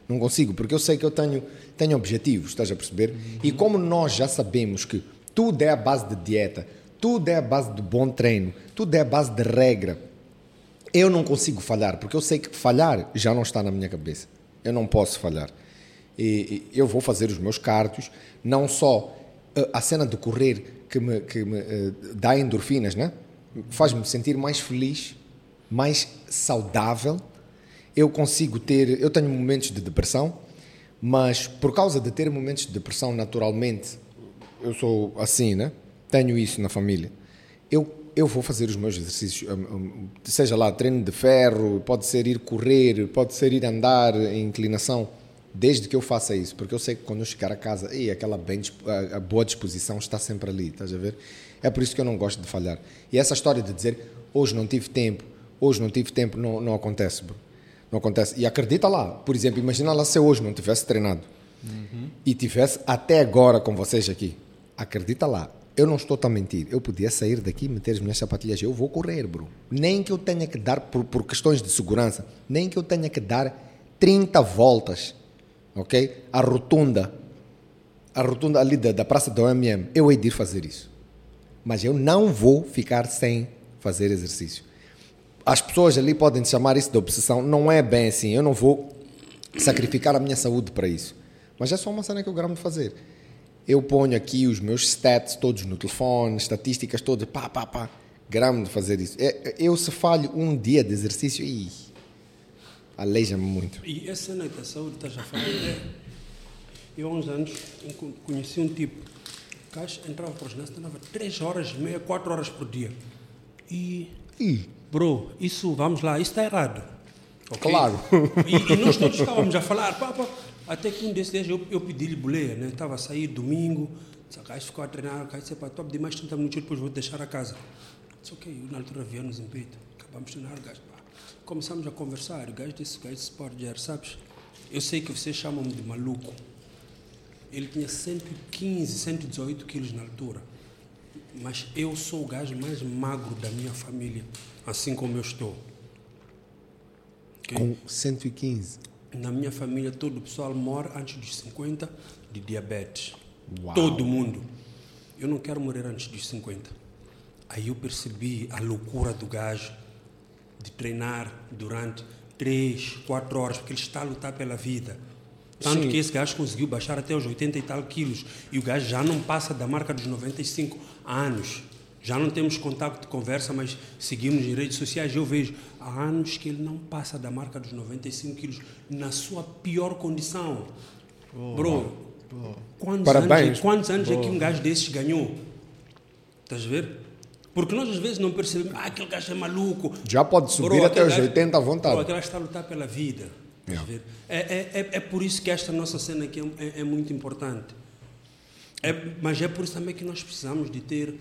Não consigo, porque eu sei que eu tenho objetivos, estás a perceber? E como nós já sabemos que tudo é a base de dieta, tudo é a base de bom treino, tudo é a base de regra, eu não consigo falhar, porque eu sei que falhar já não está na minha cabeça. Eu não posso falhar. E eu vou fazer os meus cardios, não só a cena de correr que me dá endorfinas, né? Faz-me sentir mais feliz, mais saudável. Eu consigo ter, eu tenho momentos de depressão, mas por causa de ter momentos de depressão naturalmente, eu sou assim, né? Tenho isso na família. Eu vou fazer os meus exercícios, seja lá treino de ferro, pode ser ir correr, pode ser ir andar em inclinação, desde que eu faça isso, porque eu sei que quando eu chegar a casa, aquela a boa disposição está sempre ali, estás a ver? É por isso que eu não gosto de falhar. E essa história de dizer, hoje não tive tempo, não acontece, bro. Não acontece. E acredita lá, por exemplo, imagina lá se eu hoje não tivesse treinado, e tivesse até agora com vocês aqui, acredita lá. Eu não estou a mentir, eu podia sair daqui e meter as minhas sapatilhas, eu vou correr, bro. Nem que eu tenha que dar, por questões de segurança, nem que eu tenha que dar 30 voltas, ok? A rotunda ali da Praça da OMM, eu hei de ir fazer isso. Mas eu não vou ficar sem fazer exercício. As pessoas ali podem chamar isso de obsessão, não é bem assim, eu não vou sacrificar a minha saúde para isso. Mas é só uma cena que eu gramo fazer. Eu ponho aqui os meus stats todos no telefone, estatísticas todas, gramo de fazer isso. Eu se falho um dia de exercício, aleija-me muito. E essa cena da saúde estás a falar, eu há uns anos conheci um tipo, o gajo entrava para o ginásio, andava 3 horas e meia, 4 horas por dia. Bro, isso, vamos lá, isso está errado. Okay? Claro. E nós todos estávamos a falar, até que um desses dias eu pedi-lhe boleia, né? Estava a sair domingo, disse, o ficou a treinar, o gajo disse, top demais 30 minutos, depois vou deixar a casa. Disse, ok, eu, na altura viemos em peito, acabamos de treinar, o gajo, começamos a conversar, o gajo disse, pô, Jerry, sabes, eu sei que vocês chamam-me de maluco. Ele tinha 115, 118 quilos na altura, mas eu sou o gajo mais magro da minha família, assim como eu estou. Okay? Com 115? Na minha família, todo o pessoal morre antes dos 50 de diabetes. Uau. Todo mundo. Eu não quero morrer antes dos 50. Aí eu percebi a loucura do gajo de treinar durante 3, 4 horas, porque ele está a lutar pela vida. Tanto Sim. que esse gajo conseguiu baixar até os 80 e tal quilos. E o gajo já não passa da marca dos 95 anos. Já não temos contato de conversa, mas seguimos em redes sociais. Eu vejo há anos que ele não passa da marca dos 95 quilos na sua pior condição. Bro. Quantos anos é que um gajo desses ganhou? Estás a ver? Porque nós às vezes não percebemos, aquele gajo é maluco. Já pode subir até os 80 à vontade. Bro, aquele gajo está a lutar pela vida. Estás a ver? É por isso que esta nossa cena aqui é muito importante. Mas é por isso também que nós precisamos de ter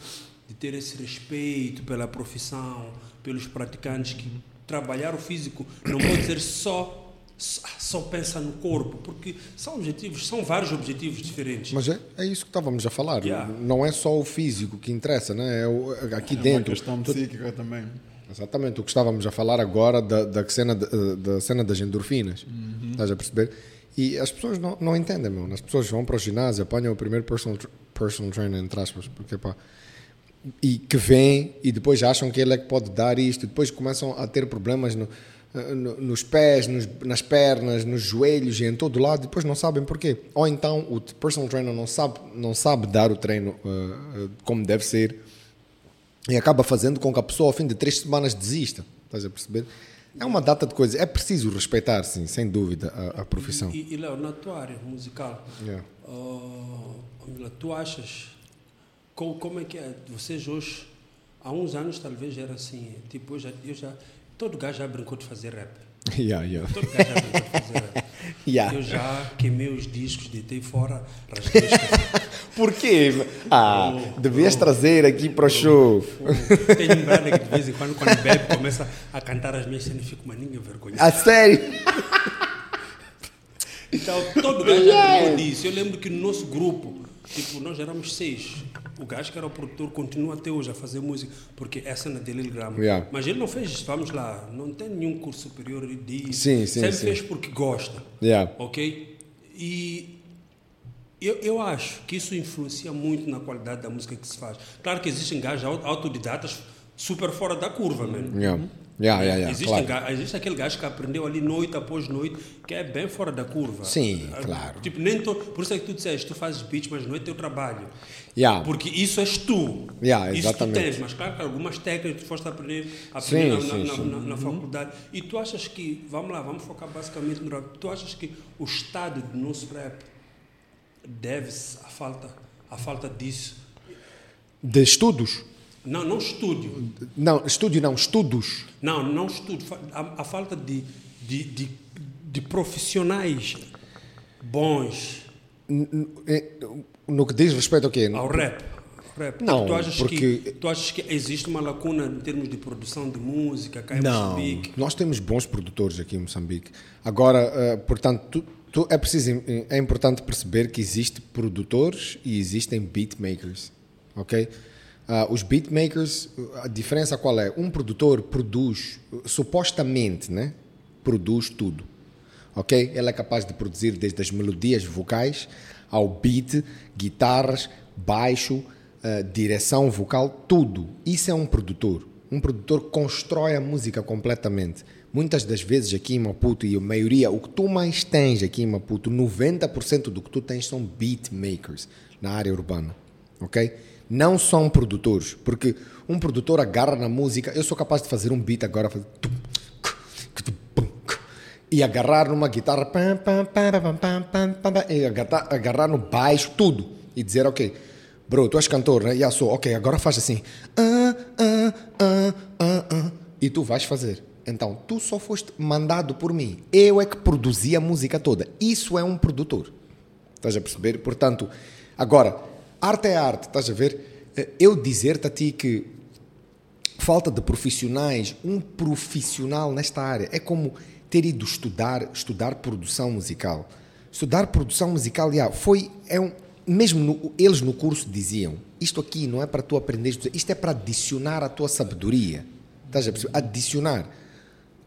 esse respeito pela profissão, pelos praticantes, que trabalhar o físico não pode ser só pensar no corpo, porque são vários objetivos diferentes. Mas é isso que estávamos a falar, não é só o físico que interessa, né? Aqui dentro. É uma questão psíquica também. Exatamente, o que estávamos a falar agora da cena das endorfinas, estás a perceber? E as pessoas não entendem, meu. As pessoas vão para o ginásio, apanham o primeiro personal trainer, entre aspas, porque e que vem e depois acham que ele é que pode dar isto, depois começam a ter problemas nos pés, nas pernas, nos joelhos e em todo lado, depois não sabem porquê. Ou então o personal trainer não sabe dar o treino como deve ser e acaba fazendo com que a pessoa ao fim de 3 semanas desista. Estás a perceber? É uma data de coisas. É preciso respeitar, sim, sem dúvida, a profissão. E Léo, na tua área musical, tu achas... Como é que é? Vocês hoje, há uns anos talvez era assim, tipo, eu já todo gajo já brincou de fazer rap. Todo gajo já brincou de fazer rap. Eu já queimei os discos, deitei fora, rasguei os discos. Por quê? Devias trazer aqui para o show. Tem lembrado que de vez em quando bebe, começa a cantar as minhas cenas e fico maninho vergonha. A sério? Então, todo gajo já brincou disso. Eu lembro que no nosso grupo, tipo, nós éramos 6. O gajo que era o produtor continua até hoje a fazer música, porque essa na dele ele grava. Mas ele não fez, vamos lá, não tem nenhum curso superior de... Sempre fez porque gosta. Ok? E eu acho que isso influencia muito na qualidade da música que se faz. Claro que existem gajos autodidatas super fora da curva, mano. Existe aquele gajo que aprendeu ali noite após noite, que é bem fora da curva. Sim, claro. Tipo, nem por isso é que tu disseste, tu fazes beats, mas não é teu trabalho. Porque isso és tu. Isso tu tens, mas claro que algumas técnicas tu foste aprender na faculdade. E tu achas que, vamos focar basicamente no rap, tu achas que o estado do nosso rap deve-se à falta disso? De estudos? Não, estudos. A falta de profissionais bons. No que diz respeito ao quê? Ao rap. Não, tu achas que existe uma lacuna em termos de produção de música cá em Moçambique? Não, nós temos bons produtores aqui em Moçambique. Agora, portanto, é importante perceber que existem produtores e existem beatmakers, ok? Os beatmakers, a diferença qual é? Um produtor produz, supostamente, né? Produz tudo, ok? Ele é capaz de produzir desde as melodias vocais ao beat, guitarras, baixo, direção vocal, tudo. Isso é um produtor. Um produtor constrói a música completamente. Muitas das vezes aqui em Maputo, e a maioria, o que tu mais tens aqui em Maputo, 90% do que tu tens são beatmakers na área urbana, ok? Não são produtores, porque um produtor agarra na música. Eu sou capaz de fazer um beat agora e agarrar numa guitarra e agarrar no baixo, tudo, e dizer, ok, bro, tu és cantor, né? E eu sou, ok, agora faz assim e tu vais fazer. Então, tu só foste mandado por mim, eu é que produzi a música toda. Isso é um produtor, estás a perceber? Portanto, agora, arte é arte, estás a ver? Eu dizer-te a ti que falta de profissionais, um profissional nesta área, é como ter ido estudar produção musical. Estudar produção musical, eles no curso diziam, isto aqui não é para tu aprenderes, isto é para adicionar a tua sabedoria. Estás a perceber? Adicionar.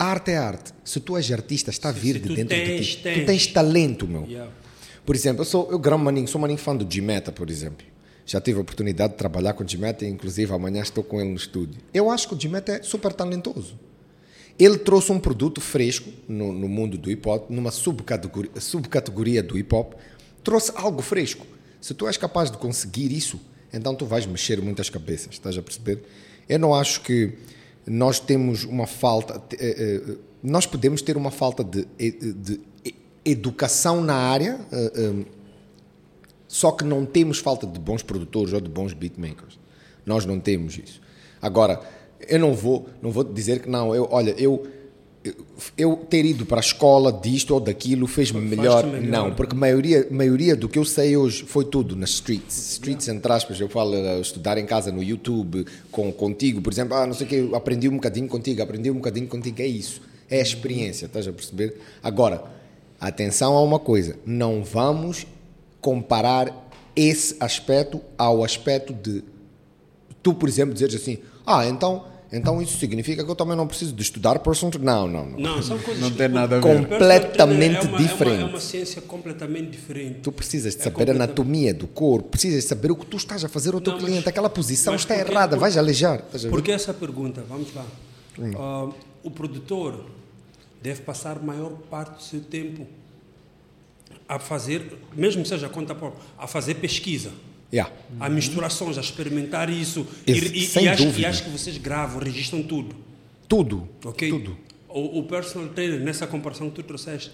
Arte é arte. Se tu és artista, está a vir de dentro de ti. Tu tens talento, meu. Yeah. Por exemplo, eu sou fã do Dimeta, por exemplo. Já tive a oportunidade de trabalhar com o Dimeta, inclusive amanhã estou com ele no estúdio. Eu acho que o Dimeta é super talentoso. Ele trouxe um produto fresco no mundo do hip-hop, numa subcategoria do hip-hop, trouxe algo fresco. Se tu és capaz de conseguir isso, então tu vais mexer muitas cabeças, estás a perceber? Eu não acho que nós temos uma falta... Nós podemos ter uma falta de educação na área, só que não temos falta de bons produtores ou de bons beatmakers. Nós não temos isso. Agora, eu não vou dizer que não. Eu ter ido para a escola disto ou daquilo fez-me melhor. Não, porque a maioria do que eu sei hoje foi tudo nas streets. Streets, entre aspas, eu falo, estudar em casa, no YouTube, contigo, por exemplo, não sei o que, aprendi um bocadinho contigo, é isso. É a experiência, estás a perceber? Agora, atenção a uma coisa, não vamos comparar esse aspecto ao aspecto de tu, por exemplo, dizeres assim, então isso significa que eu também não preciso de estudar por assunto. Não, são coisas não que tem nada a ver. Completamente diferente. É uma ciência completamente diferente. Tu precisas de saber a anatomia do corpo, precisas de saber o que tu estás a fazer ao teu cliente, aquela posição está errada, vais aleijar. Porque essa pergunta, vamos lá, o produtor deve passar a maior parte do seu tempo a fazer, mesmo que seja conta própria, a fazer pesquisa, a misturações, a experimentar isso. Acho que vocês gravam, registram tudo. Tudo, okay? Tudo. O personal trainer, nessa comparação que tu trouxeste,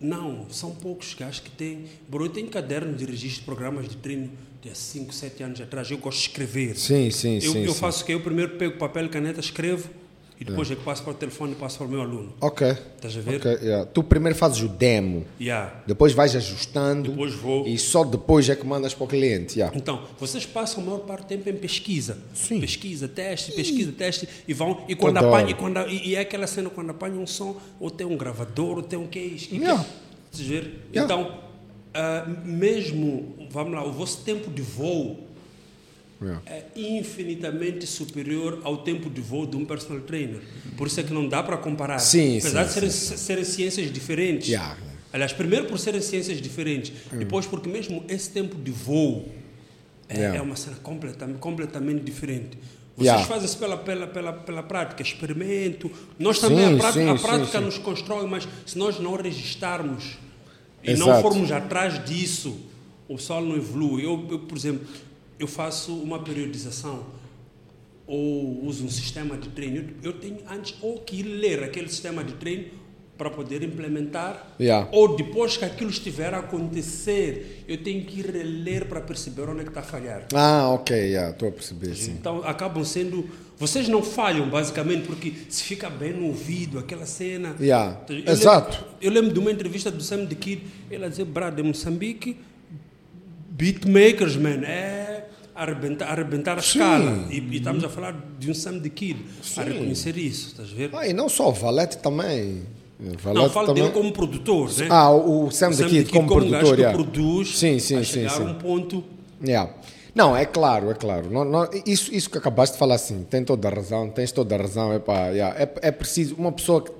não, são poucos que acho que têm. Bro, eu tenho cadernos de registro, programas de treino de há 5, 7 anos atrás. Eu gosto de escrever. Eu faço o que? Eu primeiro pego papel e caneta, escrevo, e depois é que passo para o telefone e passo para o meu aluno. Ok. Estás a ver? Okay, tu primeiro fazes o demo, depois vais ajustando, depois vou, e só depois é que mandas para o cliente. Então, vocês passam a maior parte do tempo em pesquisa. Sim. Pesquisa, teste, e vão, e quando apanham, e é aquela cena, quando apanham um som, ou tem um gravador, ou tem um case. Estás a ver? Então, mesmo, vamos lá, o vosso tempo de voo é infinitamente superior ao tempo de voo de um personal trainer. Por isso é que não dá para comparar. Apesar de serem ciências diferentes. Aliás, primeiro por serem ciências diferentes, depois porque mesmo esse tempo de voo é uma cena completamente diferente. Vocês fazem isso pela prática, experimento. Nós também, a prática nos constrói, mas se nós não registarmos e não formos atrás disso, o pessoal não evolui. Eu, por exemplo, eu faço uma periodização ou uso um sistema de treino. Eu tenho antes ou que ler aquele sistema de treino para poder implementar, ou depois que aquilo estiver a acontecer, eu tenho que reler para perceber onde é que está a falhar. Ah, ok, estou a perceber, sim. Então, acabam sendo... Vocês não falham, basicamente, porque se fica bem no ouvido, aquela cena... Eu lembro de uma entrevista do Sam The Kid, ele dizia, Brad, de Moçambique, beatmakers, man, é... Arrebentar a escala. E estamos a falar de um Sam The Kid, a reconhecer isso, estás a ver? Ah, e não só, o Valete também... Não, falo também dele como produtor, né? Ah, o Sam The Kid como produtor, um gajo que produz para chegar a um ponto... Não, é claro. Não, isso que acabaste de falar, assim, tens toda a razão. É preciso uma pessoa que...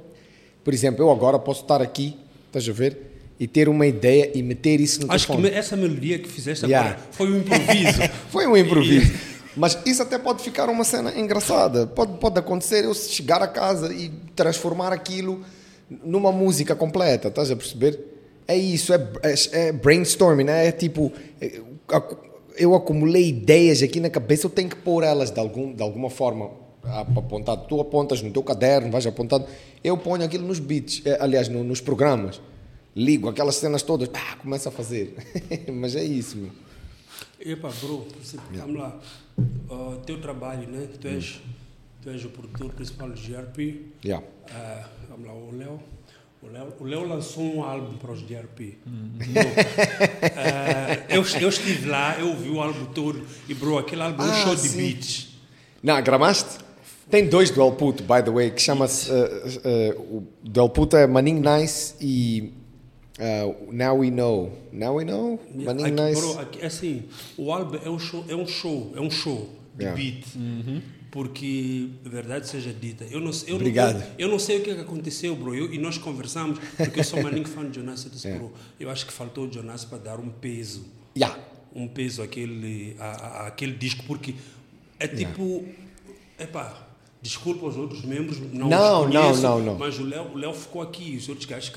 Por exemplo, eu agora posso estar aqui, estás a ver, e ter uma ideia e meter isso no telefone. Acho que essa melodia que fizeste agora foi um improviso. Mas isso até pode ficar uma cena engraçada. Pode acontecer eu chegar a casa e transformar aquilo... numa música completa, estás a perceber? É isso, é brainstorming, né? É tipo, eu acumulei ideias aqui na cabeça, eu tenho que pôr elas de alguma forma apontado. Tu apontas no teu caderno, vais apontando. Eu ponho aquilo nos beats, aliás, nos programas. Ligo aquelas cenas todas, começo a fazer. Mas é isso, meu. Epa, bro, vamos lá. Teu trabalho, né? Tu és o produtor principal do DRP. Vamos lá, o Léo lançou um álbum para os DRP. Eu estive lá, eu ouvi o álbum todo e, bro, aquele álbum é um show de beats. Não, gramaste? Tem dois do El Puto, by the way, que chama-se... o do El Puto é Maning Nice e Now We Know. Now We Know? Maning Nice. Bro, é assim, o álbum é um show de beat. Porque, verdade seja dita, eu não sei o que aconteceu, bro, e nós conversamos, porque eu sou um maninho fã de Jonas, eu disse, bro, eu acho que faltou o Jonas para dar um peso, àquele disco, porque é tipo, desculpa aos outros membros, não os conheço, mas o Léo ficou aqui, os outros gajos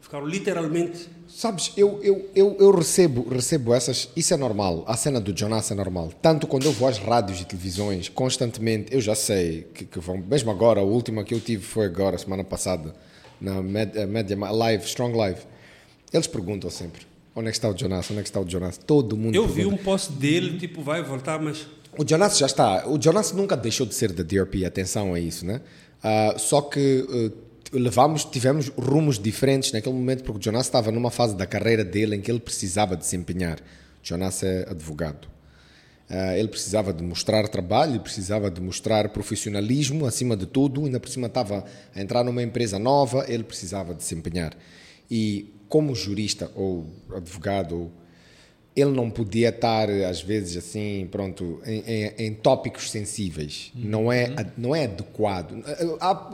ficaram literalmente... Sabes, eu recebo essas... Isso é normal. A cena do Jonas é normal. Tanto quando eu vou às rádios e televisões, constantemente, eu já sei que vão... Mesmo agora, a última que eu tive foi agora, semana passada, na Strong Live. Eles perguntam sempre, onde é que está o Jonas? Todo mundo pergunta. Eu vi um post dele, tipo, vai voltar, mas... O Jonas já está. O Jonas nunca deixou de ser da DRP, atenção a isso, né? Só que... tivemos rumos diferentes naquele momento, porque o Jonas estava numa fase da carreira dele em que ele precisava desempenhar. O Jonas é advogado. Ele precisava de mostrar trabalho, precisava de mostrar profissionalismo, acima de tudo. Ainda por cima estava a entrar numa empresa nova, ele precisava desempenhar. E como jurista ou advogado, ele não podia estar, às vezes, assim, pronto, em tópicos sensíveis. Não é adequado.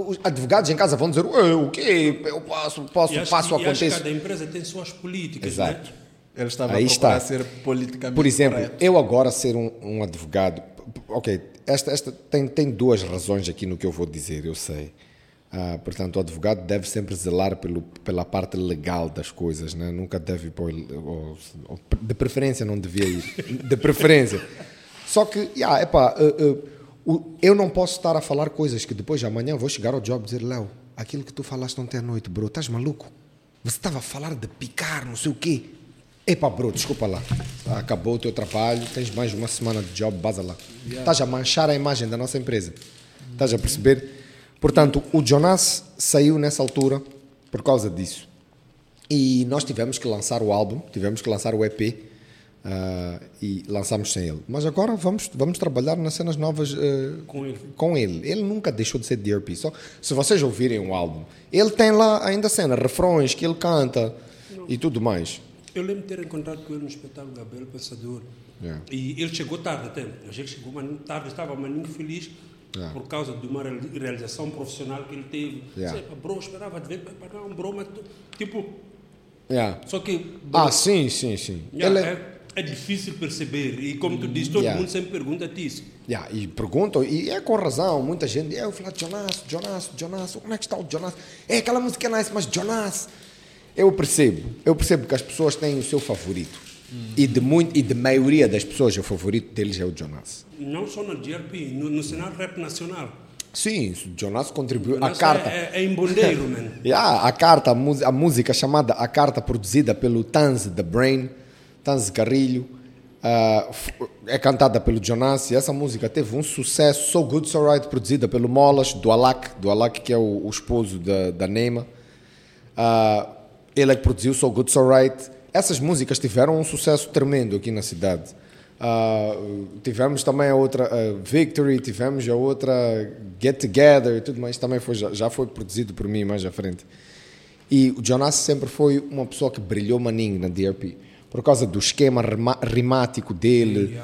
Os advogados em casa vão dizer, o quê? Eu faço acontecer. Cada empresa tem suas políticas, Exato. Né? Ele estava aí a procurar ser politicamente Por exemplo, correto. Eu agora ser um advogado... Ok, esta tem duas razões aqui no que eu vou dizer, eu sei. Portanto, o advogado deve sempre zelar pela parte legal das coisas, né? Nunca deve ir para de preferência não devia ir, de preferência. Só que, eu não posso estar a falar coisas que depois de amanhã vou chegar ao job e dizer, Léo, aquilo que tu falaste ontem à noite, bro, estás maluco? Você estava a falar de picar, não sei o quê. Epa, bro, desculpa lá. Acabou o teu trabalho, tens mais uma semana de job, baza lá. Estás a manchar a imagem da nossa empresa. Estás a perceber... Portanto, o Jonas saiu nessa altura por causa disso. E nós tivemos que lançar o álbum, tivemos que lançar o EP e lançámos sem ele. Mas agora vamos trabalhar nas cenas novas com ele. Ele nunca deixou de ser DRP. Só, se vocês ouvirem o álbum, ele tem lá ainda cena, refrões que ele canta e tudo mais. Eu lembro de ter encontrado com ele no espetáculo Gabriel Pensador. E ele chegou tarde até. Ele chegou tarde, estava maninho feliz. Por causa de uma realização profissional que ele teve. Sei, bro, esperava de ver, para não, bro, mas tipo... Só que... Bro, sim. Ele é, é difícil perceber. E como tu dizes, todo mundo sempre pergunta disso. E perguntam, e é com razão. Muita gente, eu falo, Jonas, como é que está o Jonas? É, aquela música é nice, mas Jonas... Eu percebo que as pessoas têm o seu favorito. E de maioria das pessoas, o favorito deles é o Jonas. Não só no DRP, no cenário rap nacional. Sim, o Jonas contribuiu. A carta é em bondeiro, mano. A carta, a música chamada A Carta, produzida pelo Tanz The Brain, Tanz Carrilho, é cantada pelo Jonas, e essa música teve um sucesso. So Good, So Right, produzida pelo Molas, do Alak, que é o esposo da Neima. Ele é que produziu So Good, So Right. Essas músicas tiveram um sucesso tremendo aqui na cidade. Tivemos também a outra Victory, tivemos a outra Get Together e tudo mais. Também já foi produzido por mim mais à frente. E o Jonas sempre foi uma pessoa que brilhou maninho na DRP. Por causa do esquema rimático dele.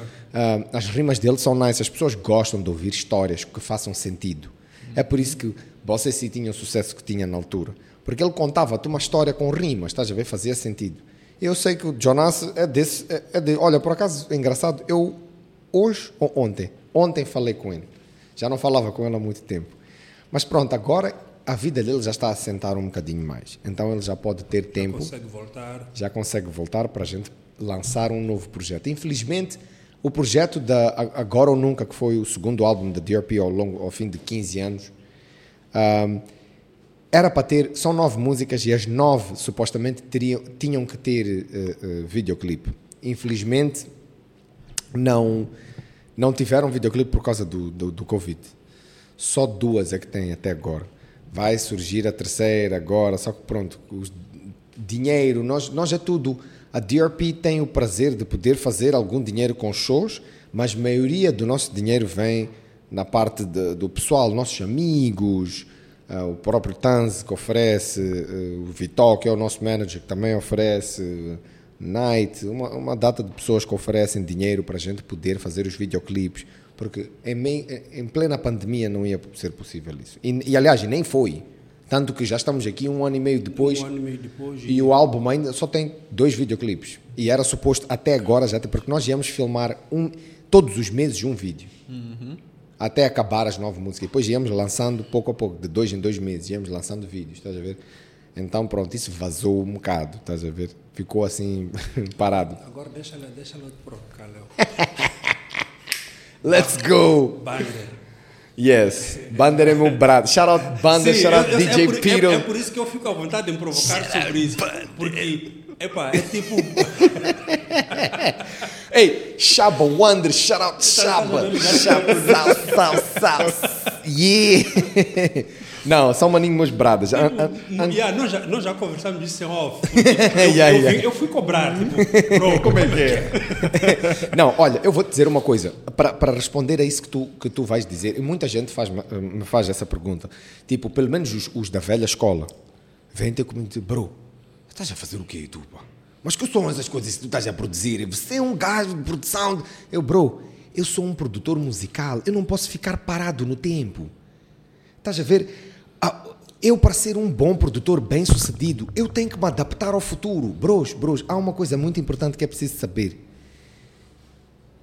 As rimas dele são nice. As pessoas gostam de ouvir histórias que façam sentido. É por isso que vocês sim tinham o sucesso que tinha na altura. Porque ele contava-te uma história com rimas, estás a ver? Fazia sentido. Eu sei que o Jonas é desse... Olha, por acaso, é engraçado, eu hoje ou ontem falei com ele. Já não falava com ele há muito tempo. Mas pronto, agora a vida dele já está a assentar um bocadinho mais. Então ele já pode ter tempo. Já consegue voltar para a gente lançar um novo projeto. Infelizmente, o projeto da Agora ou Nunca, que foi o segundo álbum da DRP ao fim de 15 anos... era para ter, são 9 músicas e as 9 supostamente tinham que ter videoclipe. Infelizmente não tiveram videoclipe por causa do Covid. Só 2 é que tem até agora. Vai surgir a terceira agora, só que pronto, o dinheiro, nós é tudo. A DRP tem o prazer de poder fazer algum dinheiro com shows, mas a maioria do nosso dinheiro vem na parte do pessoal, nossos amigos... o próprio Tanz que oferece, o Vitó, que é o nosso manager, que também oferece, Night, uma data de pessoas que oferecem dinheiro para a gente poder fazer os videoclipes, porque em plena pandemia não ia ser possível isso. E aliás, nem foi. Tanto que já estamos aqui um ano e meio depois e o álbum ainda só tem 2 videoclipes. E era suposto até agora, já porque nós íamos filmar todos os meses um vídeo. Até acabar as 9 músicas. Depois íamos lançando pouco a pouco, de 2 em 2 meses, íamos lançando vídeos, estás a ver? Então, pronto, isso vazou um bocado, estás a ver? Ficou assim, parado. Agora deixa-lhe provocar, Léo. Let's go! Bander. Yes, Bander é meu brado. Shout out Bander, shout out DJ Piro. É por isso que eu fico à vontade em provocar sobre isso. Porque, é tipo... Ei, Xaba Wonder, shout out Xaba. Não, são maninhos meus bradas. Nós já conversamos disso em off. Eu fui cobrar. Tipo, como é que é? Não, olha, eu vou te dizer uma coisa. Para responder a isso que tu vais dizer, e muita gente me faz essa pergunta. Tipo, pelo menos os da velha escola vêm ter comigo e dizem, bro, estás a fazer o quê, tu, pá? Mas que são essas coisas que tu estás a produzir? Você é um gajo de produção. Eu sou um produtor musical. Eu não posso ficar parado no tempo. Estás a ver? Eu, para ser um bom produtor bem-sucedido, eu tenho que me adaptar ao futuro. Bros, há uma coisa muito importante que é preciso saber.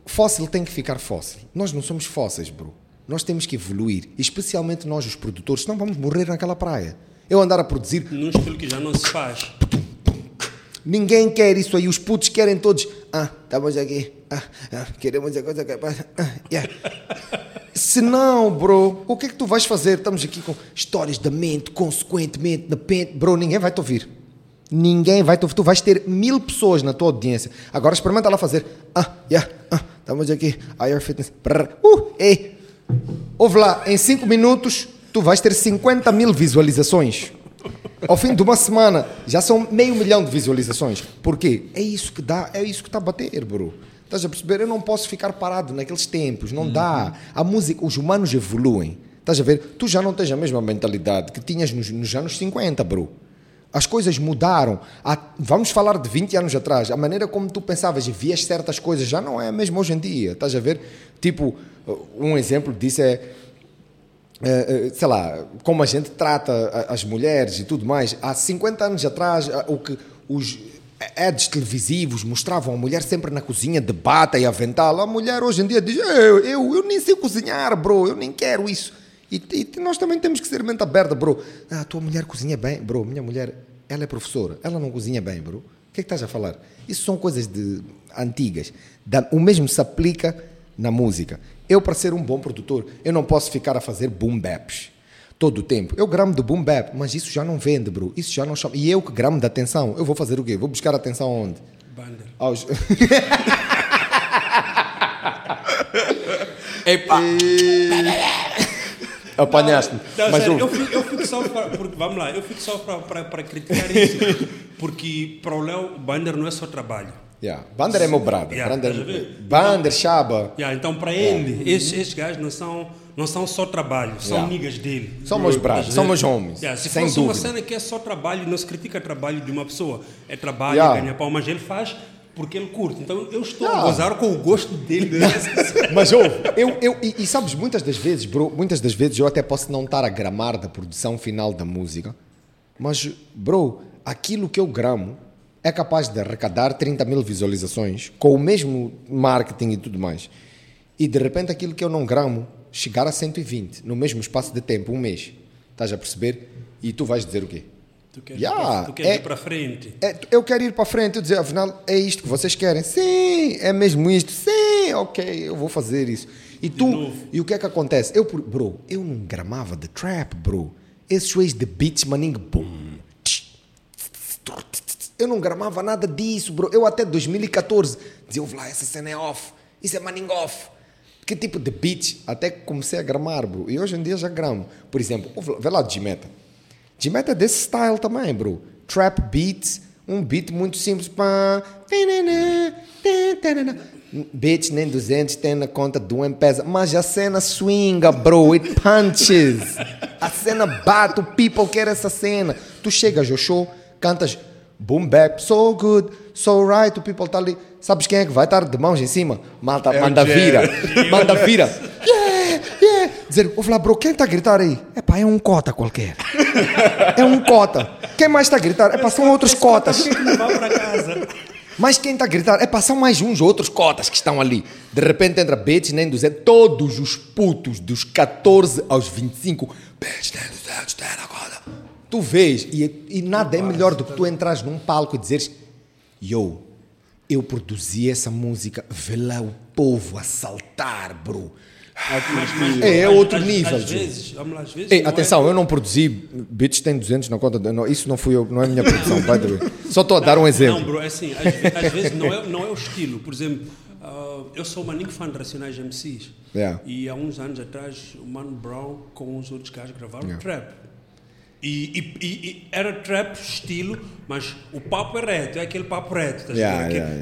Fóssil tem que ficar fóssil. Nós não somos fósseis, bro. Nós temos que evoluir. Especialmente nós, os produtores. Senão vamos morrer naquela praia. Eu andar a produzir... num estilo que já não se faz. Ninguém quer isso aí, os putos querem todos. Estamos aqui, queremos a coisa que yeah. Se não, bro, o que é que tu vais fazer? Estamos aqui com histórias da mente, consequentemente, da pente. Bro, ninguém vai te ouvir. Tu vais ter 1000 pessoas na tua audiência. Agora experimenta lá fazer. Estamos aqui, IR Fitness. Ouve lá, em 5 minutos, tu vais ter 50.000 visualizações. Ao fim de uma semana, já são 500 mil de visualizações. Porquê? É isso que dá, é isso que está a bater, bro. Estás a perceber? Eu não posso ficar parado naqueles tempos, não dá. A música, os humanos evoluem. Estás a ver? Tu já não tens a mesma mentalidade que tinhas nos anos 50, bro. As coisas mudaram. Vamos falar de 20 anos atrás. A maneira como tu pensavas e vias certas coisas já não é a mesma hoje em dia. Estás a ver? Tipo, um exemplo disso é... sei lá, como a gente trata as mulheres e tudo mais. Há 50 anos atrás, o que os ads televisivos mostravam a mulher sempre na cozinha de bata e avental. A mulher hoje em dia diz, eu nem sei cozinhar, bro, eu nem quero isso. E nós também temos que ser mente aberta, bro. Ah, tua mulher cozinha bem, bro, minha mulher, ela é professora, ela não cozinha bem, bro. O que é que estás a falar? Isso são coisas antigas. O mesmo se aplica na música. Eu, para ser um bom produtor, eu não posso ficar a fazer boom baps todo o tempo. Eu gramo de boom bap, mas isso já não vende, bro. Isso já não chama. E eu que gramo de atenção, eu vou fazer o quê? Vou buscar atenção onde? Bander. Epá. Apanhaste-me. Eu fico só para... Porque, vamos lá, eu fico só para criticar isso. Porque para o Léo, Bander não é só trabalho. Yeah. Bander é meu brother. Yeah. Bander, Xaba. Yeah, então, para ele, esses gajos não são só trabalho, são niggas dele. São meus braços, são meus homens. Yeah, se fosse uma cena que é só trabalho, não se critica trabalho de uma pessoa. É trabalho, ganha pau, mas ele faz porque ele curte. Então eu estou a gozar com o gosto dele. Mas ouve, eu sabes, muitas das vezes, bro, eu até posso não estar a gramar da produção final da música, mas, bro, aquilo que eu gramo é capaz de arrecadar 30 mil visualizações com o mesmo marketing e tudo mais. E de repente aquilo que eu não gramo chegar a 120 no mesmo espaço de tempo, um mês. Estás a perceber? E tu vais dizer o quê? Tu queres ir para frente. Eu quero ir para frente. Eu dizer, afinal, é isto que vocês querem. Sim, é mesmo isto. Sim, ok, eu vou fazer isso. E tu, e o que é que acontece? Eu não gramava de trap, bro. Esses ways de beats, maning, boom. Eu não gramava nada disso, bro. Eu até 2014 dizia, essa cena é off. Isso é maning off. Que tipo de beats? Até comecei a gramar, bro. E hoje em dia já gramo. Por exemplo, vê lá Dimeta é desse style também, bro. Trap beats, um beat muito simples. Beats nem 200 tem na conta do M-Pesa. Mas a cena swinga, bro. It punches. A cena bate. O people quer essa cena. Tu chegas ao show, cantas boom bap, so good, so right. O people está ali. Sabes quem é que vai estar de mãos em cima? Malta, manda vira. Manda vira. Yeah, yeah. Dizer, ouve lá, bro, quem está a gritar aí? É um cota qualquer. É um cota. Quem mais está a gritar? São outros cotas. Mas quem está a gritar? São mais uns outros cotas que estão ali. De repente entra bitch, nem 200. Todos os putos dos 14 aos 25. Bitch, nem 200, tem agora. Tu vês. E nada é melhor do que tu entrares num palco e dizeres, yo, eu produzi essa música, vê lá o povo a saltar, bro. É outro nível. Às vezes. Ei, atenção, eu não produzi beats tem 200 na conta. Isso não fui eu, não é minha produção. Só estou a dar um exemplo. Não, bro, é assim, às vezes não é o estilo. Por exemplo, eu sou maninho fã de Racionais MCs. Yeah. E há uns anos atrás, o Mano Brown com uns outros caras gravaram trap. E era trap estilo, mas o papo é reto, é aquele papo reto, tá?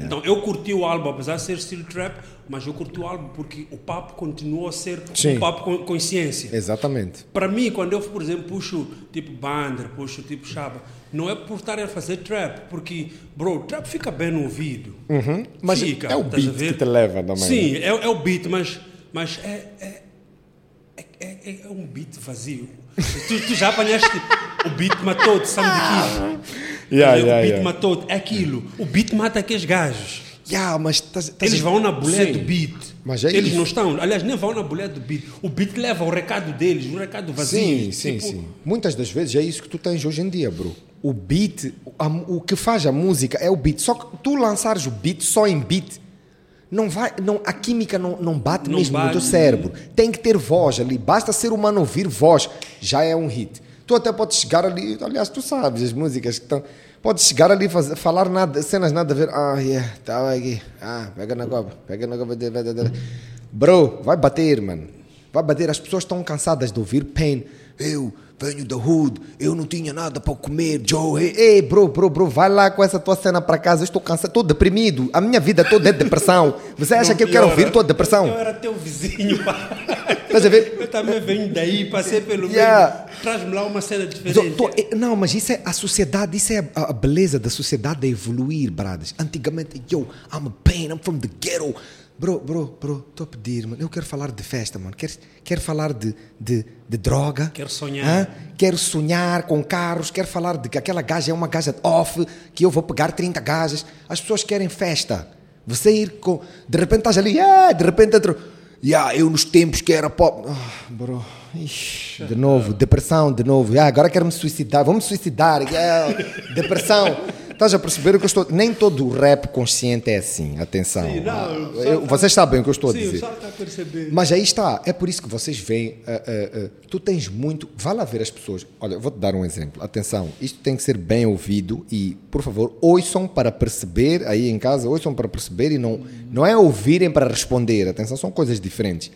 Então eu curti o álbum, apesar de ser estilo trap, mas eu curti o álbum porque o papo continuou a ser um papo com consciência. Exatamente. Para mim, quando eu, por exemplo, puxo tipo Bander, puxo tipo Xaba, não é por estar a fazer trap, porque, bro, trap fica bem no ouvido. Uhum. Mas fica, é o beat que te leva também. Sim, é o beat, mas é um beat vazio. Tu já apanhaste o beat matou-te, Sam The Kid. O beat matou-te, é aquilo. O beat mata aqueles gajos. Mas eles vão na bolha do beat. Mas é eles isso. Não estão, aliás, nem vão na bolha do beat. O beat leva o recado deles, um recado vazio. Sim. Muitas das vezes é isso que tu tens hoje em dia, bro. O beat, o que faz a música é o beat. Só que tu lançares o beat só em beat, a química não bate mesmo no teu cérebro. Tem que ter voz ali. Basta ser humano ouvir voz, já é um hit. Tu até podes chegar ali, aliás, tu sabes as músicas que estão. Podes chegar ali e falar nada, cenas nada a ver. Tá aqui. Pega na copa. Bro, vai bater, mano. Vai bater. As pessoas estão cansadas de ouvir pain. Eu venho da hood, eu não tinha nada para comer, Joe. Ei, bro, vai lá com essa tua cena para casa. Eu estou cansado, estou deprimido. A minha vida toda é depressão. Você acha que eu quero ouvir tua depressão? Eu era teu vizinho, pá. Estás a ver? Eu também venho daí, passei pelo meio. Traz-me lá uma cena diferente. Não, mas isso é a sociedade, isso é a beleza da sociedade a evoluir, bradas. Antigamente, yo, I'm a pain, I'm from the ghetto. Bro, estou a pedir, mano. Eu quero falar de festa, mano. Quero falar de droga. Quero sonhar. Hã? Quero sonhar com carros. Quero falar de que aquela gaja é uma gaja off, que eu vou pegar 30 gajas. As pessoas querem festa. Você ir com... De repente estás ali... Yeah, de repente... Yeah, eu nos tempos que era pop... Oh, bro... Ixi, de novo, depressão, de novo. Yeah, agora quero me suicidar. Vou me suicidar. Yeah, depressão... Estás a perceber o que eu estou... Nem todo o rap consciente é assim, atenção. Sim, não, vocês sabem o que eu estou a dizer. Sim, o está a perceber. Mas aí está, é por isso que vocês veem... tu tens muito... Vá lá ver as pessoas. Olha, eu vou-te dar um exemplo. Atenção, isto tem que ser bem ouvido e, por favor, ouçam para perceber, aí em casa, ouçam para perceber e não é ouvirem para responder. Atenção, são coisas diferentes.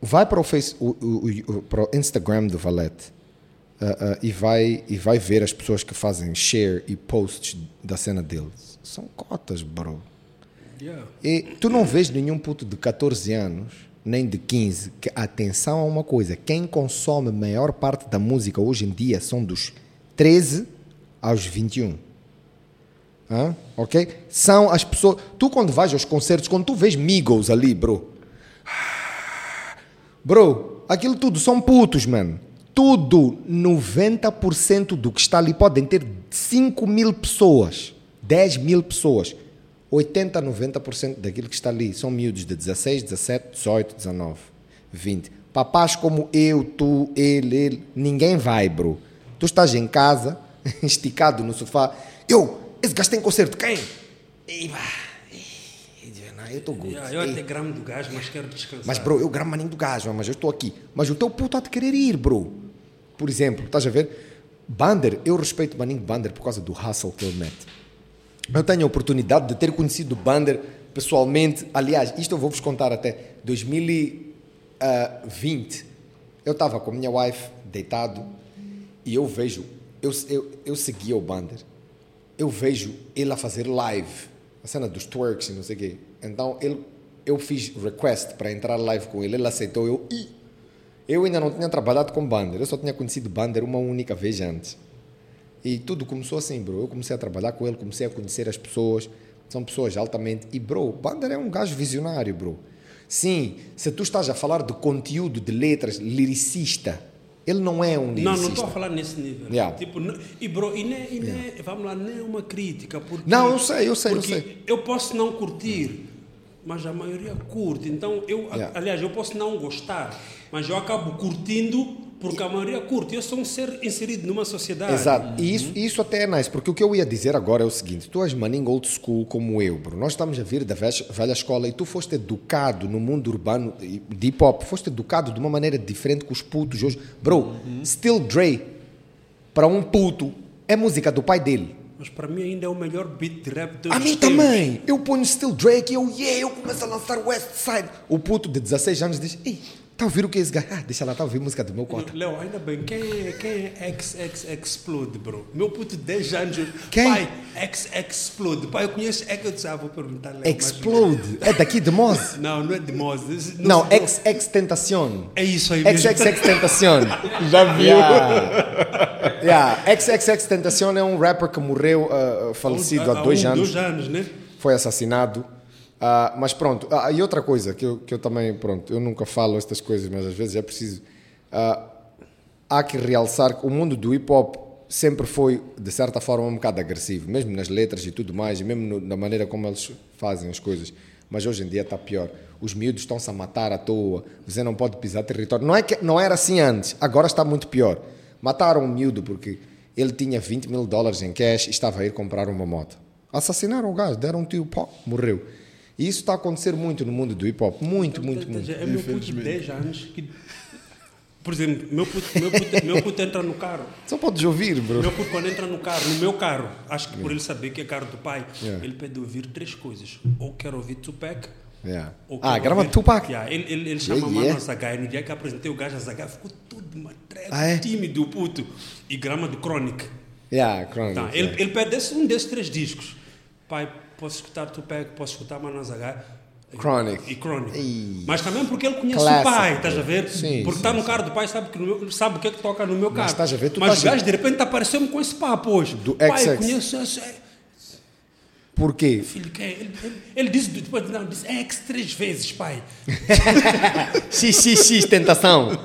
Vai para para o Instagram do Valete. E vai ver as pessoas que fazem share e posts da cena deles. São cotas, bro. Yeah. E tu não vês nenhum puto de 14 anos, nem de 15, que, atenção a uma coisa, quem consome a maior parte da música hoje em dia são dos 13 aos 21. Ok? São as pessoas... Tu quando vais aos concertos, quando tu vês Migos ali, bro... Bro, aquilo tudo são putos, mano. Tudo, 90% do que está ali, podem ter 5 mil pessoas, 10 mil pessoas. 80%, 90% daquilo que está ali são miúdos de 16, 17, 18, 19, 20. Papás como eu, tu, ele, ninguém vai, bro. Tu estás em casa, esticado no sofá. Esse gajo tem concerto, quem? Eu estou good. Eu até gramo do gajo, mas quero descansar. Mas, bro, eu gramo maninho do gajo, mas eu estou aqui. Mas o teu puto há de querer ir, bro. Por exemplo, estás a ver? Bander, eu respeito o maninho de Bander por causa do hustle que ele mete. Eu tenho a oportunidade de ter conhecido o Bander pessoalmente. Aliás, isto eu vou-vos contar até 2020. Eu estava com a minha wife, deitado, e eu vejo... Eu seguia o Bander. Eu vejo ele a fazer live. A cena dos twerks e não sei o quê. Então, eu fiz request para entrar live com ele. Ele aceitou. Eu ainda não tinha trabalhado com Bander, eu só tinha conhecido Bander uma única vez antes. E tudo começou assim, bro. Eu comecei a trabalhar com ele, comecei a conhecer as pessoas. São pessoas altamente... E, bro, Bander é um gajo visionário, bro. Sim, se tu estás a falar de conteúdo, de letras, liricista, ele não é um liricista. Não estou a falar nesse nível. Yeah. Tipo, não é uma crítica. Porque, não, eu sei. Eu posso não curtir, mas a maioria curte. Então, aliás, eu posso não gostar, mas eu acabo curtindo porque a maioria curte. Eu sou um ser inserido numa sociedade. Exato. E isso até é nice, porque o que eu ia dizer agora é o seguinte. Tu és maninho old school como eu, bro. Nós estamos a vir da velha escola e tu foste educado no mundo urbano de hip-hop. Foste educado de uma maneira diferente com os putos hoje. Bro, Still Dre, para um puto, é música do pai dele. Mas para mim ainda é o melhor beat de rap do mundo. A mim também. Eu ponho Still Dre e eu começo a lançar West Side. O puto de 16 anos diz... Está a ouvir o que é esse gajo? Deixa lá, está a ouvir música do meu cota. Léo, ainda bem, quem é XXXTentacion, bro? Meu puto de 10 anos. Quem? Pai, XXXTentacion. Pai, eu conheço. Vou perguntar, Léo. Explode? É daqui de Moz? Não é de Moz. Não, XXXTentacion. É isso aí mesmo. XXXTentacion. Já viu? XXXTentacion é um rapper que morreu falecido há 2 anos. 2 anos, né? Foi assassinado. Mas pronto, e outra coisa que eu também, pronto, eu nunca falo estas coisas, mas às vezes é preciso, há que realçar que o mundo do hip hop sempre foi de certa forma um bocado agressivo, mesmo nas letras e tudo mais, e mesmo na maneira como eles fazem as coisas, mas hoje em dia está pior. Os miúdos estão-se a matar à toa, você não pode pisar território. Não é que não era assim antes, agora está muito pior. Mataram um miúdo porque ele tinha $20,000 em cash e estava a ir comprar uma moto. Assassinaram o gajo, deram um tiro, pô, morreu. E isso está a acontecer muito no mundo do hip-hop. Muito. É meu puto de 10 anos que... Por exemplo, meu puto entra no carro. Só podes ouvir, bro. Meu puto, quando entra no carro, no meu carro, acho que por ele saber que é carro do pai, ele pede ouvir 3 coisas. Ou quero ouvir Tupac... grava Tupac. Ele chama mano Azagaia. No dia que apresentei o gajo Azagaia, ficou tudo uma treva, tímido, o puto. E grama de Chronic. Chronic. Tá. Ele pede um desses 3 discos. Pai... Posso escutar Tupac, posso escutar Mano Azagaia Chronic. Mas também porque ele conhece o pai, estás a ver? Sim, porque está no carro do pai, sabe o que é que toca no meu carro. Mas, o gajo de repente apareceu-me com esse papo hoje. Do pai, conheço... Por quê? Filho, ele disse depois, não, disse ex 3 vezes, pai. XXXTentacion.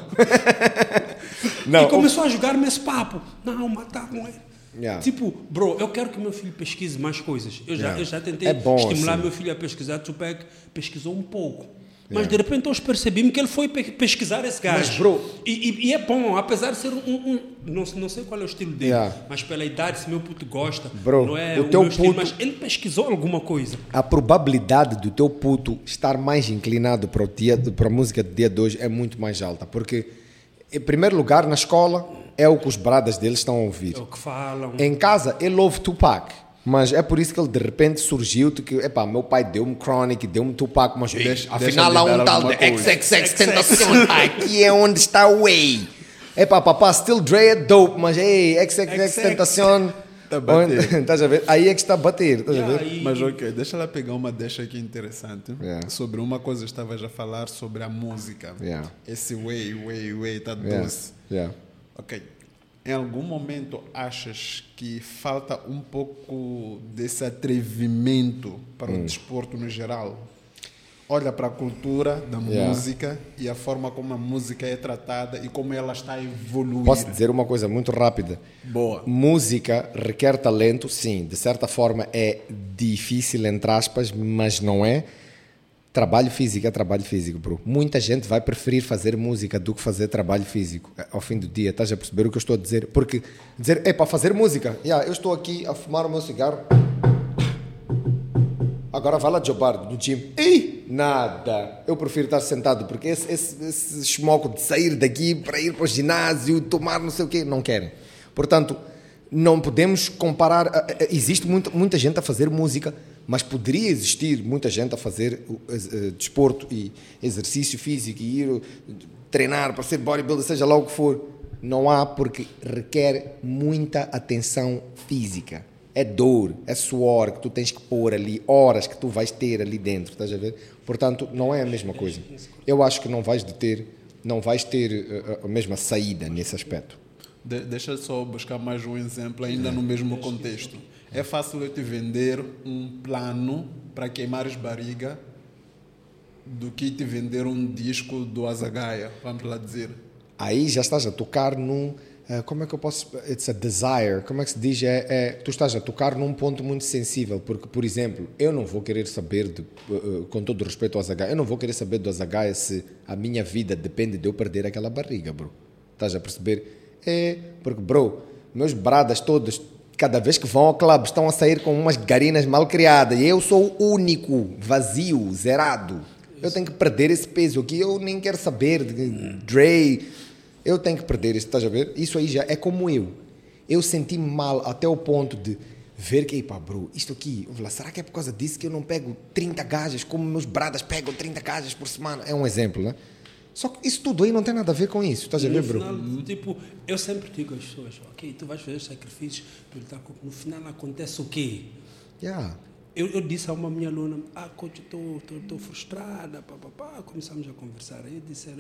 Não, e começou a jogar-me esse papo. Não, mataram ele. Yeah. Tipo, bro, eu quero que meu filho pesquise mais coisas. Eu já tentei estimular assim, meu filho a pesquisar. Tupac pesquisou um pouco. Mas de repente nós percebemos que ele foi pesquisar esse gajo. Mas, bro, e é bom, apesar de ser não sei qual é o estilo dele, mas pela idade, se meu puto gosta, bro, não é o teu meu puto, estilo, mas ele pesquisou alguma coisa. A probabilidade do teu puto estar mais inclinado para a música do dia de hoje é muito mais alta, porque, em primeiro lugar, na escola, é o que os bradas dele estão a ouvir. É o que falam. Em casa, ele ouve Tupac. Mas é por isso que ele de repente surgiu que, epá, meu pai deu-me Chronic, deu-me Tupac, mas afinal há um tal de XXXTentacion, aqui é onde está o Way. Epá, papá, Still Dre é dope, mas ei, XXXTentacion... Está a bater. Estás a ver? Aí é que está a bater, estás a ver? Mas ok, deixa lá pegar uma deixa aqui interessante. Sobre uma coisa, estavas a falar sobre a música. Esse Way, está doce. Ok. Em algum momento achas que falta um pouco desse atrevimento para o desporto no geral? Olha para a cultura da música e a forma como a música é tratada e como ela está a evoluir. Posso dizer uma coisa muito rápida? Boa. Música requer talento, sim. De certa forma é difícil, entre aspas, mas não é. Trabalho físico, bro. Muita gente vai preferir fazer música do que fazer trabalho físico. Ao fim do dia, estás a perceber o que eu estou a dizer? Porque dizer, é para fazer música. Eu estou aqui a fumar o meu cigarro. Agora vai lá jogar no gym. Ei, nada. Eu prefiro estar sentado, porque esse esmoco de sair daqui para ir para o ginásio, tomar não sei o quê, não querem. Portanto, não podemos comparar. Existe muita gente a fazer música, mas poderia existir muita gente a fazer desporto e exercício físico e ir treinar para ser bodybuilder, seja lá o que for. Não há, porque requer muita atenção física. É dor, é suor que tu tens que pôr ali, horas que tu vais ter ali dentro, estás a ver? Portanto, não é a mesma coisa. Eu acho que não vais ter a mesma saída nesse aspecto. Deixa só buscar mais um exemplo ainda no mesmo contexto. É fácil eu te vender um plano para queimares barriga do que te vender um disco do Azagaia, vamos lá dizer. Aí já estás a tocar num... Como é que eu posso... It's a desire. Como é que se diz? Tu estás a tocar num ponto muito sensível, porque, por exemplo, eu não vou querer saber, com todo respeito ao Azagaia, eu não vou querer saber do Azagaia se a minha vida depende de eu perder aquela barriga, bro. Estás a perceber? Porque, bro, meus bradas todos... Cada vez que vão ao clube estão a sair com umas garinas mal criadas. E eu sou o único, vazio, zerado. Isso. Eu tenho que perder esse peso aqui. Eu nem quero saber. Dre, eu tenho que perder isso, estás a ver? Isso aí já é como eu. Eu senti-me mal até o ponto de ver que, pá, bro, isto aqui, será que é por causa disso que eu não pego 30 gajas como meus bradas pegam 30 gajas por semana? É um exemplo, né? Só que isso tudo aí não tem nada a ver com isso, estás a ver, bro? Tipo, eu sempre digo às pessoas, ok, tu vais fazer sacrifícios, no final acontece o quê? Eu disse a uma minha aluna, coach, estou frustrada, papapá, começamos a conversar. Aí eu disse,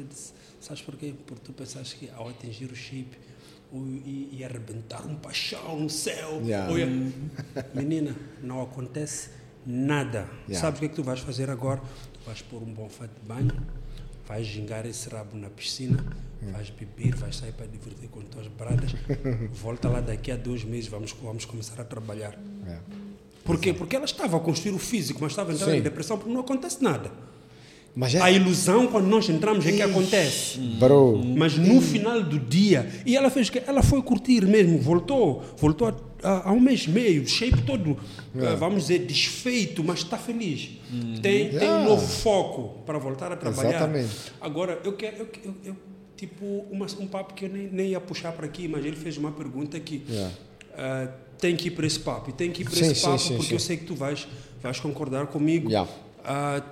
sabes porquê? Porque tu pensaste que ao atingir o chip, ia arrebentar um paixão no céu. Menina, não acontece nada. Sabes o que é que tu vais fazer agora? Tu vais pôr um bom fato de banho, vais gingar esse rabo na piscina, vais beber, vais sair para divertir com as tuas bradas, volta lá daqui a 2 meses, vamos começar a trabalhar. Por quê? Porque ela estava a construir o físico, mas estava entrando em depressão porque não acontece nada. Mas a ilusão, quando nós entramos, é que acontece. Bro. Mas no final do dia, e ela fez o quê? Ela foi curtir mesmo, voltou há 1 mês e meio, shape todo, vamos dizer, desfeito, mas está feliz. Tem um novo foco para voltar a trabalhar. Exatamente. Agora, eu quero... Eu, tipo, um papo que eu nem ia puxar para aqui, mas ele fez uma pergunta que... tem que ir para esse papo. E tem que ir para esse papo porque eu sei que tu vais concordar comigo.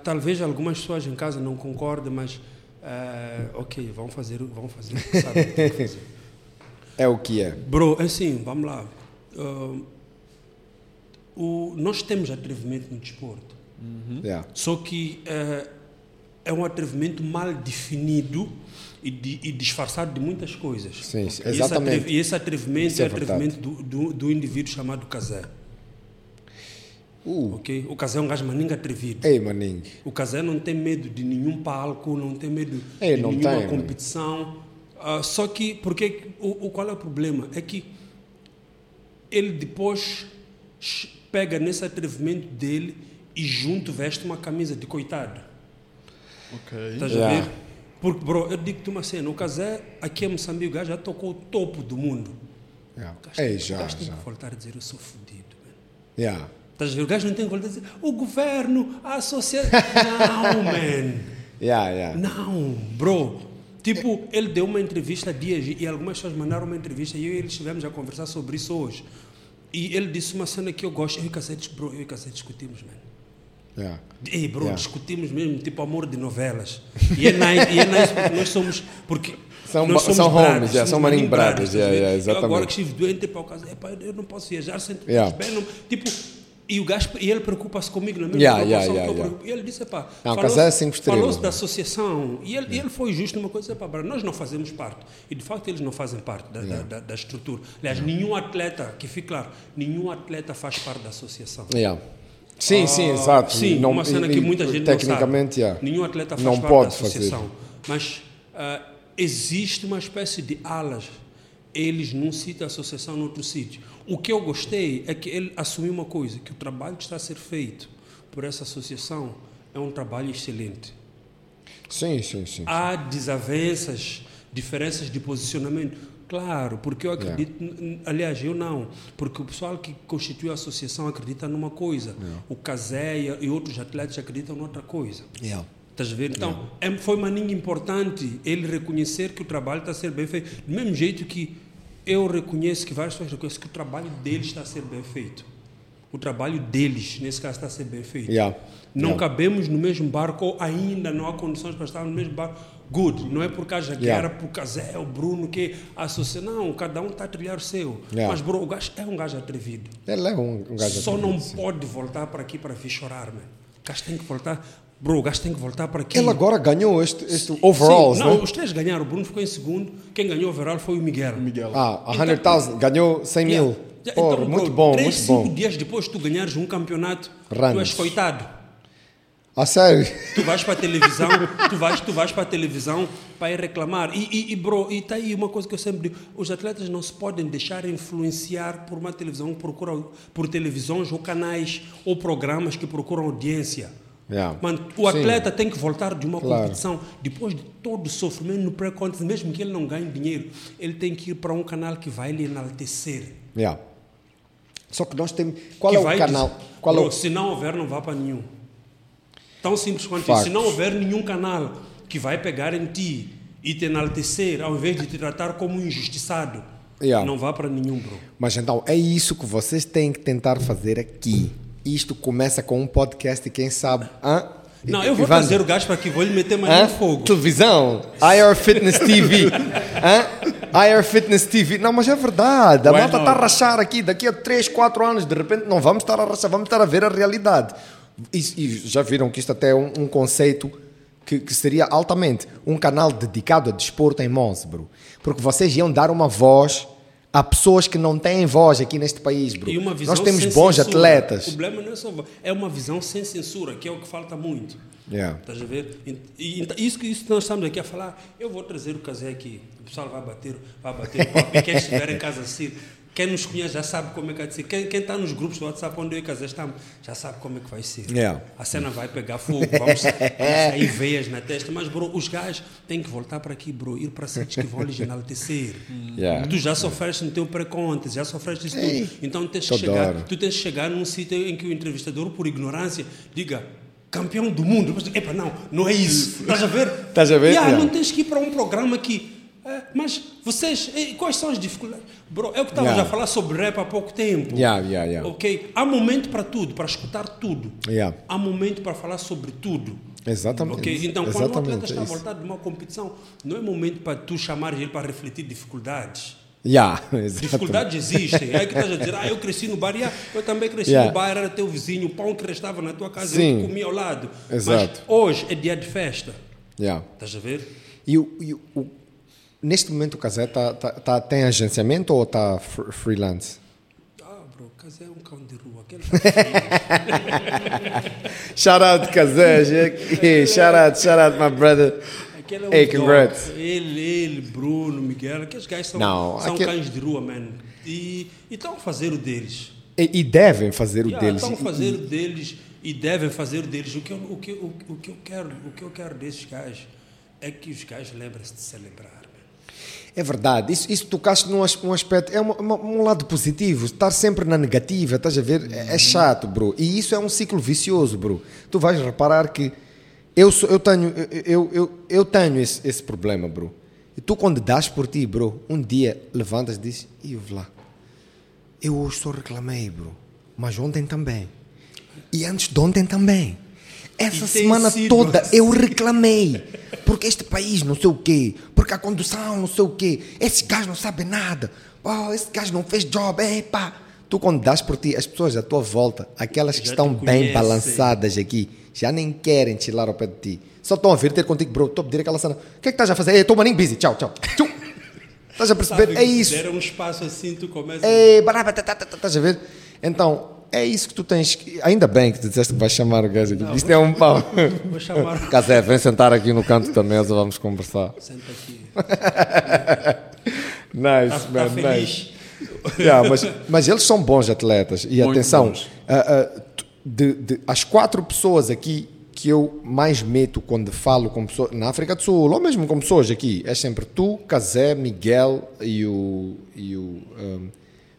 Talvez algumas pessoas em casa não concordem, mas ok, vamos fazer o que sabem. É o que é. Bro, assim, vamos lá. Nós temos atrevimento no desporto. Só que é um atrevimento mal definido e disfarçado de muitas coisas. Sim, exatamente. E esse atrevimento é o atrevimento do indivíduo chamado Cazé. Okay? O Cazé é um gajo maninga atrevido. Ei, maninga. O Cazé não tem medo de nenhum palco, não tem medo de nenhuma competição. Só que, porque qual é o problema? É que ele depois pega nesse atrevimento dele e junto veste uma camisa de coitado. Ok. Estás a ver? Porque, bro, eu digo-te uma cena, o Cazé, aqui em Moçambique, o gajo já tocou o topo do mundo. Yeah. O gajo tem que voltar a dizer, eu sou fodido. Yeah. Estás a ver? O gajo não tem que voltar a dizer, o governo, a sociedade... Não, man. Yeah, yeah. Não, bro. Tipo, ele deu uma entrevista dias e algumas pessoas mandaram uma entrevista e eu e ele estivemos a conversar sobre isso hoje. E ele disse uma cena que eu gosto, eu e o Cazé, bro, eu e o Cazé discutimos, man. Yeah. Ei, bro, discutimos mesmo, tipo amor de novelas. E é nice, porque nós somos. Porque são homens, são marimbrados. Agora que estive doente, para o caso, eu não posso viajar sem tu. Tipo, e ele preocupa-se comigo na mesma preocupação. E ele disse: pá, falou-se da associação. E ele foi justo numa coisa: pá, nós não fazemos parte. E de facto, eles não fazem parte da estrutura. Aliás, nenhum atleta, que fique claro, nenhum atleta faz parte da associação. Sim, sim, exato. Sim, não, uma cena que muita gente tecnicamente, não sabe. Nenhum atleta faz parte da associação. Fazer. Mas existe uma espécie de alas. Eles num sítio, a associação no outro sítio. O que eu gostei é que ele assumiu uma coisa, que o trabalho que está a ser feito por essa associação é um trabalho excelente. Sim, sim, sim. Há desavenças, diferenças de posicionamento. Claro, porque eu acredito... Yeah. Aliás, eu não. Porque o pessoal que constitui a associação acredita numa coisa. Yeah. O Cazé e outros atletas acreditam noutra coisa. Yeah. Estás a ver? Então, foi uma linha importante ele reconhecer que o trabalho está a ser bem feito. Do mesmo jeito que eu reconheço, que várias pessoas reconhecem que o trabalho deles está a ser bem feito. O trabalho deles, nesse caso, está a ser bem feito. Yeah. Não cabemos no mesmo barco, ou ainda não há condições para estar no mesmo barco. Good, não é por causa que era por Cazé, o Bruno, que associa. Não, cada um está a trilhar o seu. Yeah. Mas, bro, o gajo é um gajo atrevido. Ele é um gajo só atrevido. Só não pode voltar para aqui para vir chorar, mano. O gajo tem que voltar. Bro, o gajo tem que voltar para aqui. Ele agora ganhou este overall, né? Não, os três ganharam. O Bruno ficou em segundo. Quem ganhou o overall foi o Miguel. Ah, 100,000. Ganhou 100 mil. Então, bro, muito bom, 3-5 dias depois tu ganhares um campeonato, tu és coitado. Ah, sério? Tu vais para a televisão, tu vais para a televisão para ir reclamar. E bro, e está aí uma coisa que eu sempre digo: os atletas não se podem deixar influenciar por uma televisão que procura, por televisões ou canais ou programas que procuram audiência. Yeah. Mano, o atleta tem que voltar de uma competição depois de todo o sofrimento no pré-contest, mesmo que ele não ganhe dinheiro, ele tem que ir para um canal que vai lhe enaltecer. Yeah. Só que nós temos. Qual que é o canal? Qual bro, é o... Se não houver, não vá para nenhum. Tão simples quanto isso. Se não houver nenhum canal que vai pegar em ti e te enaltecer, ao invés de te tratar como um injustiçado, não vá para nenhum, bro. Mas então, é isso que vocês têm que tentar fazer aqui. Isto começa com um podcast e quem sabe... Não, eu vou trazer o gajo para aqui, vou lhe meter mais no fogo. Televisão, IR Fitness TV, IR Fitness TV. Não, mas é verdade, a malta está a rachar aqui, daqui a 3, 4 anos, de repente, não vamos estar a rachar, vamos estar a ver a realidade. E já viram que isto até é um conceito que seria altamente um canal dedicado a desporto em Mons, bro. Porque vocês iam dar uma voz a pessoas que não têm voz aqui neste país, bro. E uma visão nós temos bons censura. Atletas. O problema não é só voz, é uma visão sem censura, que é o que falta muito. Estás a ver? E isso que nós estamos aqui a falar, eu vou trazer o Cazé aqui, o pessoal vai bater o papo, e quem estiver em casa assim... Quem nos conhece já sabe como é que vai ser. Quem está nos grupos do WhatsApp onde eu e Cazé estamos já sabe como é que vai ser. A cena vai pegar fogo, vamos sair veias na testa. Mas, bro, os gajos têm que voltar para aqui, bro, ir para sítios que vão lhes enaltecer. Tu já sofreste no teu pré-contest, já sofreste isso tudo. Então tu tens que chegar num sítio em que o entrevistador, por ignorância, diga campeão do mundo. Mas, epa, não é isso. Estás a ver? Não tens que ir para um programa que... mas vocês, quais são as dificuldades? Bro, eu que estava já a falar sobre rap há pouco tempo. Okay? Há momento para tudo, para escutar tudo. Há momento para falar sobre tudo. Exatamente. Okay? Então, quando o atleta está voltado de uma competição, não é momento para tu chamar ele para refletir dificuldades. Dificuldades existem. Aí que estás a dizer, eu cresci no bar. Eu também cresci no bar, era teu vizinho, o pão que restava na tua casa eu comia ao lado. Mas hoje é dia de festa. Estás a ver? E o neste momento o Cazé tem agenciamento ou está freelance? Ah, bro, Cazé é um cão de rua. Shout out Cazé, shout out my brother. Aquele é congrats. Ele, Bruno, Miguel, aqueles gajos são cães de rua, mano. E estão a fazer o deles. E devem fazer o deles. Estão a fazer o deles e devem fazer o deles. O que eu quero desses gajos é que os gajos lembrem-se de celebrar. É verdade, isso tocaste num aspecto, é um lado positivo, estar sempre na negativa, estás a ver, é chato, bro, e isso é um ciclo vicioso, bro. Tu vais reparar que eu tenho esse problema, bro, e tu quando das por ti, bro, um dia levantas e dizes, eu hoje só reclamei, bro, mas ontem também, e antes de ontem também. Essa semana toda eu reclamei, porque este país não sei o quê, porque a condução não sei o quê, esse gajo não sabe nada, esse gajo não fez job, epá. Tu quando das por ti, as pessoas à tua volta, aquelas que estão bem balançadas aqui, já nem querem chilar ao pé de ti, só estão a vir ter contigo, bro, estou a pedir aquela cena, o que é que estás a fazer? Estou maninho busy, tchau. Estás a perceber? É isso. Era um espaço assim, tu começas... Estás a ver? Então... É isso que tu tens. Ainda bem que tu disseste que vais chamar o gajo. Isto é um pau. Vou chamar. Cazé, vem sentar aqui no canto da mesa, vamos conversar. Senta aqui. Nice, tá, man. Tá nice. Yeah, mas eles são bons atletas. E muito atenção, as quatro pessoas aqui que eu mais meto quando falo com pessoas na África do Sul, ou mesmo com pessoas aqui, é sempre tu, Cazé, Miguel e o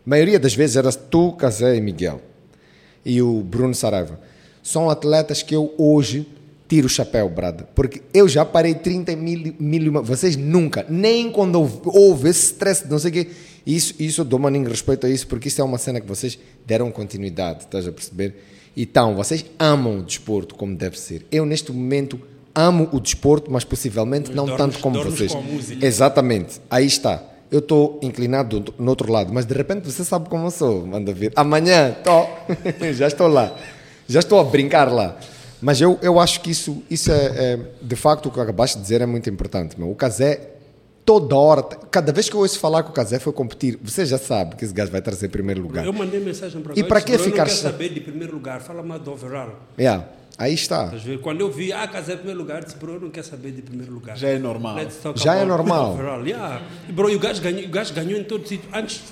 maioria das vezes era tu, Cazé e Miguel. E o Bruno Saraiva são atletas que eu hoje tiro o chapéu, brada, porque eu já parei 30 mil, vocês nunca, nem quando houve esse stress de não sei o quê, isso eu dou maninho respeito a isso, porque isso é uma cena que vocês deram continuidade, estás a perceber? Então, vocês amam o desporto como deve ser. Eu neste momento amo o desporto, mas possivelmente eu não tanto como vocês. Com a música. Exatamente, aí está. Eu estou inclinado no outro lado, mas de repente você sabe como eu sou, manda ver. Amanhã, já estou lá, já estou a brincar lá. Mas eu acho que isso é, de facto, o que acabaste de dizer é muito importante. Meu. O Cazé, toda hora, cada vez que eu ouço falar com o Cazé foi competir, você já sabe que esse gajo vai trazer primeiro lugar. Eu mandei mensagem para o Cazé, eu não quero saber de primeiro lugar, fala-me do overall. Yeah. Aí está. Quando eu vi, Cazé em primeiro lugar, disse, bro, eu não quero saber de primeiro lugar. Já é normal. Já é normal. Yeah. Bro, e o gajo ganhou em todo sítio. Antes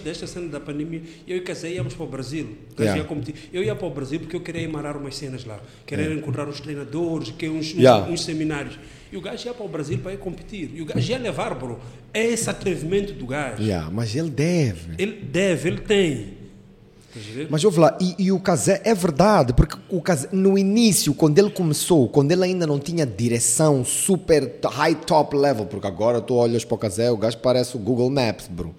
desta cena da pandemia, eu e Cazé íamos para o Brasil. Eu ia para o Brasil porque eu queria emarar umas cenas lá. Queria encontrar uns treinadores, uns seminários. E o gajo ia para o Brasil para ir competir. E o gajo ia levar, bro. É esse atrevimento do gajo. Yeah, mas ele deve. Ele tem. Mas ouve lá, e o Cazé é verdade, porque o Cazé, no início, quando ele começou, quando ele ainda não tinha direção super high top level, porque agora tu olhas para o Cazé, o gajo parece o Google Maps, bro.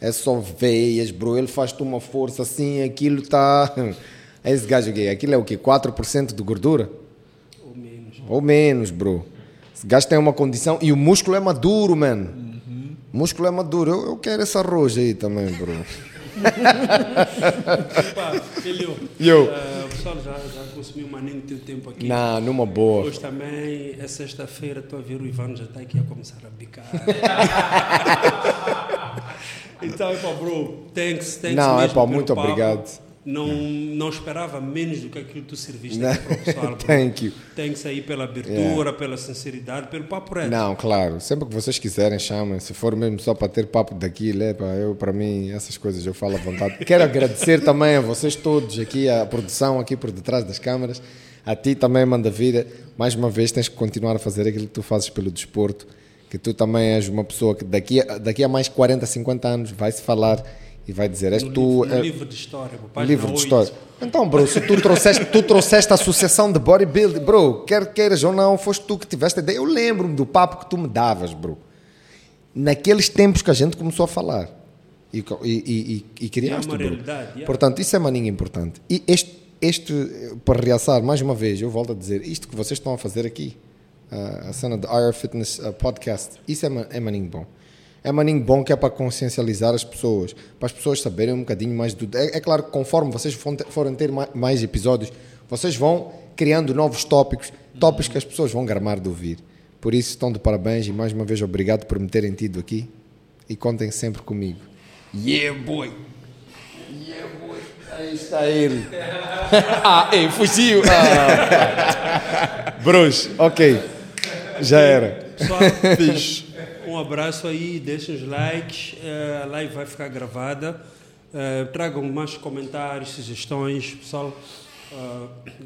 É só veias, bro, ele faz-te uma força assim, aquilo está... É esse gajo gay, aquilo é o quê? 4% de gordura? Ou menos. Ou menos, bro. Esse gajo tem uma condição e o músculo é maduro, mano. Uhum. O músculo é maduro, eu quero essa roja aí também, bro. O pessoal já consumiu maninho do teu tempo aqui. Não, numa boa. Hoje também, é sexta-feira, estou a ver o Ivan já está aqui a começar a bicar. Então, bro, thanks não, mesmo pelo muito papo. Obrigado. Não esperava menos do que aquilo que tu serviste aqui para o pessoal. Thank you. Thanks aí pela abertura, pela sinceridade, pelo papo reto. Não, claro. Sempre que vocês quiserem, chamem. Se for mesmo só para ter papo daquilo, para mim, essas coisas eu falo à vontade. Quero agradecer também a vocês todos aqui, a produção aqui por detrás das câmaras. A ti também, manda vida. Mais uma vez, tens que continuar a fazer aquilo que tu fazes pelo desporto, que tu também és uma pessoa que daqui a mais 40, 50 anos vai-se falar... E vai dizer, és tu... livro de história, papai. Livro de história. Então, bro, se tu trouxeste a associação de bodybuilding, bro, quer queiras ou não, foste tu que tiveste a ideia. Eu lembro-me do papo que tu me davas, bro. Naqueles tempos que a gente começou a falar. E criaste, bro. Yeah. Portanto, isso é maninho importante. E este, para realçar, mais uma vez, eu volto a dizer, isto que vocês estão a fazer aqui, a cena do IR Fitness Podcast, isso é maninho bom. É maninho bom que é para consciencializar as pessoas, para as pessoas saberem um bocadinho mais do... É claro que conforme vocês forem ter mais episódios, vocês vão criando novos tópicos que as pessoas vão gramar de ouvir. Por isso, estão de parabéns e mais uma vez obrigado por me terem tido aqui e contem sempre comigo. Yeah, boy! Yeah, boy! Aí está ele. Ah, ei, fugiu. Ah. Bros, ok. Já era. Pessoal, fiz. Um abraço aí, deixem os likes. A live vai ficar gravada. Tragam mais comentários, sugestões. Pessoal,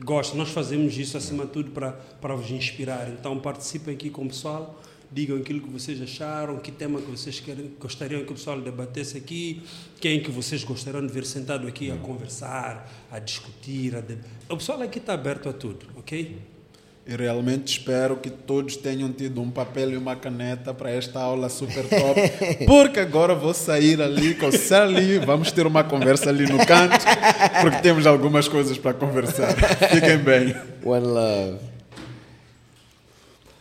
gosta. Nós fazemos isso acima de tudo para vos inspirar. Então participem aqui com o pessoal. Digam aquilo que vocês acharam, que tema que vocês gostariam que o pessoal debatesse aqui, quem que vocês gostariam de ver sentado aqui a conversar, a discutir. O pessoal aqui está aberto a tudo, ok? E realmente espero que todos tenham tido um papel e uma caneta para esta aula super top, porque agora vou sair ali, coçar ali, vamos ter uma conversa ali no canto, porque temos algumas coisas para conversar. Fiquem bem. One love.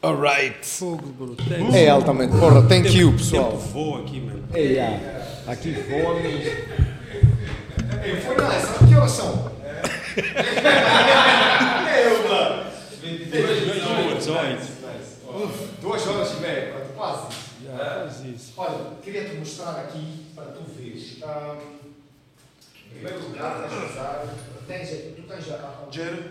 All right. É altamente. Porra, thank you, pessoal. O tempo voa aqui, mano. Aqui voa mesmo. Eu fui na essa. Que horas são? Eu, mano. 22 horas. 2 horas e meia, quase. Olha, queria-te mostrar aqui para tu veres. Em primeiro lugar, tu tens a Jerry.